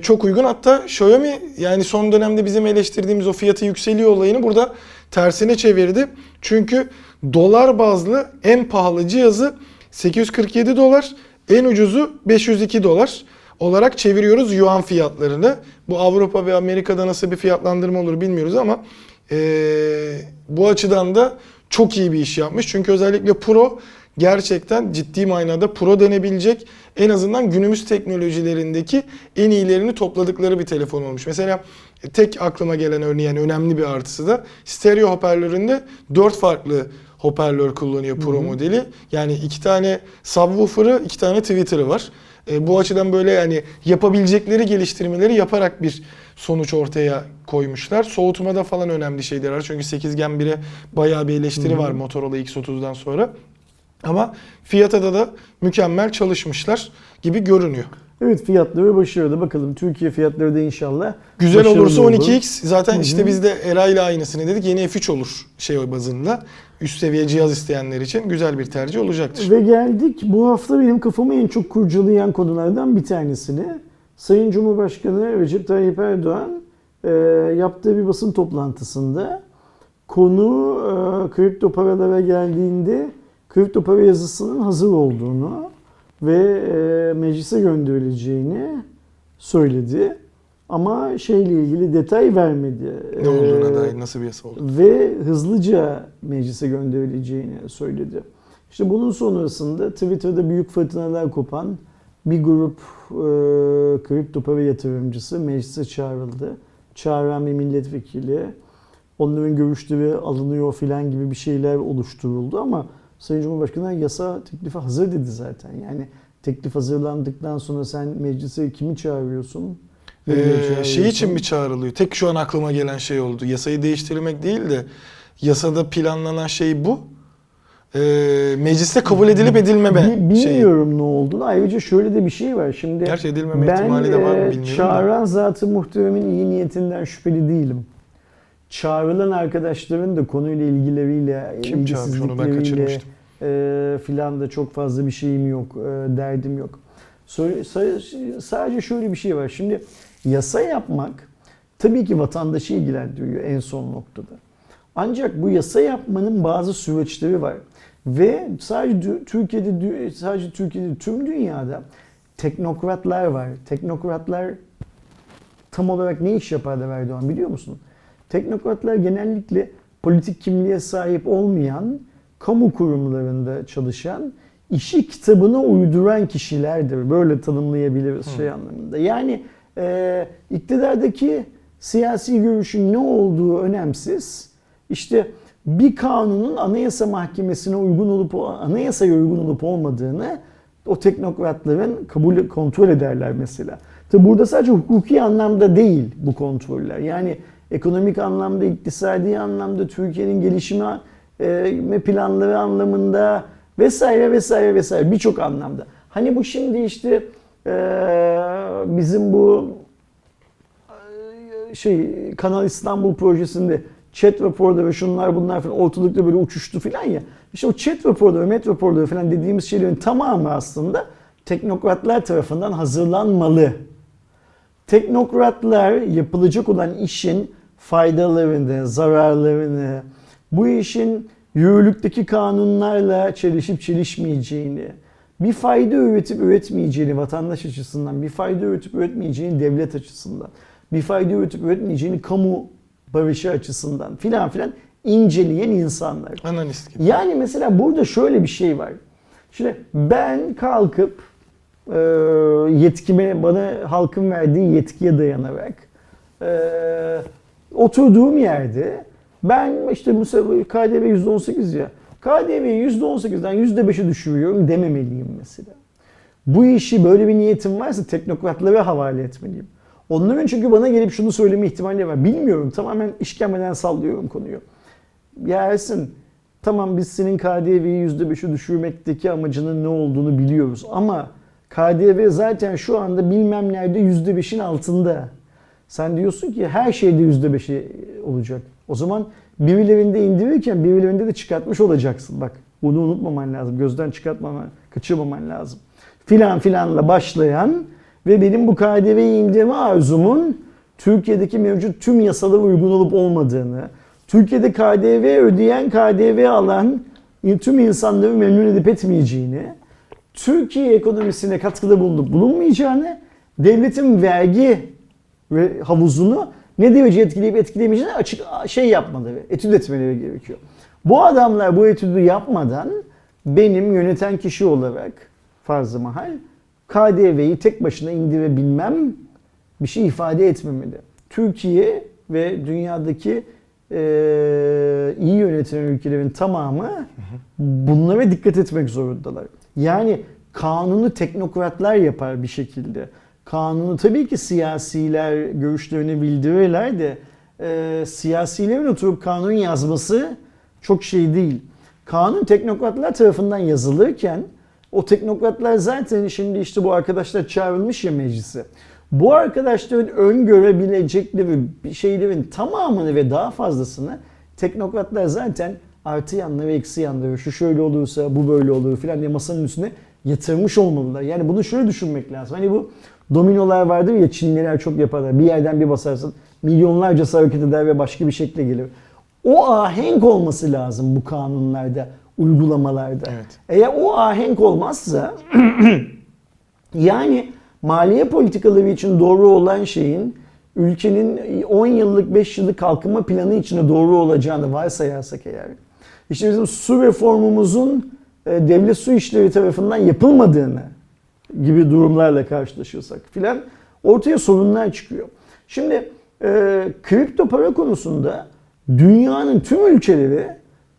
çok uygun. Hatta Xiaomi yani son dönemde bizim eleştirdiğimiz o fiyatı yükseliyor olayını burada tersine çevirdi. Çünkü dolar bazlı en pahalı cihazı sekiz yüz kırk yedi dolar, en ucuzu beş yüz iki dolar olarak çeviriyoruz yuan fiyatlarını. Bu Avrupa ve Amerika'da nasıl bir fiyatlandırma olur bilmiyoruz ama ee, bu açıdan da çok iyi bir iş yapmış. Çünkü özellikle Pro gerçekten ciddi manada Pro denebilecek en azından günümüz teknolojilerindeki en iyilerini topladıkları bir telefon olmuş. Mesela tek aklıma gelen örneği yani önemli bir artısı da stereo hoparlöründe dört farklı hoparlör kullanıyor Pro Hı-hı. modeli. Yani iki tane subwoofer'ı, iki tane tweeter'ı var. E, bu açıdan böyle yani yapabilecekleri geliştirmeleri yaparak bir sonuç ortaya koymuşlar. Soğutmada falan önemli şeyler var. Çünkü sekiz Gen bire bayağı bir eleştiri hmm. var Motorola X otuzdan sonra. Ama fiyata da, da mükemmel çalışmışlar gibi görünüyor. Evet, fiyatları başarılı. Bakalım Türkiye fiyatları da inşallah güzel olursa olur. on iki X zaten hmm. işte biz de Era ile aynısını dedik. Yeni F üç olur şey bazında. Üst seviye cihaz isteyenler için güzel bir tercih olacaktır. Ve geldik bu hafta benim kafamı en çok kurcalayan konulardan bir tanesine. Sayın Cumhurbaşkanı Recep Tayyip Erdoğan e, yaptığı bir basın toplantısında konu e, kripto paralara geldiğinde kripto para yazısının hazır olduğunu ve e, meclise gönderileceğini söyledi. Ama şeyle ilgili detay vermedi. Ne olduğuna dair, nasıl bir yasa oldu? Ve hızlıca meclise gönderileceğini söyledi. İşte bunun sonrasında Twitter'da büyük fırtınalar kopan bir grup e, kripto para yatırımcısı meclise çağrıldı. Çağıran bir milletvekili, onların görüşleri alınıyor filan gibi bir şeyler oluşturuldu ama Sayın Cumhurbaşkanı yasa teklifi hazır dedi zaten. Yani teklif hazırlandıktan sonra sen meclise kimi çağırıyorsun? Ee, çağırıyorsun? Şey için mi çağrılıyor? Tek şu an aklıma gelen şey oldu. Yasayı değiştirmek değil de yasada planlanan şey bu. E, mecliste kabul edilip edilmeme Bilmiyorum şeyi. Bilmiyorum ne olduğunu. Ayrıca şöyle de bir şey var. Şimdi gerçi edilmeme ben, ihtimali de var mı bilmiyorum. Ben çağıran zat-ı muhteremin iyi niyetinden şüpheli değilim. Çağrılan arkadaşların da konuyla ilgileriyle, kim çağırmış onu ben kaçırmıştım. E, filan da çok fazla bir şeyim yok, e, derdim yok. Sadece şöyle bir şey var. Şimdi yasa yapmak tabii ki vatandaşı ilgilendiriyor en son noktada. Ancak bu yasa yapmanın bazı süreçleri var. Ve sadece Türkiye'de, sadece Türkiye'de tüm dünyada teknokratlar var. Teknokratlar tam olarak ne iş yapar da Erdoğan biliyor musun? Teknokratlar genellikle politik kimliğe sahip olmayan, kamu kurumlarında çalışan, işi kitabına uyduran kişilerdir. Böyle tanımlayabiliriz hmm. şey anlamında. Yani e, iktidardaki siyasi görüşün ne olduğu önemsiz. İşte bir kanunun Anayasa Mahkemesi'ne uygun olup anayasaya uygun olup olmadığını o teknokratların kabul kontrol ederler mesela. Tabi burada sadece hukuki anlamda değil bu kontroller. Yani ekonomik anlamda, iktisadi anlamda, Türkiye'nin gelişimi planları anlamında vesaire vesaire vesaire birçok anlamda. Hani bu şimdi işte bizim bu şey Kanal İstanbul projesinde chat raporları ve şunlar bunlar falan ortalıkta böyle uçuştu falan ya. İşte o chat raporları, met raporları falan dediğimiz şeylerin tamamı aslında teknokratlar tarafından hazırlanmalı. Teknokratlar yapılacak olan işin faydalarını, zararlarını, bu işin yürürlükteki kanunlarla çelişip çelişmeyeceğini, bir fayda üretip üretmeyeceğini vatandaş açısından, bir fayda üretip üretmeyeceğini devlet açısından, bir fayda üretip üretmeyeceğini kamu barışı açısından filan filan inceleyen insanlar. Analist gibi. Yani mesela burada şöyle bir şey var. Şimdi ben kalkıp e, yetkime, bana halkın verdiği yetkiye dayanarak e, oturduğum yerde ben işte mesela K D V yüzde on sekiz ya, K D V'yi yüzde on sekizden yüzde beşe düşürüyorum dememeliyim mesela. Bu işi böyle bir niyetim varsa teknokratlara havale etmeliyim. Onların çünkü bana gelip şunu söyleme ihtimali var. Bilmiyorum, tamamen işkembeden sallıyorum konuyu. Ya Ersin, tamam biz senin K D V'yi yüzde beşe düşürmekteki amacının ne olduğunu biliyoruz ama K D V zaten şu anda bilmem nerede yüzde beşin altında. Sen diyorsun ki her şeyde yüzde beşi olacak. O zaman birilerinde indirirken birilerinde de çıkartmış olacaksın. Bak bunu unutmaman lazım. Gözden çıkartmaman, kaçırmaman lazım. Filan filanla başlayan ve benim bu K D V'yi indirme arzumun Türkiye'deki mevcut tüm yasalara uygun olup olmadığını, Türkiye'de K D V ödeyen, K D V alan tüm insanları memnun edip etmeyeceğini, Türkiye ekonomisine katkıda bulunup bulunmayacağını, devletin vergi ve havuzunu ne derece etkileyip etkilemeyeceğini açık şey yapmaları, etüt etmeleri gerekiyor. Bu adamlar bu etüdü yapmadan benim yöneten kişi olarak farz-ı mahal K D V'yi tek başına indirebilmem bir şey ifade etmemeli. Türkiye ve dünyadaki Ee, iyi yönetilen ülkelerin tamamı bunlara dikkat etmek zorundalar. Yani kanunu teknokratlar yapar bir şekilde. Kanunu tabii ki siyasiler görüşlerini bildirirler de e, siyasilerin oturup kanun yazması çok şey değil. Kanun teknokratlar tarafından yazılırken o teknokratlar zaten şimdi işte bu arkadaşlar çağrılmış ya meclise. Bu arkadaşların öngörebilecekleri şeylerin tamamını ve daha fazlasını teknokratlar zaten artı yanları, eksi yanları, şu şöyle olursa, bu böyle olur filan diye masanın üstüne yatırmış olmalılar. Yani bunu şöyle düşünmek lazım. Hani bu dominolar vardır ya, Çinliler çok yaparlar. Bir yerden bir basarsın, milyonlarca hareket eder ve başka bir şekle gelir. O ahenk olması lazım bu kanunlarda, uygulamalarda. Evet. Eğer o ahenk olmazsa yani maliye politikaları için doğru olan şeyin ülkenin on yıllık, beş yıllık kalkınma planı içinde doğru olacağını varsayarsak eğer, işte bizim su reformumuzun devlet su işleri tarafından yapılmadığını gibi durumlarla karşılaşırsak filan ortaya sorunlar çıkıyor. Şimdi e, kripto para konusunda dünyanın tüm ülkeleri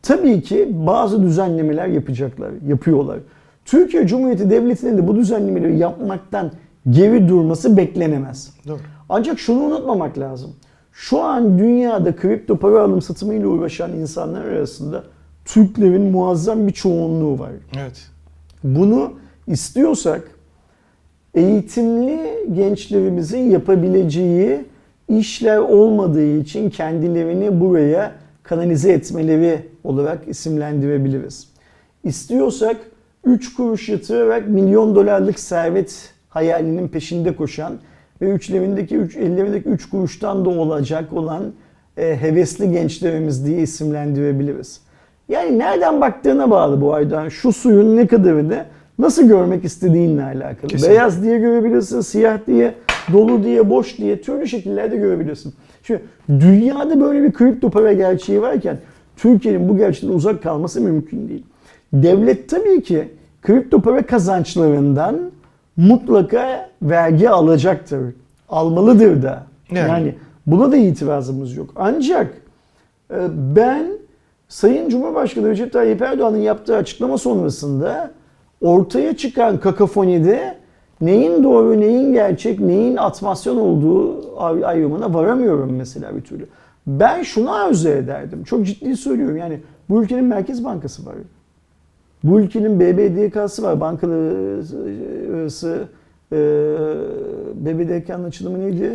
tabii ki bazı düzenlemeler yapacaklar, yapıyorlar. Türkiye Cumhuriyeti Devleti'nin de bu düzenlemeleri yapmaktan geri durması beklenemez. Doğru. Ancak şunu unutmamak lazım. Şu an dünyada kripto para alım satımıyla uğraşan insanlar arasında Türklerin muazzam bir çoğunluğu var. Evet. Bunu istiyorsak eğitimli gençlerimizin yapabileceği işler olmadığı için kendilerini buraya kanalize etmeleri olarak isimlendirebiliriz. İstiyorsak üç kuruş yatırarak milyon dolarlık servet hayalinin peşinde koşan ve ellerindeki üç kuruştan da olacak olan e, hevesli gençlerimiz diye isimlendirebiliriz. Yani nereden baktığına bağlı bu aydan. Şu suyun ne kadarını nasıl görmek istediğinle alakalı. Kesinlikle. Beyaz diye görebilirsin, siyah diye, dolu diye, boş diye, türlü şekillerde görebilirsin. Şimdi dünyada böyle bir kripto para gerçeği varken Türkiye'nin bu gerçekten uzak kalması mümkün değil. Devlet tabii ki kripto para kazançlarından mutlaka vergi alacaktır. Almalıdır da. Yani, yani buna da itirazımız yok. Ancak ben Sayın Cumhurbaşkanı Recep Tayyip Erdoğan'ın yaptığı açıklama sonrasında ortaya çıkan kakafonide neyin doğru, neyin gerçek, neyin atmasyon olduğu ayrımına varamıyorum mesela bir türlü. Ben şunu arzu ederdim. Çok ciddi söylüyorum. Yani bu ülkenin Merkez Bankası var. Bu ülkenin B B D K'sı var, bankalarısı, e, B B D K'nın açılımı neydi?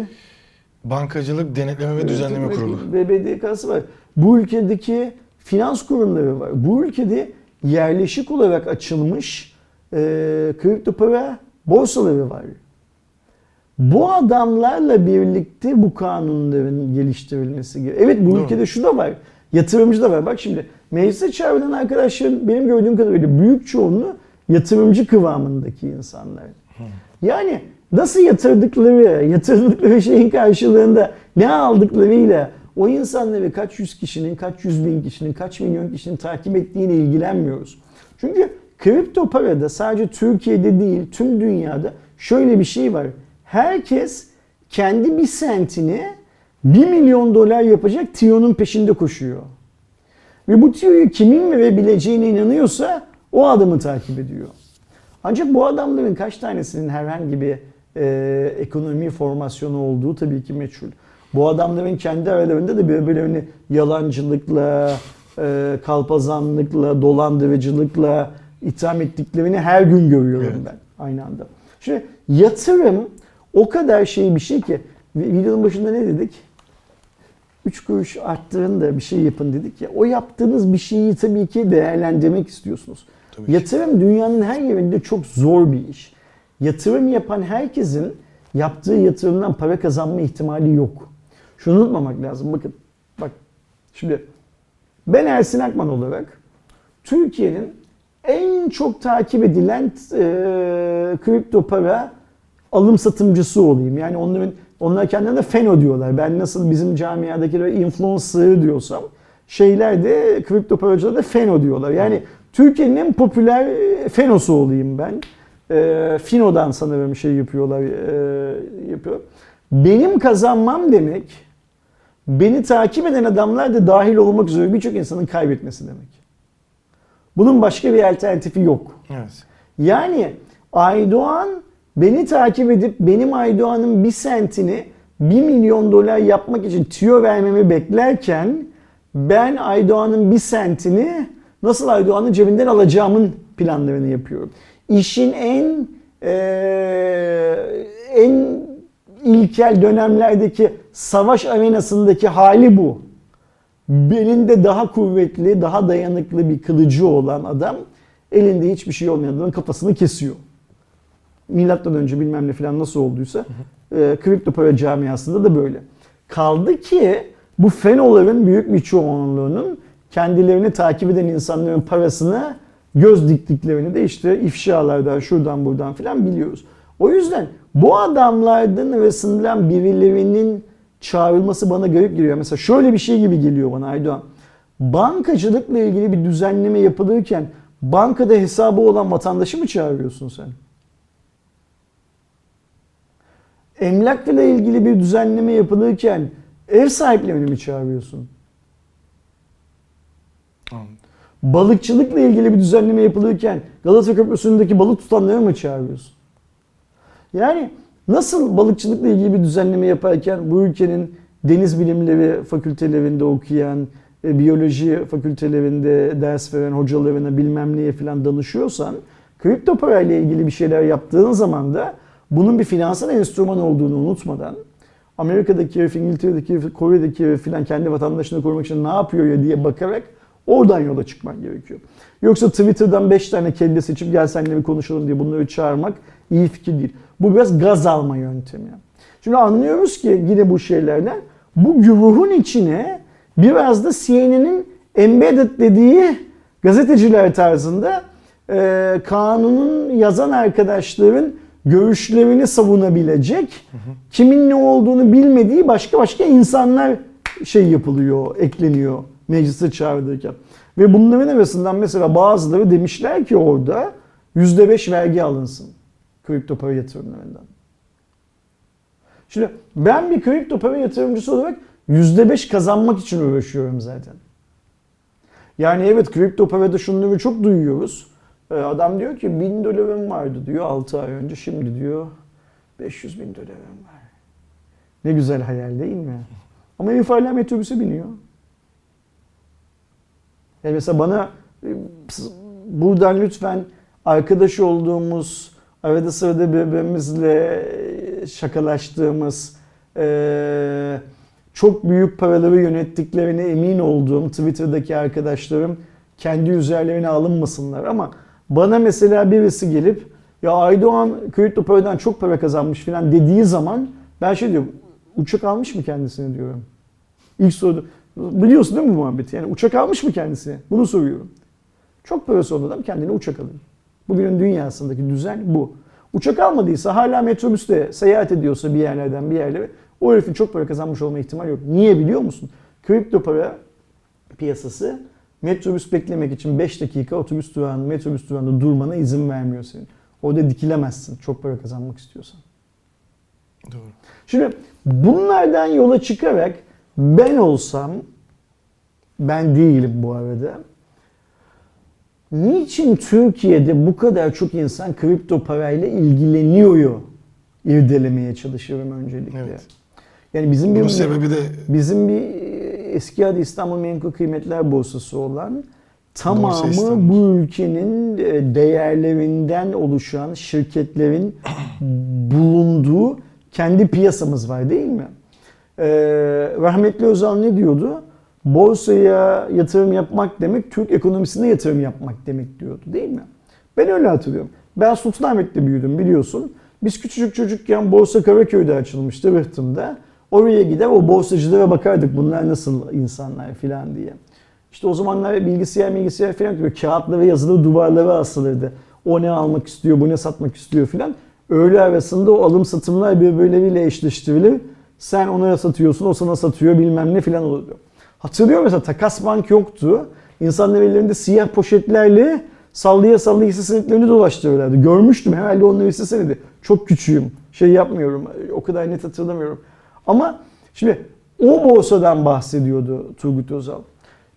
Bankacılık Denetleme ve Düzenleme evet, Kurulu. B B D K'sı var. Bu ülkedeki finans kurumları var. Bu ülkede yerleşik olarak açılmış e, kripto para borsaları var. Bu adamlarla birlikte bu kanunların geliştirilmesi gerekiyor. Evet, bu ülkede şu da var. Yatırımcı da var. Bak şimdi meclise çağrılan arkadaşların benim gördüğüm kadarıyla büyük çoğunluğu yatırımcı kıvamındaki insanlar. Yani nasıl yatırdıkları, yatırdıkları şeyin karşılığında ne aldıklarıyla o insanları kaç yüz kişinin, kaç yüz bin kişinin, kaç milyon kişinin takip ettiğiyle ilgilenmiyoruz. Çünkü Kripto parada sadece Türkiye'de değil, tüm dünyada şöyle bir şey var. Herkes kendi bir sentini bir milyon dolar yapacak T I O'nun peşinde koşuyor. Ve bu T I O'yu kimin verebileceğine inanıyorsa o adamı takip ediyor. Ancak bu adamların kaç tanesinin herhangi bir e, ekonomi formasyonu olduğu tabii ki meçhul. Bu adamların kendi aralarında da birbirlerini yalancılıkla, e, kalpazanlıkla, dolandırıcılıkla itham ettiklerini her gün görüyorum evet. ben aynı anda. Şimdi yatırım o kadar şey bir şey ki, videonun başında ne dedik? Üç kuruş arttırın da bir şey yapın dedik ya. O yaptığınız bir şeyi tabii ki değerlendirmek istiyorsunuz. Tabii yatırım ki. Dünyanın her yerinde çok zor bir iş. Yatırım yapan herkesin yaptığı yatırımdan para kazanma ihtimali yok. Şunu unutmamak lazım. Bakın, bak şimdi ben Ersin Akman olarak Türkiye'nin en çok takip edilen e, kripto para alım satımcısı olayım. Yani onların Onlar kendilerine feno diyorlar. Ben nasıl bizim camiadakiler influencer diyorsam şeyler de kripto paracılar da feno diyorlar. Yani Türkiye'nin en popüler fenosu olayım ben. E, Fino'dan sanırım şey yapıyorlar. E, yapıyor. Benim kazanmam demek beni takip eden adamlar da dahil olmak üzere birçok insanın kaybetmesi demek. Bunun başka bir alternatifi yok. Evet. Yani Aydoğan beni takip edip benim Aydoğan'ın bir sentini bir milyon dolar yapmak için tüyo vermemi beklerken ben Aydoğan'ın bir sentini nasıl Aydoğan'ın cebinden alacağımın planlarını yapıyorum. İşin en ee, en ilkel dönemlerdeki savaş arenasındaki hali bu. Belinde daha kuvvetli, daha dayanıklı bir kılıcı olan adam elinde hiçbir şey olmayan adamın kafasını kesiyor. Milattan önce bilmem ne falan nasıl olduysa e, kripto para camiasında da böyle. Kaldı ki bu fenoların büyük bir çoğunluğunun kendilerini takip eden insanların parasını göz diktiklerini de işte ifşalardan şuradan buradan filan biliyoruz. O yüzden bu adamlardan arasından birilerinin çağrılması bana garip geliyor. Mesela şöyle bir şey gibi geliyor bana Aydoğan. Bankacılıkla ilgili bir düzenleme yapılırken bankada hesabı olan vatandaşı mı çağırıyorsun sen? Emlakla ilgili bir düzenleme yapılırken ev sahiplerini mi çağırıyorsun? Anladım. Balıkçılıkla ilgili bir düzenleme yapılırken Galata Köprüsü'ndeki balık tutanları mı çağırıyorsun? Yani nasıl balıkçılıkla ilgili bir düzenleme yaparken bu ülkenin deniz bilimleri fakültelerinde okuyan, e, biyoloji fakültelerinde ders veren hocalarına bilmem neye falan danışıyorsan, kripto parayla ilgili bir şeyler yaptığın zaman da bunun bir finansal enstrüman olduğunu unutmadan Amerika'daki herif, İngiltere'deki herif, Kore'deki herif filan kendi vatandaşını korumak için ne yapıyor ya diye bakarak oradan yola çıkman gerekiyor. Yoksa Twitter'dan beş tane kelle seçip gel seninle bir konuşalım diye bunları çağırmak iyi fikir değil. Bu biraz gaz alma yöntemi. Şimdi anlıyoruz ki yine bu şeylerden bu güruhun içine biraz da C N N'in embedded dediği gazeteciler tarzında e, kanunun yazan arkadaşların görüşlerini savunabilecek, hı hı. kimin ne olduğunu bilmediği başka başka insanlar şey yapılıyor, ekleniyor meclise çağrılırken. Ve bunların arasından mesela bazıları demişler ki orada yüzde beş vergi alınsın kripto para yatırımlarından. Şimdi ben bir kripto para yatırımcısı olarak yüzde beş kazanmak için uğraşıyorum zaten. Yani evet kripto parada şunları çok duyuyoruz. Adam diyor ki bin dolarım vardı diyor altı ay önce. Şimdi diyor beş yüz bin dolarım var. Ne güzel hayal değil mi? Ama herif hala metrobüse biniyor. Yani mesela bana buradan lütfen arkadaş olduğumuz, arada sırada birbirimizle şakalaştığımız, çok büyük paraları yönettiklerine emin olduğum Twitter'daki arkadaşlarım kendi üzerlerine alınmasınlar ama bana mesela birisi gelip ya Aydoğan kripto paradan çok para kazanmış filan dediği zaman ben şey diyorum, uçak almış mı kendisini diyorum. İlk soru, biliyorsun değil mi bu muhabbeti? Yani uçak almış mı kendisi? Bunu soruyorum. Çok parası olan adam kendine uçak alır. Bugünün dünyasındaki düzen bu. Uçak almadıysa hala metrobüste seyahat ediyorsa bir yerlerden bir yerlere o herifin çok para kazanmış olma ihtimali yok. Niye biliyor musun? Kripto para piyasası Metrobüs beklemek için beş dakika otobüs durağında, metrobüs durağında durmana izin vermiyor senin. Orada dikilemezsin çok para kazanmak istiyorsan. Doğru. Şimdi bunlardan yola çıkarak ben olsam, ben değilim bu arada, niçin Türkiye'de bu kadar çok insan kripto parayla ilgileniyor irdelemeye çalışıyorum öncelikle. Evet. Yani bizim bir, sebebi de... bizim bir eski adı İstanbul Menkul Kıymetler Borsası olan, tamamı bu ülkenin değerlerinden oluşan şirketlerin bulunduğu kendi piyasamız var değil mi? Ee, rahmetli Özal ne diyordu? Borsaya yatırım yapmak demek, Türk ekonomisine yatırım yapmak demek diyordu değil mi? Ben öyle hatırlıyorum. Ben Sultanahmet'te büyüdüm biliyorsun. Biz küçücük çocukken Borsa Karaköy'de açılmıştı, Rıhtım'da. Oraya gider o borsacılara bakardık bunlar nasıl insanlar filan diye. İşte o zamanlar bilgisayar bilgisayar filan gibi kağıtlara yazılı duvarlara asılırdı. O ne almak istiyor, bu ne satmak istiyor filan. Öğle arasında o alım satımlar birbirleriyle eşleştirilir. Sen ona satıyorsun, o sana satıyor bilmem ne filan olurdu. Hatırlıyorum mesela takas bank yoktu. İnsanlar ellerinde siyah poşetlerle sallaya sallaya hisse senetlerini dolaştırıyorlardı. Görmüştüm herhalde onları hisse senedi. Çok küçüğüm. Şey yapmıyorum. O kadar net hatırlamıyorum. Ama şimdi o borsadan bahsediyordu Turgut Özal.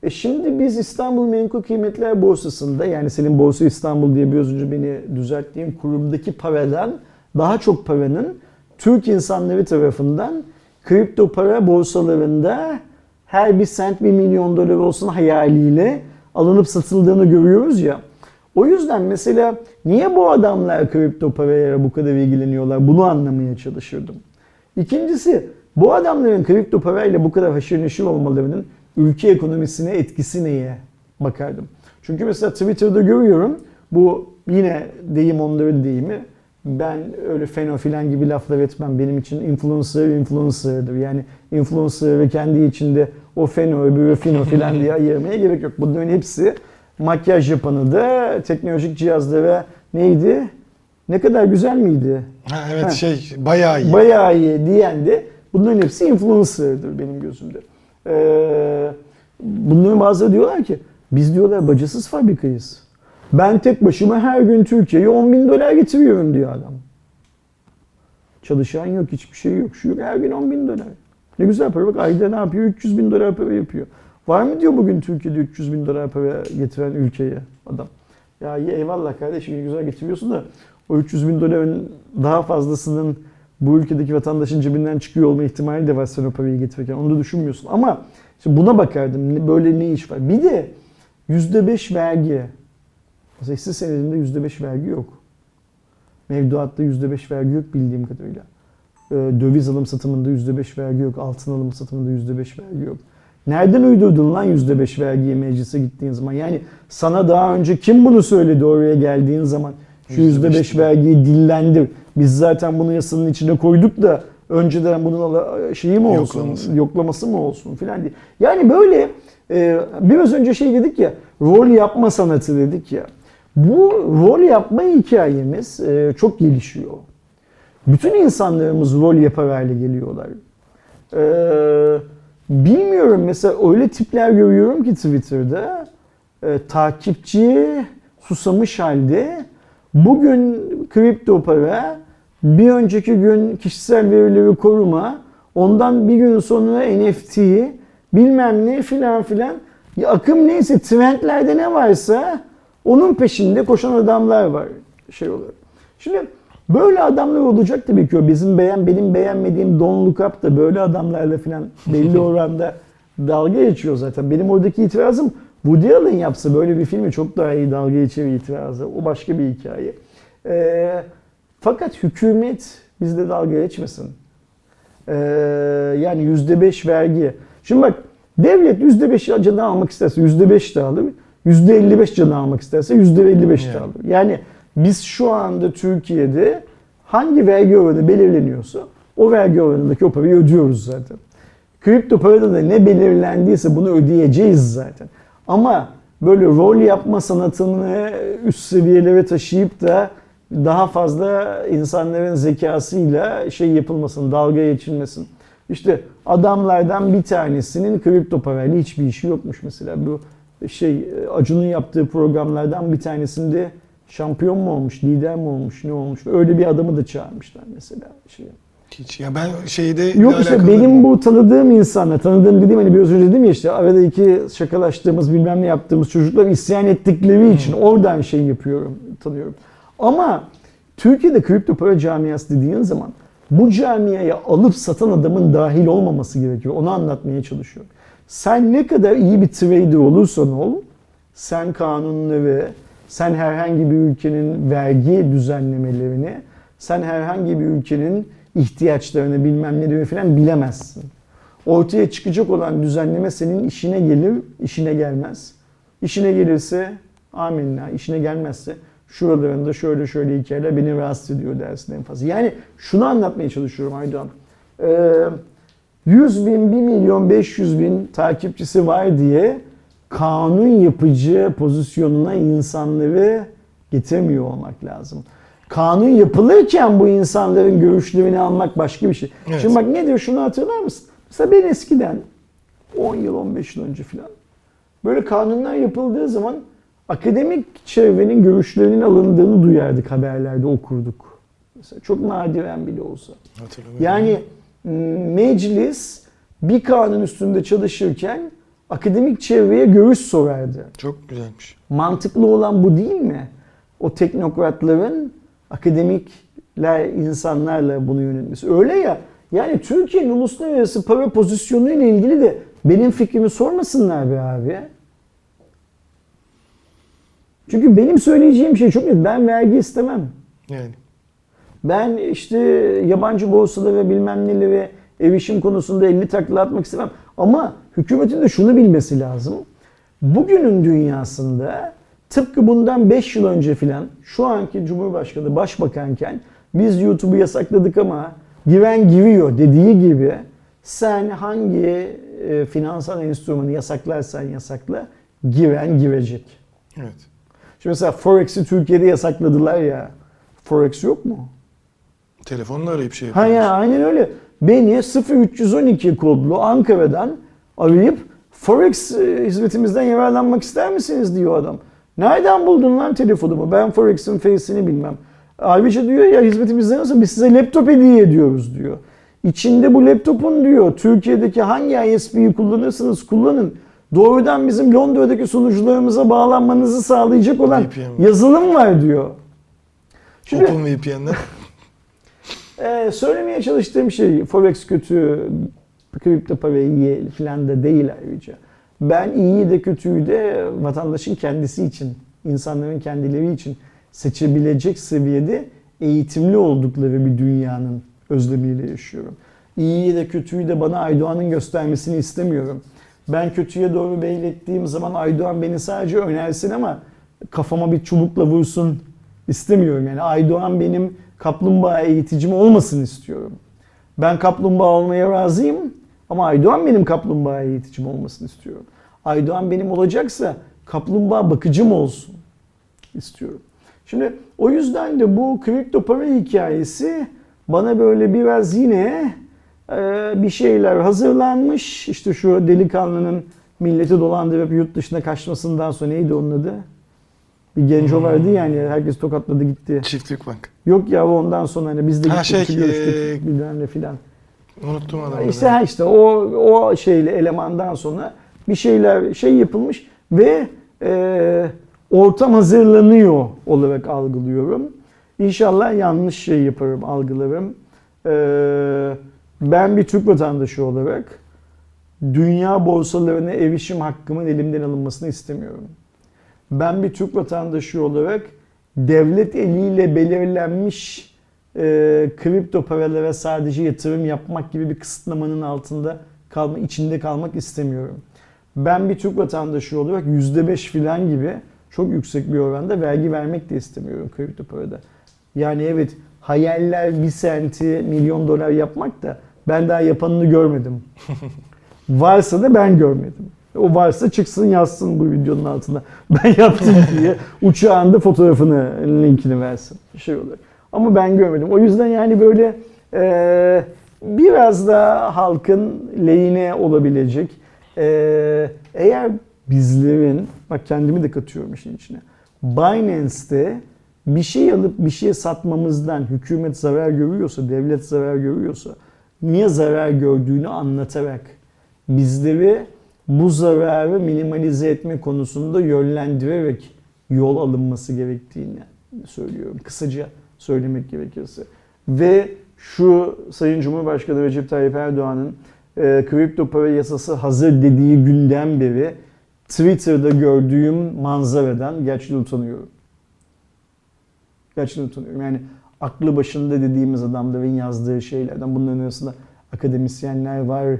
E şimdi biz İstanbul Menkul Kıymetler Borsası'nda, yani senin Borsa İstanbul diye biraz önce beni düzelttiğin kurumdaki paradan daha çok paranın Türk insanları tarafından kripto para borsalarında her bir sent bir milyon dolar olsun hayaliyle alınıp satıldığını görüyoruz ya. O yüzden mesela niye bu adamlar kripto parayla bu kadar ilgileniyorlar bunu anlamaya çalışırdım. İkincisi bu adamların kripto parayla bu kadar haşır neşir olmalarının ülke ekonomisine etkisi neye bakardım. Çünkü mesela Twitter'da görüyorum bu yine deyim onların deyimi. Ben öyle feno filan gibi laflar etmem. Benim için influencer influencer'dır. Yani influencer ve kendi içinde o feno öbürü fino filan diye ayırmaya gerek yok. Bunların hepsi makyaj yapanı da teknolojik cihazlara neydi? Ne kadar güzel miydi? Ha, evet ha. şey bayağı iyi. Bayağı iyi diyen de bunların hepsi influencer'dır benim gözümde. Ee, bunların bazıları diyorlar ki biz diyorlar bacasız fabrikayız. Ben tek başıma her gün Türkiye'ye on bin dolar getiriyorum diyor adam. Çalışan yok, hiçbir şey yok. Şu yok, her gün on bin dolar. Ne güzel para bak ayda ne yapıyor? üç yüz bin dolar para yapıyor. Var mı diyor bugün Türkiye'de üç yüz bin dolar para getiren ülkeye adam. Ya eyvallah kardeşim güzel getiriyorsun da o üç yüz bin doların daha fazlasının bu ülkedeki vatandaşın cebinden çıkıyor olma ihtimali de var sen o parayı getirirken. Onu da düşünmüyorsun ama işte buna bakardım böyle ne iş var. Bir de yüzde beş vergi. Mesela hisse senedinde yüzde beş vergi yok. Mevduatta yüzde beş vergi yok bildiğim kadarıyla. Ee, döviz alım satımında yüzde beş vergi yok. Altın alım satımında yüzde beş vergi yok. Nereden uydurdun lan yüzde beş vergiye meclise gittiğin zaman? Yani sana daha önce kim bunu söyledi oraya geldiğin zaman? Şu yüzde beş vergiyi dillendir. Biz zaten bunu yasanın içine koyduk da önceden bunun şeyi mi olsun, yoklaması, yoklaması mı olsun filan diye. Yani böyle e, biraz önce şey dedik ya, rol yapma sanatı dedik ya. Bu rol yapma hikayemiz e, çok gelişiyor. Bütün insanlarımız rol yapar hale geliyorlar. E, bilmiyorum mesela öyle tipler görüyorum ki Twitter'da e, takipçi susamış halde bugün kripto para, bir önceki gün kişisel verileri koruma, ondan bir gün sonra N F T, bilmem ne filan filan. Ya akım neyse, trendlerde ne varsa onun peşinde koşan adamlar var şey olarak. Şimdi böyle adamlar olacak tabii ki. Bizim beğen, benim beğenmediğim Don't Look Up da böyle adamlarla filan belli oranda dalga geçiyor zaten. Benim oradaki itirazım Woody Allen yapsa böyle bir filmi çok daha iyi dalga geçer itirazı. O başka bir hikaye. Ee, fakat hükümet bizde dalga geçmesin. Ee, yani yüzde beş vergi. Şimdi bak devlet yüzde beş canı almak isterse yüzde beş de alır. yüzde elli beş canı almak isterse yüzde elli beş de alır. Yani biz şu anda Türkiye'de hangi vergi oranı belirleniyorsa o vergi oranındaki o parayı ödüyoruz zaten. Kripto parada da ne belirlendiyse bunu ödeyeceğiz zaten. Ama böyle rol yapma sanatını üst seviyelere taşıyıp da daha fazla insanların zekasıyla şey yapılmasın, dalga geçilmesin. İşte adamlardan bir tanesinin kripto parayla hiçbir işi yokmuş mesela. Bu şey Acun'un yaptığı programlardan bir tanesinde şampiyon mu olmuş, lider mi olmuş, ne olmuş? Öyle bir adamı da çağırmışlar mesela. Şey. Hiç ya ben şeyde... Yok işte benim bu tanıdığım insanla, tanıdığım dediğim hani biraz önce dedim ya işte arada iki şakalaştığımız bilmem ne yaptığımız çocuklar isyan ettikleri hmm. için oradan şey yapıyorum, tanıyorum. Ama Türkiye'de kripto para camiası dediğin zaman bu camiaya alıp satan adamın dahil olmaması gerekiyor. Onu anlatmaya çalışıyorum. Sen ne kadar iyi bir trader olursan ol, sen kanunları, sen herhangi bir ülkenin vergi düzenlemelerini, sen herhangi bir ülkenin ihtiyaçlarını bilmem ne diyor falan bilemezsin. Ortaya çıkacak olan düzenleme senin işine gelir, işine gelmez. İşine gelirse amenna, işine gelmezse şuralarında şöyle şöyle hikayeler beni rahatsız ediyor dersin en fazla. Yani şunu anlatmaya çalışıyorum Aydoğan. Ee, yüz bin, bir milyon, beş yüz bin takipçisi var diye kanun yapıcı pozisyonuna insanları getirmiyor olmak lazım. Kanun yapılırken bu insanların görüşlerini almak başka bir şey. Evet. Şimdi bak ne diyor şunu hatırlar mısın? Mesela ben eskiden on yıl, on beş yıl önce falan böyle kanunlar yapıldığı zaman akademik çevrenin görüşlerinin alındığını duyardık, haberlerde okurduk. Mesela çok nadiren bile olsa. Yani meclis bir kanun üstünde çalışırken akademik çevreye görüş sorardı. Çok güzelmiş. Mantıklı olan bu değil mi? O teknokratların akademikler, insanlarla bunu yönetmesi. Öyle ya, yani Türkiye'nin uluslararası para pozisyonu ile ilgili de benim fikrimi sormasınlar be abi. Çünkü benim söyleyeceğim şey çok net. Ben vergi istemem. Yani. Ben işte yabancı borsaları ve bilmem neli ve erişim konusunda elli takla atmak istemem. Ama hükümetin de şunu bilmesi lazım. Bugünün dünyasında tıpkı bundan beş yıl önce filan şu anki Cumhurbaşkanı başbakanken biz YouTube'u yasakladık ama giren giriyor dediği gibi sen hangi e, finansal enstrümanı yasaklarsan yasakla giren girecek. Evet. Şimdi mesela Forex'i Türkiye'de yasakladılar ya. Forex yok mu? Telefonla arayıp şey yapıyoruz. Ha ya aynen öyle. Beni sıfır üç yüz on iki kodlu Ankara'dan arayıp Forex hizmetimizden yararlanmak ister misiniz diyor adam. Nereden buldun lan telefonumu? Ben Forex'in face'ini bilmem. Ayrıca diyor ya hizmetimizde nasıl biz size laptop hediye ediyoruz diyor. İçinde bu laptopun diyor Türkiye'deki hangi I S P'yi kullanırsanız kullanın. Doğrudan bizim Londra'daki sunucularımıza bağlanmanızı sağlayacak olan V P N yazılım var diyor. Şimdi, OpenVPN'den. e, söylemeye çalıştığım şey Forex kötü, kripto para iyi filan da değil ayrıca. Ben iyiyi de kötüyü de vatandaşın kendisi için, insanların kendileri için seçebilecek seviyede eğitimli oldukları bir dünyanın özlemiyle yaşıyorum. İyiyi de kötüyü de bana Aydoğan'ın göstermesini istemiyorum. Ben kötüye doğru meylettiğim zaman Aydoğan beni sadece önersin ama kafama bir çubukla vursun istemiyorum. Yani Aydoğan benim kaplumbağa eğiticim olmasın istiyorum. Ben kaplumbağa olmaya razıyım ama Aydoğan benim kaplumbağa eğiticim olmasın istiyorum. Aydoğan benim olacaksa kaplumbağa bakıcım olsun istiyorum. Şimdi o yüzden de bu kripto para hikayesi bana böyle biraz yine bir şeyler hazırlanmış. İşte şu delikanlının milleti dolandırıp yurt dışına kaçmasından sonra neydi onun adı? Bir genco vardı yani ya, herkes tokatladı gitti. Çiftlik Bank. Yok ya ondan sonra hani biz de gittik, şey, görüştük ee... bilmem ne filan. Unuttum adamı. İşte ha işte o o şeyle elemandan sonra bir şeyler şey yapılmış ve e, ortam hazırlanıyor olarak algılıyorum. İnşallah yanlış şey yaparım, algılarım. E, ben bir Türk vatandaşı olarak dünya borsalarına erişim hakkımın elimden alınmasını istemiyorum. Ben bir Türk vatandaşı olarak devlet eliyle belirlenmiş e, kripto paralara sadece yatırım yapmak gibi bir kısıtlamanın altında kalma, içinde kalmak istemiyorum. Ben bir Türk vatandaşı olarak yüzde beş filan gibi çok yüksek bir oranda vergi vermek de istemiyorum kripto parada. Yani evet hayaller bir senti milyon dolar yapmak da ben daha yapanını görmedim. Varsa da ben görmedim. O varsa çıksın yazsın bu videonun altına. Ben yaptım diye uçağında fotoğrafını, linkini versin. Şey olur. Ama ben görmedim. O yüzden yani böyle e, biraz da halkın lehine olabilecek. E, eğer bizlerin, bak kendimi de katıyorum işin içine, Binance'te bir şey alıp bir şeye satmamızdan hükümet zarar görüyorsa, devlet zarar görüyorsa, niye zarar gördüğünü anlatarak bizleri bu zararı minimalize etme konusunda yönlendirerek yol alınması gerektiğini söylüyorum. Kısaca söylemek gerekirse. Ve şu Sayın Cumhurbaşkanı Recep Tayyip Erdoğan'ın e, kripto para yasası hazır dediği günden beri Twitter'da gördüğüm manzaradan gerçekten utanıyorum. Gerçekten utanıyorum. Yani aklı başında dediğimiz adamların yazdığı şeylerden, bunların arasında akademisyenler var,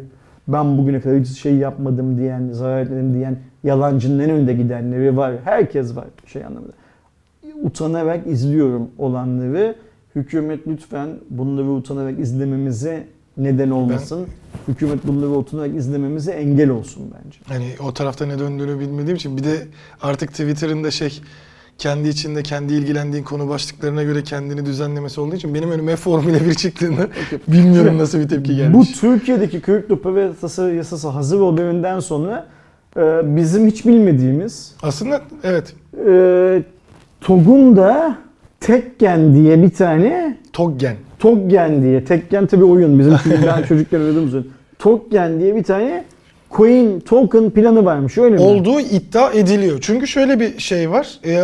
ben bugüne kadar hiç şey yapmadım diyen, zarar etmedim diyen, yalancının en önde gidenleri var. Herkes var şey anlamında. Utanarak izliyorum olanları. Hükümet lütfen bunları utanarak izlememize neden olmasın. Ben, Hükümet bunları utanarak izlememize engel olsun bence. Hani o tarafta ne döndüğünü bilmediğim için, bir de artık Twitter'ın da şey, kendi içinde kendi ilgilendiğin konu başlıklarına göre kendini düzenlemesi olduğu için benim önüme Formula bir çıktığında bilmiyorum nasıl bir tepki gelmiş. Bu Türkiye'deki kripto para yasası, yasası hazır haberinden sonra e, bizim hiç bilmediğimiz aslında evet. E, T O G'un da Tekgen diye bir tane Toggen. Toggen diye. Tekgen tabii oyun. Bizim ben çocukken oynadığımız oyun. Toggen diye bir tane coin, token planı varmış. Öyle mi? Olduğu iddia ediliyor. Çünkü şöyle bir şey var. Ee,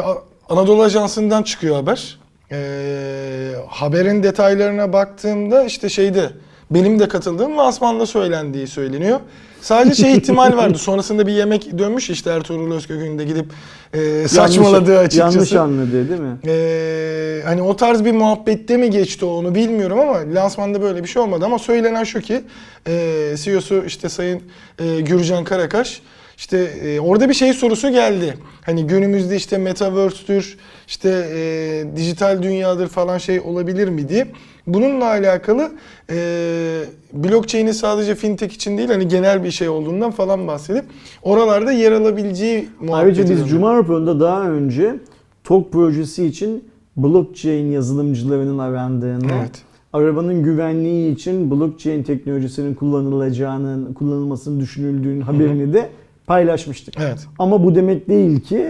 Anadolu Ajansı'ndan çıkıyor haber. Ee, haberin detaylarına baktığımda işte şeyde benim de katıldığım lansmanda söylendiği söyleniyor. Sadece şey ihtimal vardı. Sonrasında bir yemek dönmüş işte Ertuğrul Özkök'ün de gidip e, saçmaladığı açıkçası. Yanlış anladı değil mi? E, hani o tarz bir muhabbette mi geçti onu bilmiyorum ama lansmanda böyle bir şey olmadı. Ama söylenen şu ki e, C E O'su işte Sayın e, Gürcan Karakaş işte e, orada bir şey sorusu geldi. Hani günümüzde işte Metaverse'tür işte e, dijital dünyadır falan şey olabilir mi diye. Bununla alakalı e, blockchain'in sadece fintech için değil hani genel bir şey olduğundan falan bahsedip oralarda yer alabileceği muhabbet ediyoruz. Ayrıca biz Cuma raporunda daha önce T O G projesi için blockchain yazılımcılarının arandığını, evet, arabanın güvenliği için blockchain teknolojisinin kullanılacağının, kullanılmasının düşünüldüğünün haberini, hı-hı, de paylaşmıştık. Evet. Ama bu demek değil ki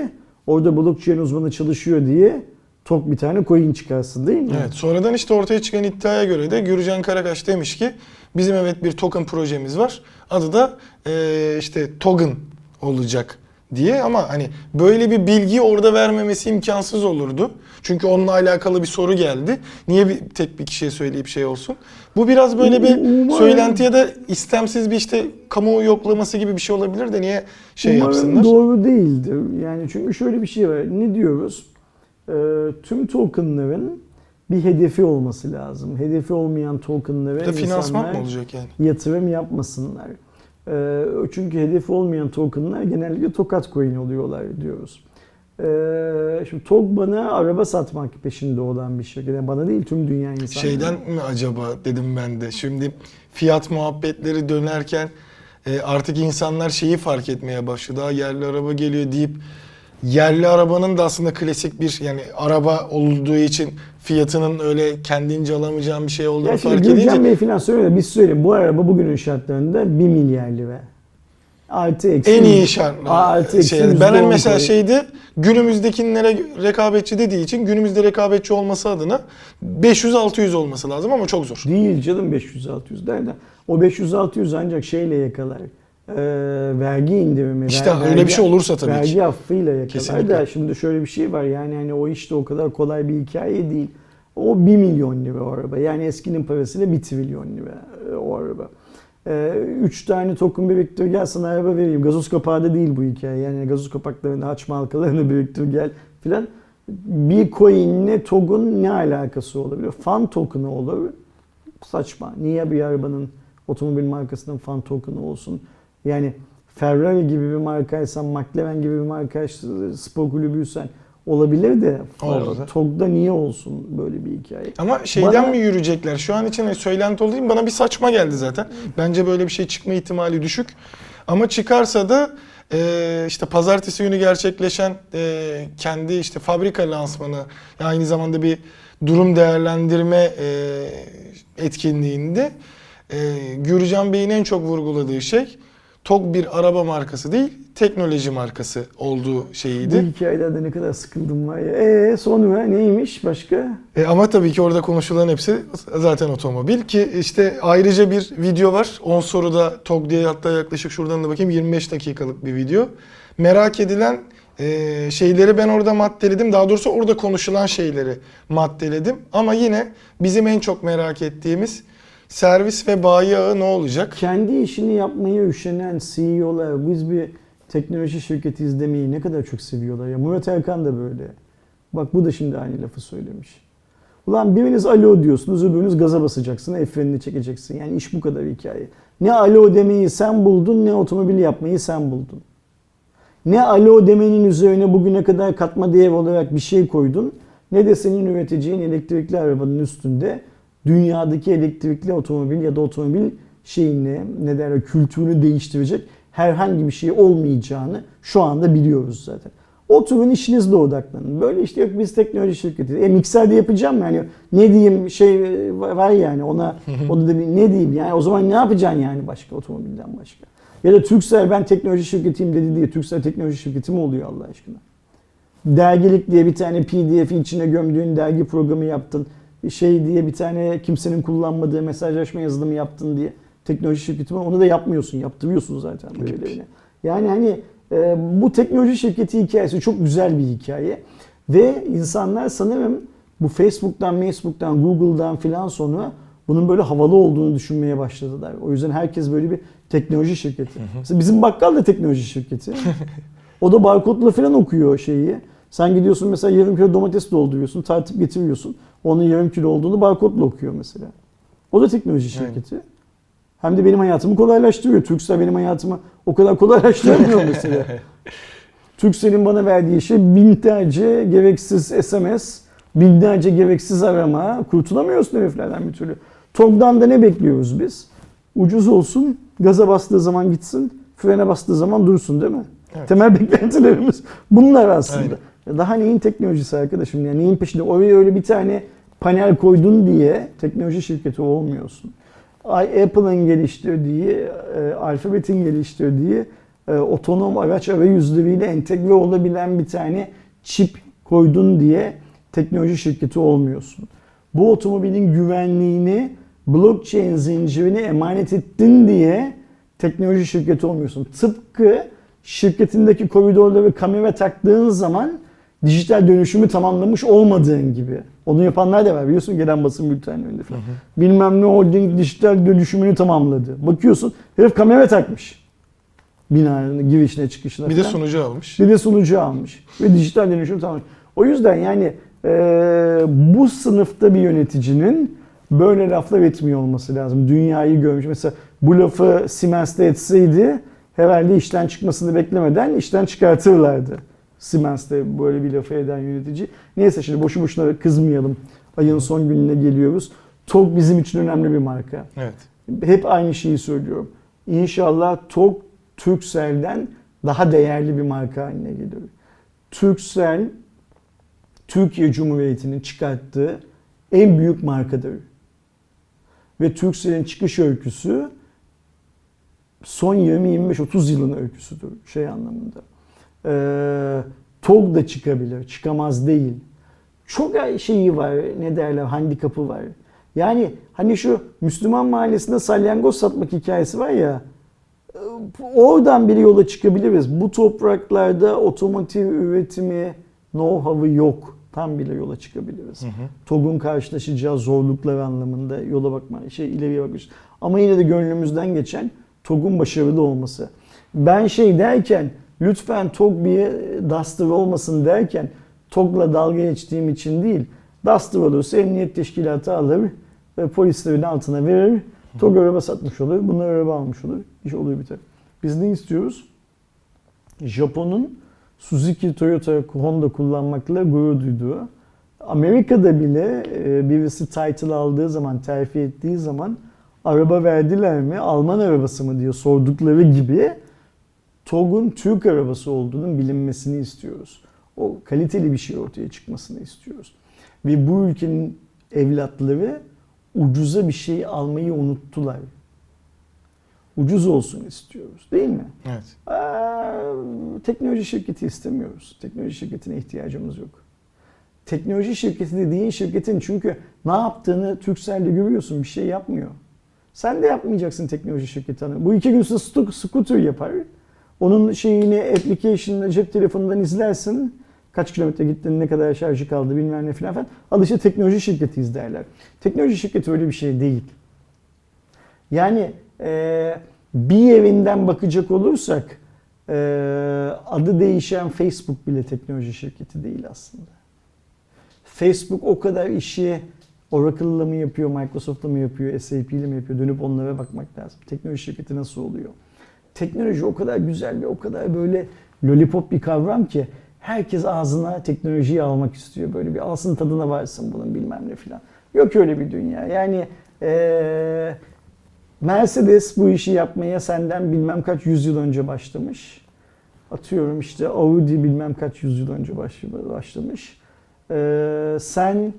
orada blockchain uzmanı çalışıyor diye T O G bir tane coin çıkarsın değil mi? Evet. Sonradan işte ortaya çıkan iddiaya göre de Gürcan Karakaş demiş ki bizim evet bir token projemiz var. Adı da e, işte Token olacak diye ama hani böyle bir bilgi orada vermemesi imkansız olurdu. Çünkü onunla alakalı bir soru geldi. Niye bir, tek bir kişiye söyleyip şey olsun? Bu biraz böyle bir umarım, söylentiye de istemsiz bir işte kamuoyu yoklaması gibi bir şey olabilir de niye şey yapsınlar? Doğru değildir. Yani çünkü şöyle bir şey var. Ne diyoruz? Tüm tokenların bir hedefi olması lazım. Hedefi olmayan tokenlara insanlar yani yatırım yapmasınlar. Çünkü hedefi olmayan tokenlar genellikle tokat coin oluyorlar diyoruz. Şimdi T O G bana araba satmak peşinde olan bir şirket. Yani bana değil tüm dünya insanları. Şeyden mi acaba dedim ben de. Şimdi fiyat muhabbetleri dönerken artık insanlar şeyi fark etmeye başladı. Daha yerli araba geliyor deyip yerli arabanın da aslında klasik bir yani araba olduğu için fiyatının öyle kendince alamayacağım bir şey olduğunu ya fark edince. Gürcan Bey falan söylüyor. Biz söyleyeyim. Bu araba bugünün şartlarında bir milyar lira. Artı eksi. En iyi şartlar. Şey, ben mesela şeydi günümüzdekinlere rekabetçi dediği için günümüzde rekabetçi olması adına beş yüz altı yüz olması lazım ama çok zor. Değil canım beş yüz altı yüz nereden? O beş yüz altı yüz ancak şeyle yakalar. Ee, vergi indirimi. İşte vergi, öyle bir şey olursa tabii vergi ki. Vergi affıyla yakalar da şimdi şöyle bir şey var yani hani o işte o kadar kolay bir hikaye değil. O bir milyon lira o araba. Yani eskinin parasıyla bir trilyon lira o araba. Ee, üç tane token biriktir gel sana araba vereyim. Gazoz kapağı da değil bu hikaye. Yani gazoz kapaklarını açma halkalarını biriktir gel filan. Bir coinle T O G'un ne alakası olabilir? Fan token'ı olur. Saçma. Niye bir arabanın otomobil markasının fan token'ı olsun? Yani Ferrari gibi bir markaysan, McLaren gibi bir markaysan, spor kulübüysen olabilir de T O G'da niye olsun böyle bir hikaye? Ama şeyden bana, mi yürüyecekler? Şu an için söylenti olduğu için bana bir saçma geldi zaten. Bence böyle bir şey çıkma ihtimali düşük. Ama çıkarsa da e, işte pazartesi günü gerçekleşen e, kendi işte fabrika lansmanı aynı zamanda bir durum değerlendirme e, etkinliğinde e, Gürcan Bey'in en çok vurguladığı şey T O G bir araba markası değil, teknoloji markası olduğu şeyiydi. Bu hikayelerde ne kadar sıkıldım var ya. Eee sonu ha neymiş başka? E ama tabii ki orada konuşulan hepsi zaten otomobil ki işte ayrıca bir video var. on soruda T O G diye, hatta yaklaşık şuradan da bakayım yirmi beş dakikalık bir video. Merak edilen e, şeyleri ben orada maddeledim. Daha doğrusu orada konuşulan şeyleri maddeledim. Ama yine bizim en çok merak ettiğimiz servis ve bayi ağı ne olacak? Kendi işini yapmaya üşenen C E O'lar, biz bir teknoloji şirketi izlemeyi ne kadar çok seviyorlar ya. Murat Erkan da böyle. Bak bu da şimdi aynı lafı söylemiş. Ulan biriniz alo diyorsunuz, öbürünüz gaza basacaksın, el frenini çekeceksin. Yani iş bu kadar hikaye. Ne alo demeyi sen buldun, ne otomobil yapmayı sen buldun. Ne alo demenin üzerine bugüne kadar katma değer olarak bir şey koydun, ne de senin üreteceğin elektrikli arabanın üstünde dünyadaki elektrikli otomobil ya da otomobil şeyini, ne derler, kültürünü değiştirecek herhangi bir şey olmayacağını şu anda biliyoruz zaten. Oturun işinizle odaklanın. Böyle işte yok biz teknoloji şirketi. E mikser de yapacağım yani. Ne diyeyim şey var yani ona o da ne diyeyim yani o zaman ne yapacaksın yani başka otomobilden başka. Ya da Turkcell ben teknoloji şirketiyim dedi diye Turkcell teknoloji şirketi mi oluyor Allah aşkına? Dergilik diye bir tane P D F'i içine gömdüğün dergi programı yaptın. Şey diye bir tane kimsenin kullanmadığı mesajlaşma yazılımı yaptın diye teknoloji şirketi mi? Onu da yapmıyorsun, yaptırıyorsun zaten böylelerine. Yani hani e, bu teknoloji şirketi hikayesi çok güzel bir hikaye ve insanlar sanırım bu Facebook'tan, Facebook'tan, Google'dan filan sonra bunun böyle havalı olduğunu düşünmeye başladılar. O yüzden herkes böyle bir teknoloji şirketi. Mesela bizim bakkal da teknoloji şirketi. O da barkodla filan okuyor şeyi. Sen gidiyorsun mesela yarım kilo domates dolduruyorsun, tartıp getiriyorsun. Onun yarım kilo olduğunu barkodla okuyor mesela. O da teknoloji şirketi. Yani. Hem de benim hayatımı kolaylaştırıyor. Turkcell benim hayatımı o kadar kolaylaştırmıyor mesela. Turkcell'in bana verdiği şey binlerce gereksiz S M S, binlerce gereksiz arama. Kurtulamıyorsun heriflerden bir türlü. T O G'dan da ne bekliyoruz biz? Ucuz olsun, gaza bastığı zaman gitsin, frene bastığı zaman dursun değil mi? Evet. Temel beklentilerimiz bunlar aslında. Aynen. Daha neyin teknolojisi arkadaşım? Yani neyin peşinde? Oraya öyle bir tane panel koydun diye teknoloji şirketi olmuyorsun. Apple'ın geliştirdiği, Alphabet'in geliştirdiği otonom araç arayüzleriyle entegre olabilen bir tane çip koydun diye teknoloji şirketi olmuyorsun. Bu otomobilin güvenliğini blockchain zincirine emanet ettin diye teknoloji şirketi olmuyorsun. Tıpkı şirketindeki koridorda ve kamera taktığın zaman dijital dönüşümü tamamlamış olmadığın gibi. Onu yapanlar da var biliyorsun gelen basın bültenlerinde falan. Hı hı. Bilmem ne holding dijital dönüşümünü tamamladı. Bakıyorsun herif kamera takmış. Binanın girişine çıkışına. Bir falan. De sunucu almış. Bir de sunucu almış. Ve dijital dönüşümü tamamlamış. O yüzden yani e, bu sınıfta bir yöneticinin böyle laflar etmiyor olması lazım. Dünyayı görmüş. Mesela bu lafı Siemens'te etseydi herhalde işten çıkmasını beklemeden işten çıkartırlardı. Siemens'te böyle bir lafı eden yönetici. Neyse şimdi boşu boşuna kızmayalım. Ayın son gününe geliyoruz. T O G bizim için önemli bir marka. Evet. Hep aynı şeyi söylüyorum. İnşallah T O G Turkcell'den daha değerli bir marka haline gelir. Turkcell, Türkiye Cumhuriyeti'nin çıkarttığı en büyük markadır. Ve Turkcell'in çıkış öyküsü son yirmi, yirmi beş, otuz yılın öyküsüdür şey anlamında. Ee, T O G da çıkabilir, çıkamaz değil. Çok şeyi var, ne derler, handikapı var. Yani hani şu Müslüman mahallesinde salyangoz satmak hikayesi var ya, oradan bir yola çıkabiliriz. Bu topraklarda otomotiv üretimi, know-how'ı yok. Tam bile yola çıkabiliriz. Hı hı. T O G'un karşılaşacağı zorluklar anlamında yola bakma, şey ileriye bakmış. Ama yine de gönlümüzden geçen T O G'un başarılı olması. Ben şey derken, lütfen T O G bir Duster olmasın derken, T O G'la dalga geçtiğim için değil, Duster olursa emniyet teşkilatı alır ve polislerin altına verir, T O G araba satmış olur, bunlar araba almış olur, iş oluyor biter. Biz ne istiyoruz? Japon'un Suzuki, Toyota, Honda kullanmakla gurur duyduğu, Amerika'da bile birisi title aldığı zaman, terfi ettiği zaman, araba verdiler mi, Alman arabası mı diye sordukları gibi T O G'un Türk arabası olduğunun bilinmesini istiyoruz. O kaliteli bir şey ortaya çıkmasını istiyoruz. Ve bu ülkenin evlatları ucuza bir şey almayı unuttular. ucuz olsun istiyoruz, değil mi? Evet. Ee, teknoloji şirketi istemiyoruz. Teknoloji şirketine ihtiyacımız yok. Teknoloji şirketi dediğin şirketin çünkü ne yaptığını Turkcell'de görüyorsun, bir şey yapmıyor. Sen de yapmayacaksın teknoloji şirketini. Bu iki gün scooter yapar. Onun şeyini application'la cep telefonundan izlersin. Kaç kilometre gittin, ne kadar şarjı kaldı bilmem ne filan filan. Al işte teknoloji şirketi izlerler. Teknoloji şirketi öyle bir şey değil. Yani e, bir evinden bakacak olursak e, adı değişen Facebook bile teknoloji şirketi değil aslında. Facebook o kadar işi Oracle'la mı yapıyor, Microsoft'la mı yapıyor, S A P'yle mi yapıyor? Dönüp onlara bakmak lazım. Teknoloji şirketi nasıl oluyor? Teknoloji o kadar güzel ve o kadar böyle lollipop bir kavram ki herkes ağzına teknolojiyi almak istiyor. Böyle bir alsın tadına varsın bunun bilmem ne filan. Yok öyle bir dünya. Yani ee, Mercedes bu işi yapmaya senden bilmem kaç yüzyıl önce başlamış. Atıyorum işte Audi bilmem kaç yüzyıl önce başlamış. Ee, sen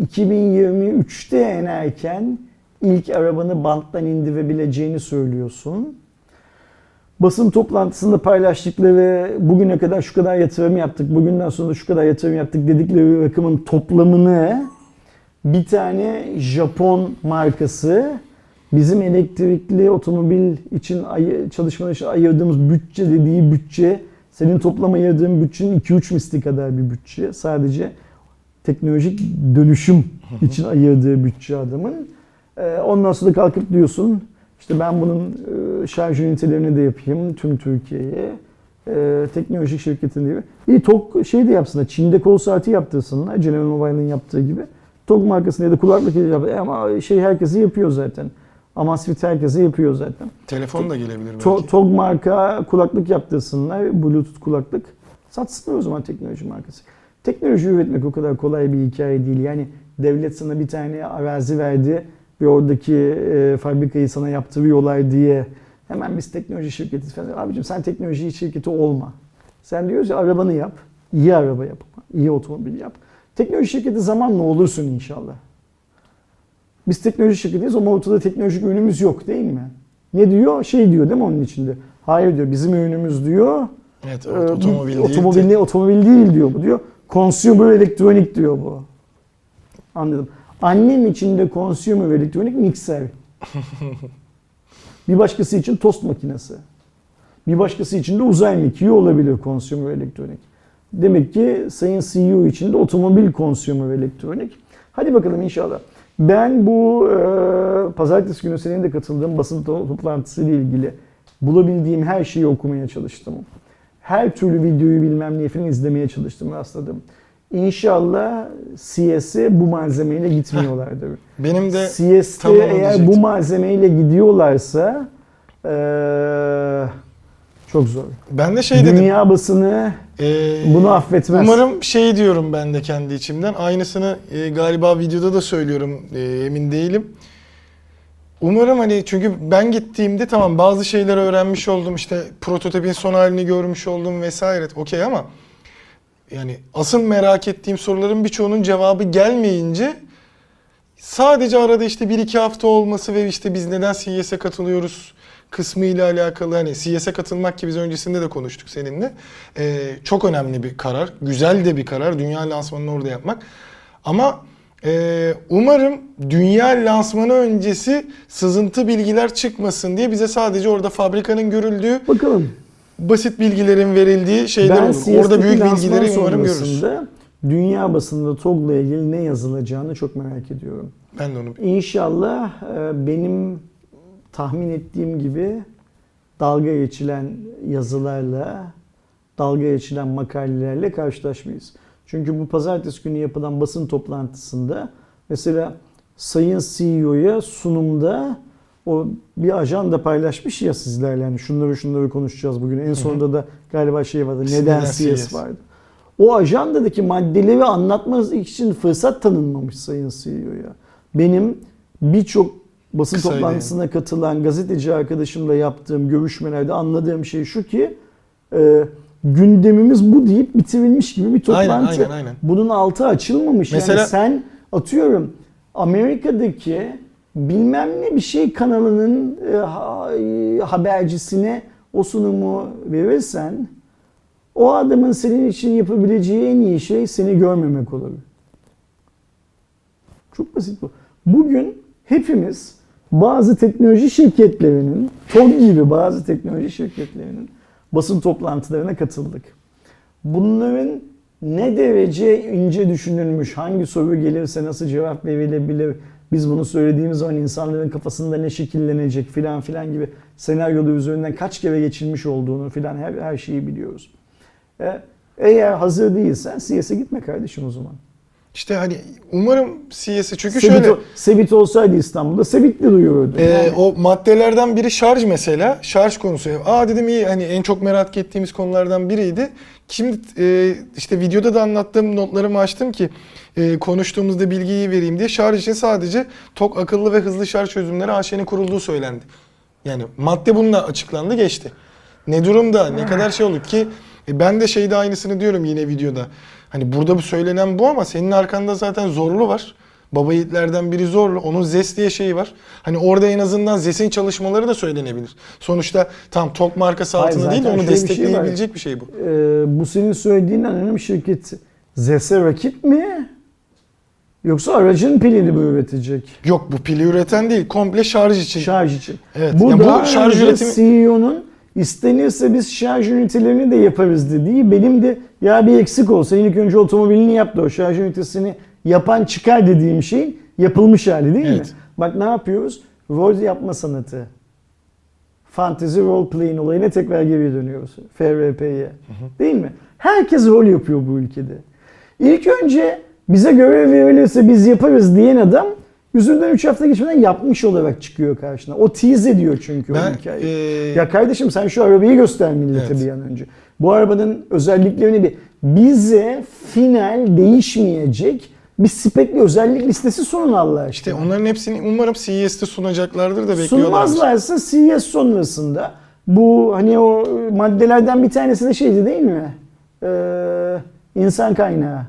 iki bin yirmi üçte enerken ilk arabanı banttan indirebileceğini söylüyorsun. Basın toplantısında paylaştıkları bugüne kadar şu kadar yatırım yaptık, bugünden sonra da şu kadar yatırım yaptık dedikleri rakamın toplamını bir tane Japon markası bizim elektrikli otomobil için çalışmalar için ayırdığımız bütçe dediği bütçe senin toplam ayırdığın bütçenin iki üç misli kadar bir bütçe. Sadece teknolojik dönüşüm için ayırdığı bütçe adamın. Ondan sonra da kalkıp diyorsun, işte ben bunun şarj ünitelerini de yapayım tüm Türkiye'ye. Teknolojik şirketin gibi. İyi T O G şey de yapsınlar, Çin'de kol saati yaptırsınlar, General Mobile'ın yaptığı gibi. T O G markasında ya da kulaklık yaptırsınlar. Ama şey herkesi yapıyor zaten. Amazfit herkesi yapıyor zaten. Telefon da gelebilir belki. T O G marka kulaklık yaptırsınlar, Bluetooth kulaklık. Satsınlar o zaman teknoloji markası. Teknoloji üretmek o kadar kolay bir hikaye değil. Yani devlet sana bir tane arazi verdi ve oradaki e, fabrikayı sana yaptırıyorlar diye hemen biz teknoloji şirketi falan. Abicim sen teknoloji şirketi olma. Sen diyoruz ya arabanı yap, iyi araba yap, iyi otomobil yap. Teknoloji şirketi zamanla olursun inşallah. Biz teknoloji şirketiyiz ama ortada teknolojik ürünümüz yok değil mi? Ne diyor? Şey diyor değil mi onun içinde? Hayır diyor bizim ürünümüz diyor. Evet, evet e, otomobil, bu, değil otomobil, değil. otomobil değil diyor bu diyor. Consumer elektronik diyor bu. Anladım. Annem için de consumer elektronik mikser. Bir başkası için tost makinesi. Bir başkası için de uzay mekiği olabilir consumer elektronik. Demek ki Sayın C E O için de otomobil consumer elektronik. Hadi bakalım inşallah. Ben bu e, pazartesi günü senin de katıldığın basın toplantısı ile ilgili bulabildiğim her şeyi okumaya çalıştım. Her türlü videoyu bilmem ne falan izlemeye çalıştım, rastladım. İnşallah C S'e bu malzemeyle gitmiyorlardır. Benim de C S'te tamam eğer diyecektim. Bu malzemeyle gidiyorlarsa ee, çok zor. Ben de şey Dünya dedim. Dünya basını ee, bunu affetmez. Umarım şey diyorum ben de kendi içimden. Aynısını e, galiba videoda da söylüyorum. E, emin değilim. Umarım hani çünkü ben gittiğimde tamam bazı şeyleri öğrenmiş oldum işte prototipin son halini görmüş oldum vesaire okey ama yani asıl merak ettiğim soruların birçoğunun cevabı gelmeyince sadece arada işte bir iki hafta olması ve işte biz neden C E S'e katılıyoruz kısmı ile alakalı hani C E S'e katılmak ki biz öncesinde de konuştuk seninle ee, çok önemli bir karar, güzel de bir karar dünya lansmanını orada yapmak ama Ee, umarım dünya lansmanı öncesi sızıntı bilgiler çıkmasın diye bize sadece orada fabrikanın görüldüğü, bakalım. Basit bilgilerin verildiği şeyler olur. Orada büyük bilgileri umarım görürüz. Dünya basında T O G'la ilgili ne yazılacağını çok merak ediyorum. Ben de onu. İnşallah benim tahmin ettiğim gibi dalga geçilen yazılarla, dalga geçilen makalelerle karşılaşmayız. Çünkü bu pazartesi günü yapılan basın toplantısında mesela Sayın C E O'ya sunumda o bir ajanda paylaşmış ya sizlerle yani şunları şunları konuşacağız bugün. En sonunda da galiba şey vardı neden C E S vardı. O ajandadaki maddeleri anlatmanız için fırsat tanınmamış Sayın C E O'ya. Benim birçok basın Kısa toplantısına yani. Katılan gazeteci arkadaşımla yaptığım görüşmelerde anladığım şey şu ki e, gündemimiz bu deyip bitirilmiş gibi bir toplantı. Aynen, aynen, aynen. Bunun altı açılmamış. Mesela, yani sen atıyorum Amerika'daki bilmem ne bir şey kanalının habercisine o sunumu verirsen, o adamın senin için yapabileceği en iyi şey seni görmemek olabilir. Çok basit bu. Bugün hepimiz bazı teknoloji şirketlerinin, T O G gibi bazı teknoloji şirketlerinin basın toplantılarına katıldık. Bunların ne derece ince düşünülmüş, hangi soru gelirse nasıl cevap verilebilir, biz bunu söylediğimiz zaman insanların kafasında ne şekillenecek filan filan gibi senaryoda üzerinden kaç kere geçilmiş olduğunu filan her, her şeyi biliyoruz. Ee, eğer hazır değilsen C S'e gitme kardeşim o zaman. İşte hani umarım C S'e çünkü Sebit, şöyle... Sebit olsaydı İstanbul'da Sebit'le duyuyordu. E, yani. O maddelerden biri şarj mesela. Şarj konusu. Aa dedim iyi hani en çok merak ettiğimiz konulardan biriydi. Şimdi e, işte videoda da anlattığım notlarımı açtım ki e, konuştuğumuzda bilgiyi vereyim diye. Şarj için sadece TOG akıllı ve hızlı şarj çözümleri A Ş'nin kurulduğu söylendi. Yani madde bununla açıklandı geçti. Ne durumda ne kadar şey olur ki e, ben de şeyde aynısını diyorum yine videoda. Hani burada bu söylenen bu ama senin arkanda zaten Zorlu var. Baba yiğitlerden biri Zorlu. Onun Z E S diye şeyi var. Hani orada en azından Z E S'in çalışmaları da söylenebilir. Sonuçta tam TOG markası altında değil de onu destekleyebilecek bir şey, bir şey bu. Ee, bu senin söylediğin en önemli şirket Z E S'e rakip mi? Yoksa aracın pilini mi üretecek? Yok bu pili üreten değil. Komple şarj için. Şarj için. Evet. Bu yani da bu şarj üretimi... C E O'nun İstenirse biz şarj ünitelerini de yaparız dediği, benim de ya bir eksik olsa ilk önce otomobilini yap da o şarj ünitesini yapan çıkar dediğim şeyin yapılmış hali değil evet. mi? Bak ne yapıyoruz? Rol yapma sanatı. Fantasy role playing olayına tekrar geri dönüyoruz. F R P'ye. Değil mi? Herkes rol yapıyor bu ülkede. İlk önce bize görev verilirse biz yaparız diyen adam yüzünden üç hafta geçmeden yapmış olarak çıkıyor karşına. O tease ediyor çünkü ben, o hikayeyi. Ee... Ya kardeşim sen şu arabayı göster millete evet. bir an önce. Bu arabanın özelliklerini bir... Bize final değişmeyecek bir spekli özellik listesi sunun Allah aşkına. İşte onların hepsini umarım C E S'te sunacaklardır da bekliyorlar. Sunmazlarsa C E S sonrasında bu hani o maddelerden bir tanesi de şeydi değil mi? Ee, insan kaynağı.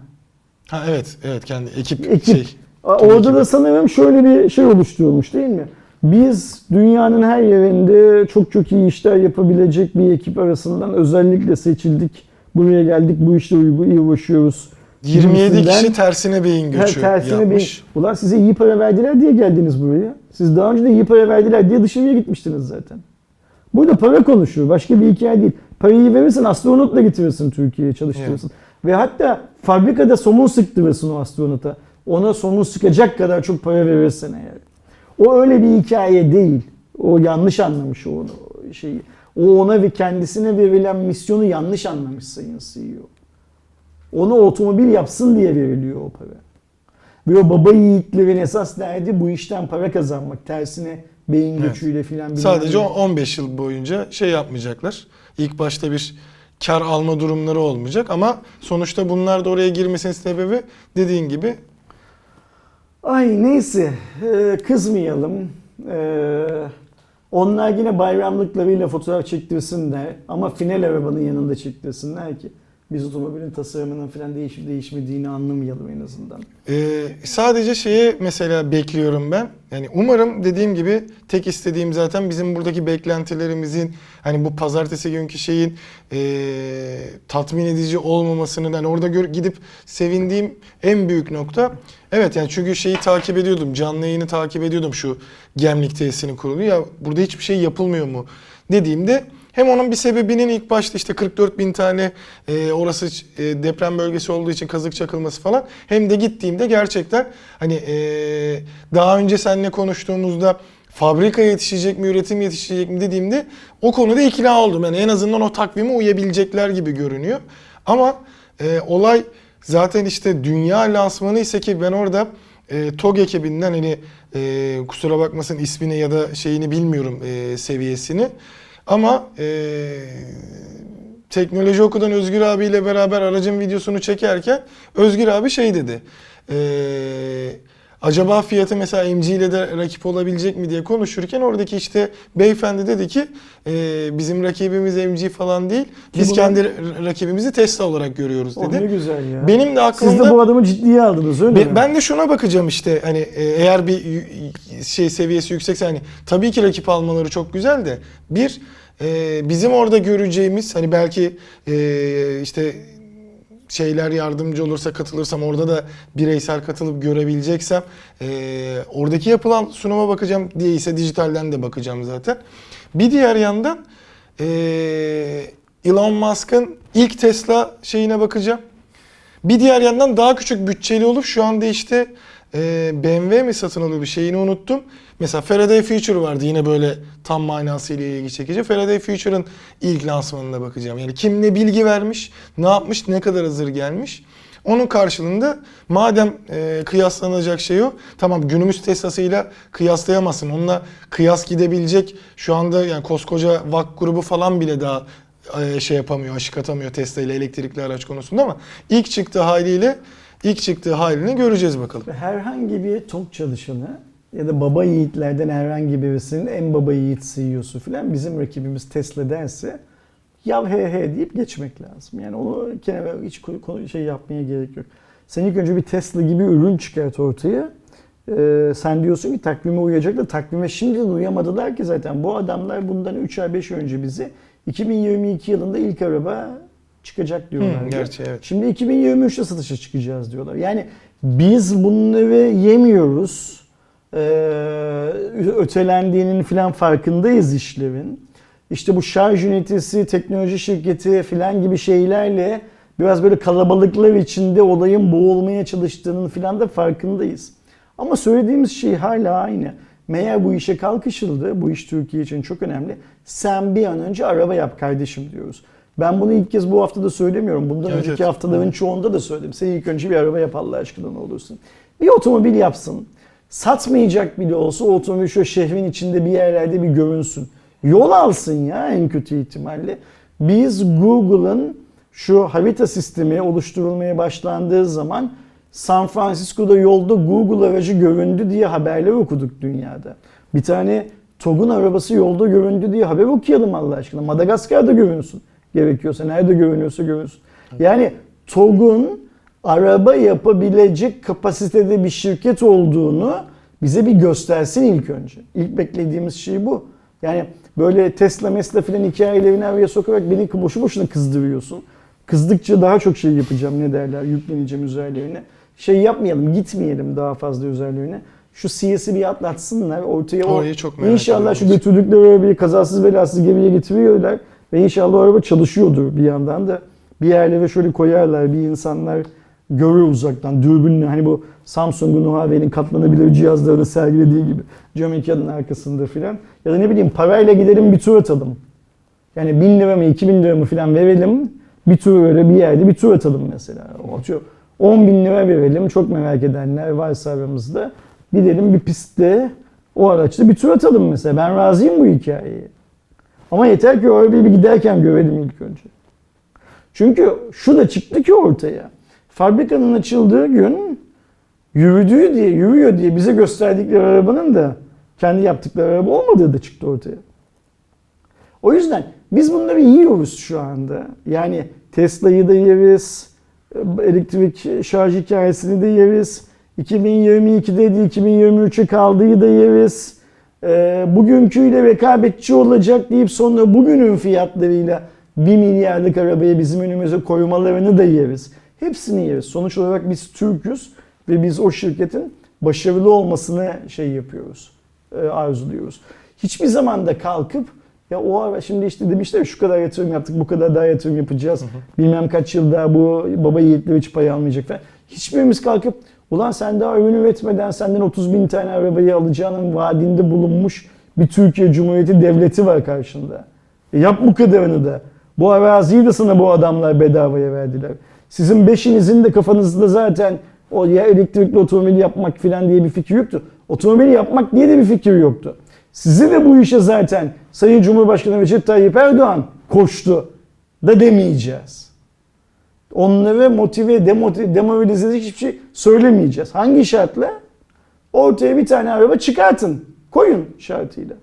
Ha evet, evet kendi ekip, ekip. şey. Orada da sanırım şöyle bir şey oluşturulmuş değil mi? Biz dünyanın her yerinde çok çok iyi işler yapabilecek bir ekip arasından özellikle seçildik. Buraya geldik, bu işle iyi uğraşıyoruz. yirmi yedi kişi tersine beyin göçü tersine yapmış. Beyin. Ulan size iyi para verdiler diye geldiniz buraya. Siz daha önce de iyi para verdiler diye dışarıya gitmiştiniz zaten. Burada para konuşuyor. Başka bir hikaye değil. Parayı verirsen astronotla getirirsin Türkiye'ye çalıştırırsın. Evet. Ve hatta fabrikada somun sıktırırsın o astronota. Ona somun sıkacak kadar çok para verirsen eğer. O öyle bir hikaye değil. O yanlış anlamış o şeyi. O ona ve kendisine verilen misyonu yanlış anlamış sayın C E O. Ona otomobil yapsın diye veriliyor o para. Ve o baba yiğitlerin esas derdi bu işten para kazanmak. Tersine beyin göçüyle evet. filan. Sadece o on beş yıl boyunca şey yapmayacaklar. İlk başta bir kar alma durumları olmayacak ama sonuçta bunlar da oraya girmesinin sebebi dediğin gibi. Ay neyse ee, kızmayalım. Ee, onlar yine bayramlıklarıyla fotoğraf çektirsinler ama final arabanın yanında çektirsinler ki biz otomobilin tasarımının falan değişip değişmediğini anlamayalım en azından. Ee, sadece şeyi mesela bekliyorum ben. Yani umarım dediğim gibi tek istediğim zaten bizim buradaki beklentilerimizin hani bu pazartesi günkü şeyin ee, tatmin edici olmamasının hani orada gör, gidip sevindiğim en büyük nokta evet yani çünkü şeyi takip ediyordum canlı yayını takip ediyordum şu Gemlik tesisinin kurulu ya burada hiçbir şey yapılmıyor mu dediğimde hem onun bir sebebinin ilk başta işte kırk dört bin tane e, orası e, deprem bölgesi olduğu için kazık çakılması falan hem de gittiğimde gerçekten hani e, daha önce seninle konuştuğumuzda fabrika yetişecek mi üretim yetişecek mi dediğimde o konuda ikna oldum. Yani en azından o takvime uyabilecekler gibi görünüyor ama e, olay zaten işte dünya lansmanı ise ki ben orada e, TOG ekibinden hani e, kusura bakmasın ismini ya da şeyini bilmiyorum e, seviyesini. Ama e, teknoloji okudan Özgür abiyle beraber aracın videosunu çekerken Özgür abi şey dedi. E, acaba fiyatı mesela M G ile de rakip olabilecek mi diye konuşurken oradaki işte beyefendi dedi ki e, bizim rakibimiz M G falan değil. Biz Ki kendi bunun... rakibimizi Tesla olarak görüyoruz dedi. O ne güzel ya. Benim de aklımda... Siz de bu adamı ciddiye aldınız öyle be, mi? Ben de şuna bakacağım işte hani eğer bir şey seviyesi yüksekse hani tabii ki rakip almaları çok güzel de bir e, bizim orada göreceğimiz hani belki e, işte şeyler yardımcı olursa katılırsam orada da bireysel katılıp görebileceksem e, oradaki yapılan sunuma bakacağım diye ise dijitalden de bakacağım zaten. Bir diğer yandan e, Elon Musk'ın ilk Tesla şeyine bakacağım. Bir diğer yandan daha küçük bütçeli olup şu anda işte e, B M W mi satın alıyor bir şeyini unuttum. Mesela Faraday Future vardı yine böyle tam manasıyla ilgi çekici. Faraday Future'ın ilk lansmanına bakacağım. Yani kim ne bilgi vermiş, ne yapmış, ne kadar hazır gelmiş. Onun karşılığında madem e, kıyaslanacak şey o, tamam günümüz Tesla'sıyla kıyaslayamazsın. Onunla kıyas gidebilecek şu anda yani koskoca V A K grubu falan bile daha şey yapamıyor, aşık atamıyor Tesla ile elektrikli araç konusunda ama ilk çıktığı haliyle ilk çıktığı halini göreceğiz bakalım. Herhangi bir top çalışanı ya da baba yiğitlerden herhangi birisinin en baba yiğit C E O'su falan bizim rakibimiz Tesla derse yav he he deyip geçmek lazım. Yani onu kenara hiç konu şey yapmaya gerek yok. Sen ilk önce bir Tesla gibi ürün çıkart ortaya. Ee, sen diyorsun ki takvime uyacak da takvime şimdiden uyamadılar ki zaten. Bu adamlar bundan üç ay beş ay önce bizi iki bin yirmi iki yılında ilk araba çıkacak diyorlar. Hı, gerçi evet. Şimdi iki bin yirmi üçte satışa çıkacağız diyorlar. Yani biz bunları yemiyoruz. Ee, ötelendiğinin filan farkındayız işlerin. İşte bu şarj ünitesi, teknoloji şirketi filan gibi şeylerle biraz böyle kalabalıklar içinde olayın boğulmaya çalıştığının filan da farkındayız. Ama söylediğimiz şey hala aynı. Meğer bu işe kalkışıldı, bu iş Türkiye için çok önemli. Sen bir an önce araba yap kardeşim diyoruz. Ben bunu ilk kez bu hafta da söylemiyorum. Bundan evet, önceki evet. haftaların çoğunda da söyledim. Sen ilk önce bir araba yap Allah aşkına ne olursun. Bir otomobil yapsın. Satmayacak bile olsa o otomobil şu şehrin içinde bir yerlerde bir görünsün. Yol alsın ya en kötü ihtimalle. Biz Google'ın şu harita sistemi oluşturulmaya başlandığı zaman San Francisco'da yolda Google aracı göründü diye haberler okuduk dünyada. Bir tane TOG'un arabası yolda göründü diye haber okuyalım Allah aşkına. Madagaskar'da görünsün gerekiyorsa, nerede görünüyorsa görünsün. Yani TOG'un araba yapabilecek kapasitede bir şirket olduğunu bize bir göstersin ilk önce. İlk beklediğimiz şey bu. Yani böyle Tesla Mesla filan hikayelerini araya sokarak beni boşu boşuna kızdırıyorsun. Kızdıkça daha çok şey yapacağım ne derler, yükleneceğim üzerlerine. Şey yapmayalım, gitmeyelim daha fazla üzerlerine. Şu C S'i bir atlatsınlar ortaya. Orayı çok merak İnşallah şu götürdükleri arabayı kazasız belasız gemiye getiriyorlar. Ve inşallah araba çalışıyordur bir yandan da. Bir yerlere şöyle koyarlar, bir insanlar görür uzaktan. Dürbünle hani bu Samsung'un, Huawei'nin katlanabilir cihazlarını sergilediği gibi. Cam ekranın arkasında filan. Ya da ne bileyim parayla gidelim bir tur atalım. Yani bin lira mı, iki bin lira mı filan verelim. Bir tur öyle bir yerde bir tur atalım mesela. Atıyor. on bin lira verelim. Çok merak edenler varsa aramızda. Gidelim bir pistte o araçta bir tur atalım mesela. Ben razıyım bu hikayeye. Ama yeter ki oraya bir giderken görelim ilk önce. Çünkü şu da çıktı ki ortaya. Fabrikanın açıldığı gün yürüdüğü diye, yürüyor diye bize gösterdikleri arabanın da kendi yaptıkları araba olmadığı da çıktı ortaya. O yüzden biz bunları yiyoruz şu anda. Yani Tesla'yı da yeriz, elektrik şarj hikayesini de yeriz, iki bin yirmi ikideydi, iki bin yirmi üçe kaldığı da yeriz. E, bugünküyle rekabetçi olacak deyip sonra bugünün fiyatlarıyla bir milyarlık arabaya bizim önümüze koymalarını da yeriz. Hepsini yeriz. Sonuç olarak biz Türk'üz ve biz o şirketin başarılı olmasını şey yapıyoruz, e, arzuluyoruz. Hiçbir zaman da kalkıp ya o ara şimdi işte demişler şu kadar yatırım yaptık, bu kadar daha yatırım yapacağız. Hı hı. Bilmem kaç yıl daha bu baba yiğitleri hiç pay almayacak falan. Hiçbirimiz kalkıp ulan sen daha ürün üretmeden senden otuz bin tane arabayı alacağının vaadinde bulunmuş bir Türkiye Cumhuriyeti Devleti var karşında. E yap bu kadarını da. Bu araziyi de sana bu adamlar bedavaya verdiler. Sizin beşinizin de kafanızda zaten o ya elektrikli otomobil yapmak falan diye bir fikir yoktu. Otomobil yapmak diye de bir fikir yoktu. Sizi de bu işe zaten Sayın Cumhurbaşkanı Recep Tayyip Erdoğan koştu da demeyeceğiz. Onları motive, demotive, demoralize hiçbir şey söylemeyeceğiz. Hangi şartla? ortaya bir tane araba çıkartın, koyun şartıyla.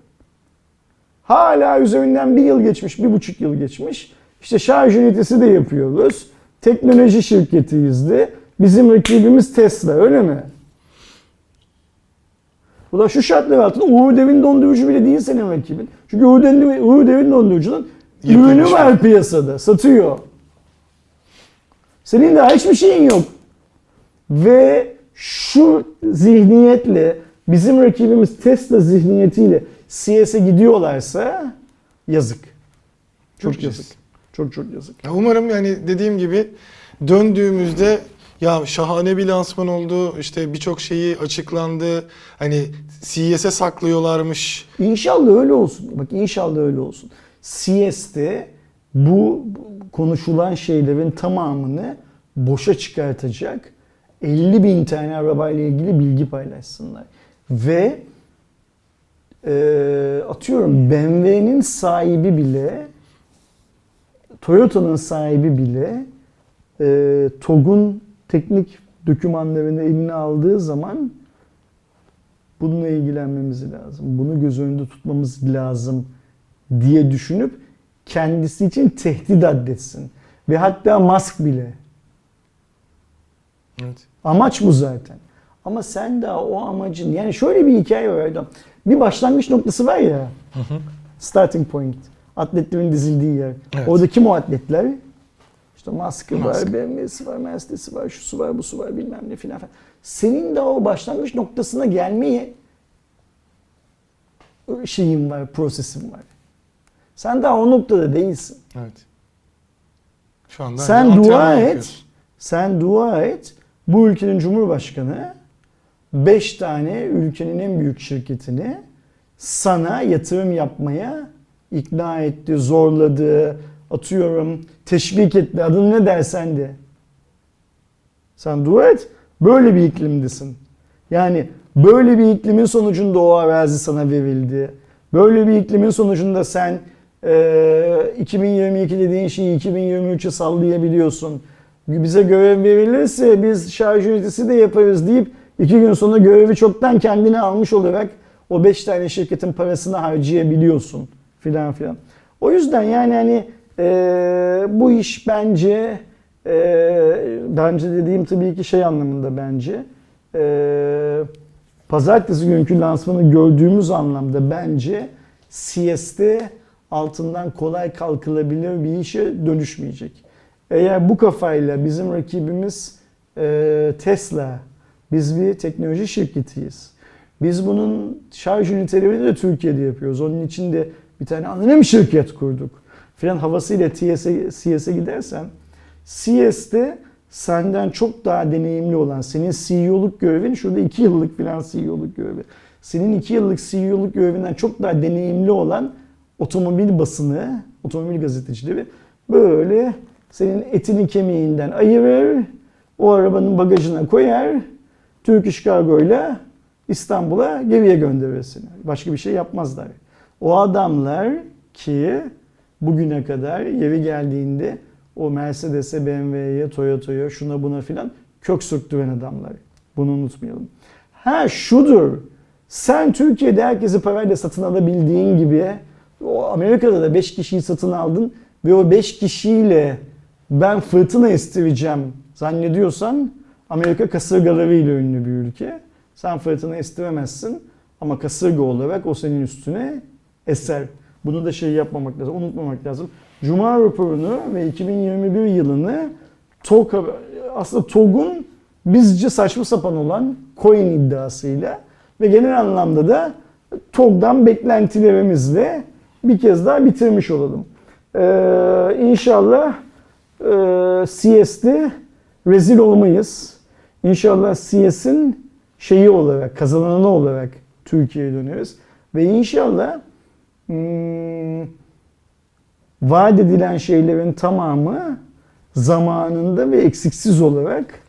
Hala üzerinden bir yıl geçmiş, bir buçuk yıl geçmiş. İşte şarj ünitesi de yapıyoruz. Teknoloji şirketiyizdi. Bizim rakibimiz Tesla, öyle mi? Bu da şu şartlar altında Uğur Derin Dondurucu bile değil senin rakibin. Çünkü Uğur Derin, Uğur Derin Dondurucu'nun ürünü var piyasada, satıyor. Senin daha hiçbir şeyin yok. Ve şu zihniyetle, bizim rakibimiz Tesla zihniyetiyle C S'e gidiyorlarsa yazık. Çok, çok yazık. yazık. Çok çok yazık. Ya umarım yani dediğim gibi döndüğümüzde ya şahane bir lansman oldu, işte birçok şeyi açıklandı, hani C E S'e saklıyorlarmış. İnşallah öyle olsun. Bak inşallah öyle olsun. C E S'te bu konuşulan şeylerin tamamını boşa çıkartacak elli bin tane arabayla ilgili bilgi paylaşsınlar. Ve e, atıyorum B M W'nin sahibi bile, Toyota'nın sahibi bile e, T O G'un teknik dokümanlarını eline aldığı zaman bununla ilgilenmemiz lazım. Bunu göz önünde tutmamız lazım diye düşünüp kendisi için tehdit addetsin. Ve hatta Musk bile. Evet. Amaç bu zaten. Ama sen daha o amacın, yani şöyle bir hikaye var adam. Bir başlangıç noktası var ya. Hı hı. Starting point. Atletlerin dizildiği yer. Evet. Orada kim o atletler? İşte Musk'ı var, B M W'si var, Mercedes'i var, şusu var, busu var, bilmem ne filan. Senin de o başlangıç noktasına gelmeye şeyin var, prosesin var. Sen daha o noktada değilsin. Evet. Şu anda sen dua et, yapıyorsun. sen dua et. Bu ülkenin Cumhurbaşkanı beş tane ülkenin en büyük şirketini sana yatırım yapmaya ikna etti, zorladı, atıyorum, teşvik etti, adını ne dersen de. Sen dua et, böyle bir iklimdesin. Yani böyle bir iklimin sonucunda o arazi sana verildi. Böyle bir iklimin sonucunda sen e, iki bin yirmi iki dediğin şeyi iki bin yirmi üç'e sallayabiliyorsun. Bize görev verilirse biz şarj ünitesi de yaparız deyip iki gün sonra görevi çoktan kendine almış olarak o beş tane şirketin parasını harcayabiliyorsun filan filan. O yüzden yani hani e, bu iş bence e, bence dediğim tabii ki şey anlamında bence e, pazartesi günkü lansmanı gördüğümüz anlamda bence C S'te altından kolay kalkılabilir bir işe dönüşmeyecek. Eğer bu kafayla bizim rakibimiz e, Tesla, biz bir teknoloji şirketiyiz. Biz bunun şarj ünitelerini de Türkiye'de yapıyoruz. Onun için de bir tane anonim şirket kurduk filan havasıyla C S'e gidersen, C S'te senden çok daha deneyimli olan, senin C E O'luk görevin şurada iki yıllık filan C E O'luk görevi. Senin iki yıllık C E O'luk görevinden çok daha deneyimli olan otomobil basını, otomobil gazetecileri böyle senin etini kemiğinden ayırır, o arabanın bagajına koyar, Türk İş Kargo'yla İstanbul'a geriye gönderir seni. Başka bir şey yapmazlar. O adamlar ki bugüne kadar yeri geldiğinde o Mercedes'e, B M W'ye, Toyota'ya, şuna buna filan kök sürttüren adamlar. Bunu unutmayalım. Ha şudur, sen Türkiye'de herkesi parayla satın alabildiğin gibi o Amerika'da da beş kişiyi satın aldın ve o beş kişiyle ben fırtına estireceğim zannediyorsan Amerika kasırgalarıyla ünlü bir ülke. Sen fırtına estiremezsin ama kasırga olarak o senin üstüne eser. Bunu da şey yapmamak lazım, unutmamak lazım. Cuma raporunu ve iki bin yirmi bir yılını T O G, aslında T O G'un bizce saçma sapan olan coin iddiasıyla ve genel anlamda da T O G'dan beklentilerimizle bir kez daha bitirmiş olalım. Ee, inşallah e, C S'de rezil olmayız. İnşallah C S'in şeyi olarak, kazananı olarak Türkiye'ye döneriz. Ve inşallah Hmm, vaat edilen şeylerin tamamı zamanında ve eksiksiz olarak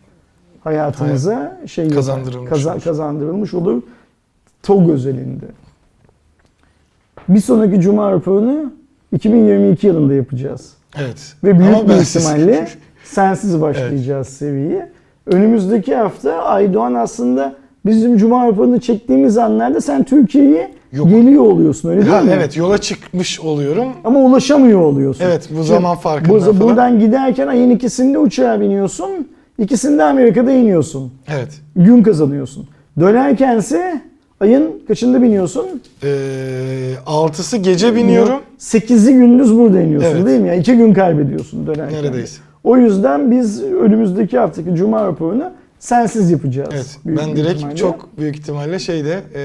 hayatımıza şey kazandırılmış, kaza- kazandırılmış olur. T O G özelinde. Bir sonraki Cuma raporunu iki bin yirmi iki yılında yapacağız. Evet. Ve büyük Ama bir ihtimalle sensiz, sensiz başlayacağız evet. Seviye. Önümüzdeki hafta Aydoğan aslında bizim Cuma raporunu çektiğimiz anlarda sen Türkiye'ye geliyor oluyorsun, öyle değil ha, mi? Evet, yola çıkmış oluyorum. Ama ulaşamıyor oluyorsun. Evet, bu zaman farkında bu, falan. Buradan giderken ayın ikisinde uçağa biniyorsun, ikisinde Amerika'da iniyorsun. Evet. Gün kazanıyorsun. Dönerkense ayın kaçında biniyorsun? Ee, altısı gece biniyorum. sekizi gündüz burada iniyorsun, evet, değil mi? Yani iki gün kaybediyorsun dönerken. Neredeyiz? O yüzden biz önümüzdeki haftaki Cuma raporunu sensiz yapacağız. Evet, ben direkt ihtimalle. çok büyük ihtimalle şeyde e,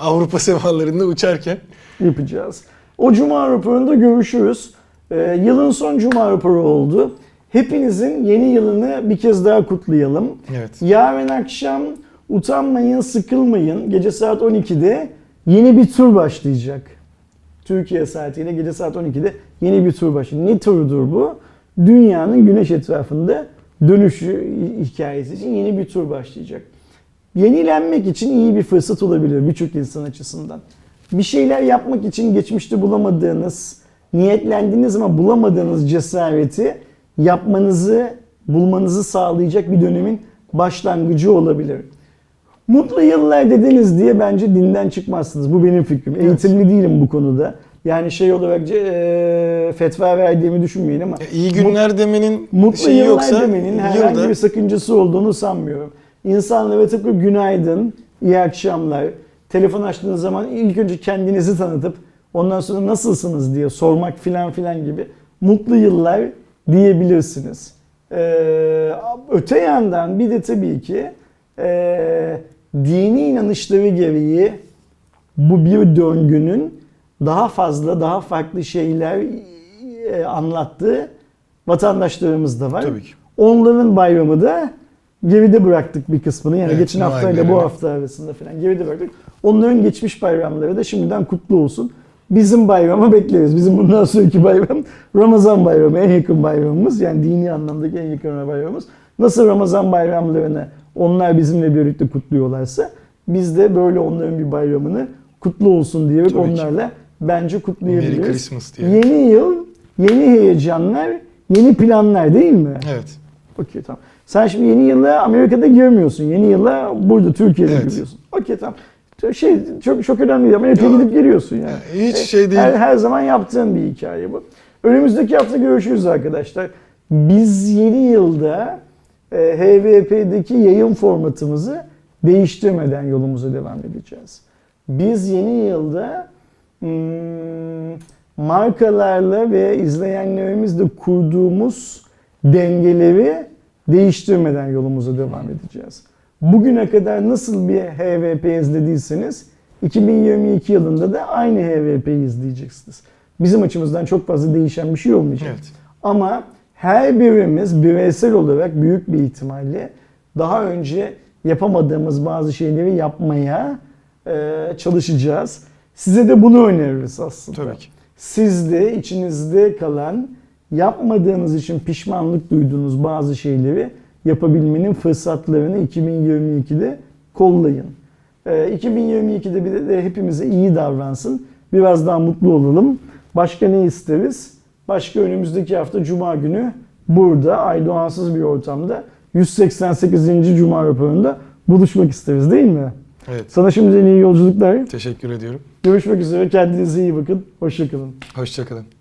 Avrupa semalarında uçarken yapacağız. O Cuma raporunda görüşürüz. E, yılın son Cuma raporu oldu. Hepinizin yeni yılını bir kez daha kutlayalım. Evet. Yarın akşam utanmayın, sıkılmayın. Gece saat on ikide yeni bir tur başlayacak. Türkiye saatiyle gece saat on ikide yeni bir tur başlayacak. Ne turudur bu? Dünyanın güneş etrafında dönüşü hikayesi için yeni bir tur başlayacak. Yenilenmek için iyi bir fırsat olabilir birçok insan açısından. Bir şeyler yapmak için geçmişte bulamadığınız, niyetlendiğiniz ama bulamadığınız cesareti yapmanızı, bulmanızı sağlayacak bir dönemin başlangıcı olabilir. Mutlu yıllar dediniz diye bence dinden çıkmazsınız. Bu benim fikrim. Evet. Eğitimli değilim bu konuda. Yani şey olarak e, fetva verdiğimi düşünmeyin ama... İyi günler mut, demenin mutlu yıllar yoksa, demenin herhangi yılda. bir sakıncası olduğunu sanmıyorum. İnsanlara tıpkı günaydın, iyi akşamlar, telefon açtığınız zaman ilk önce kendinizi tanıtıp ondan sonra nasılsınız diye sormak filan filan gibi mutlu yıllar diyebilirsiniz. Ee, öte yandan bir de tabii ki e, dini inanışları gereği bu bir döngünün daha fazla, daha farklı şeyler anlattığı vatandaşlarımız da var. Tabii ki. Onların bayramı da geride bıraktık bir kısmını. Yani evet, geçen haftayla bu hafta arasında falan geride bıraktık. Onların geçmiş bayramları da şimdiden kutlu olsun. Bizim bayrama bekleriz. Bizim bundan sonraki bayram Ramazan bayramı, en yakın bayramımız. Yani dini anlamdaki en yakın bayramımız. Nasıl Ramazan bayramlarını onlar bizimle birlikte kutluyorlarsa biz de böyle onların bir bayramını kutlu olsun diyerek Tabii onlarla ki. bence kutlayabiliriz. Merry Christmas diye. Yeni yıl, yeni heyecanlar, yeni planlar değil mi? Evet. Okey, tamam. Sen şimdi yeni yıla Amerika'da girmiyorsun. Yeni yıla burada Türkiye'de evet. giriyorsun. Okey, tamam. Şey çok çok önemli değil. Amerika'ya gidip geliyorsun yani. Hiç şey değil. Her, her zaman yaptığın bir hikaye bu. Önümüzdeki hafta görüşürüz arkadaşlar. Biz yeni yılda H V P'deki yayın formatımızı değiştirmeden yolumuza devam edeceğiz. Biz yeni yılda hmm, markalarla ve izleyenlerimizle kurduğumuz dengeleri değiştirmeden yolumuza devam edeceğiz. Bugüne kadar nasıl bir H V P izlediyseniz iki bin yirmi iki yılında da aynı H V P'yi izleyeceksiniz. Bizim açımızdan çok fazla değişen bir şey olmayacak. Evet. Ama her birimiz bireysel olarak büyük bir ihtimalle daha önce yapamadığımız bazı şeyleri yapmaya çalışacağız. Size de bunu öneririz aslında. Tabii ki. Siz de içinizde kalan, yapmadığınız için pişmanlık duyduğunuz bazı şeyleri yapabilmenin fırsatlarını iki bin yirmi ikide kollayın. iki bin yirmi ikide bir de hepimize iyi davransın. Biraz daha mutlu olalım. Başka ne isteriz? Başka önümüzdeki hafta Cuma günü burada Aydoğansız bir ortamda yüz seksen sekizinci Cuma raporunda buluşmak isteriz, değil mi? Evet. Sana şimdiden iyi yolculuklar. Teşekkür ediyorum. Görüşmek üzere. Kendinize iyi bakın. Hoşça kalın. Hoşça kalın.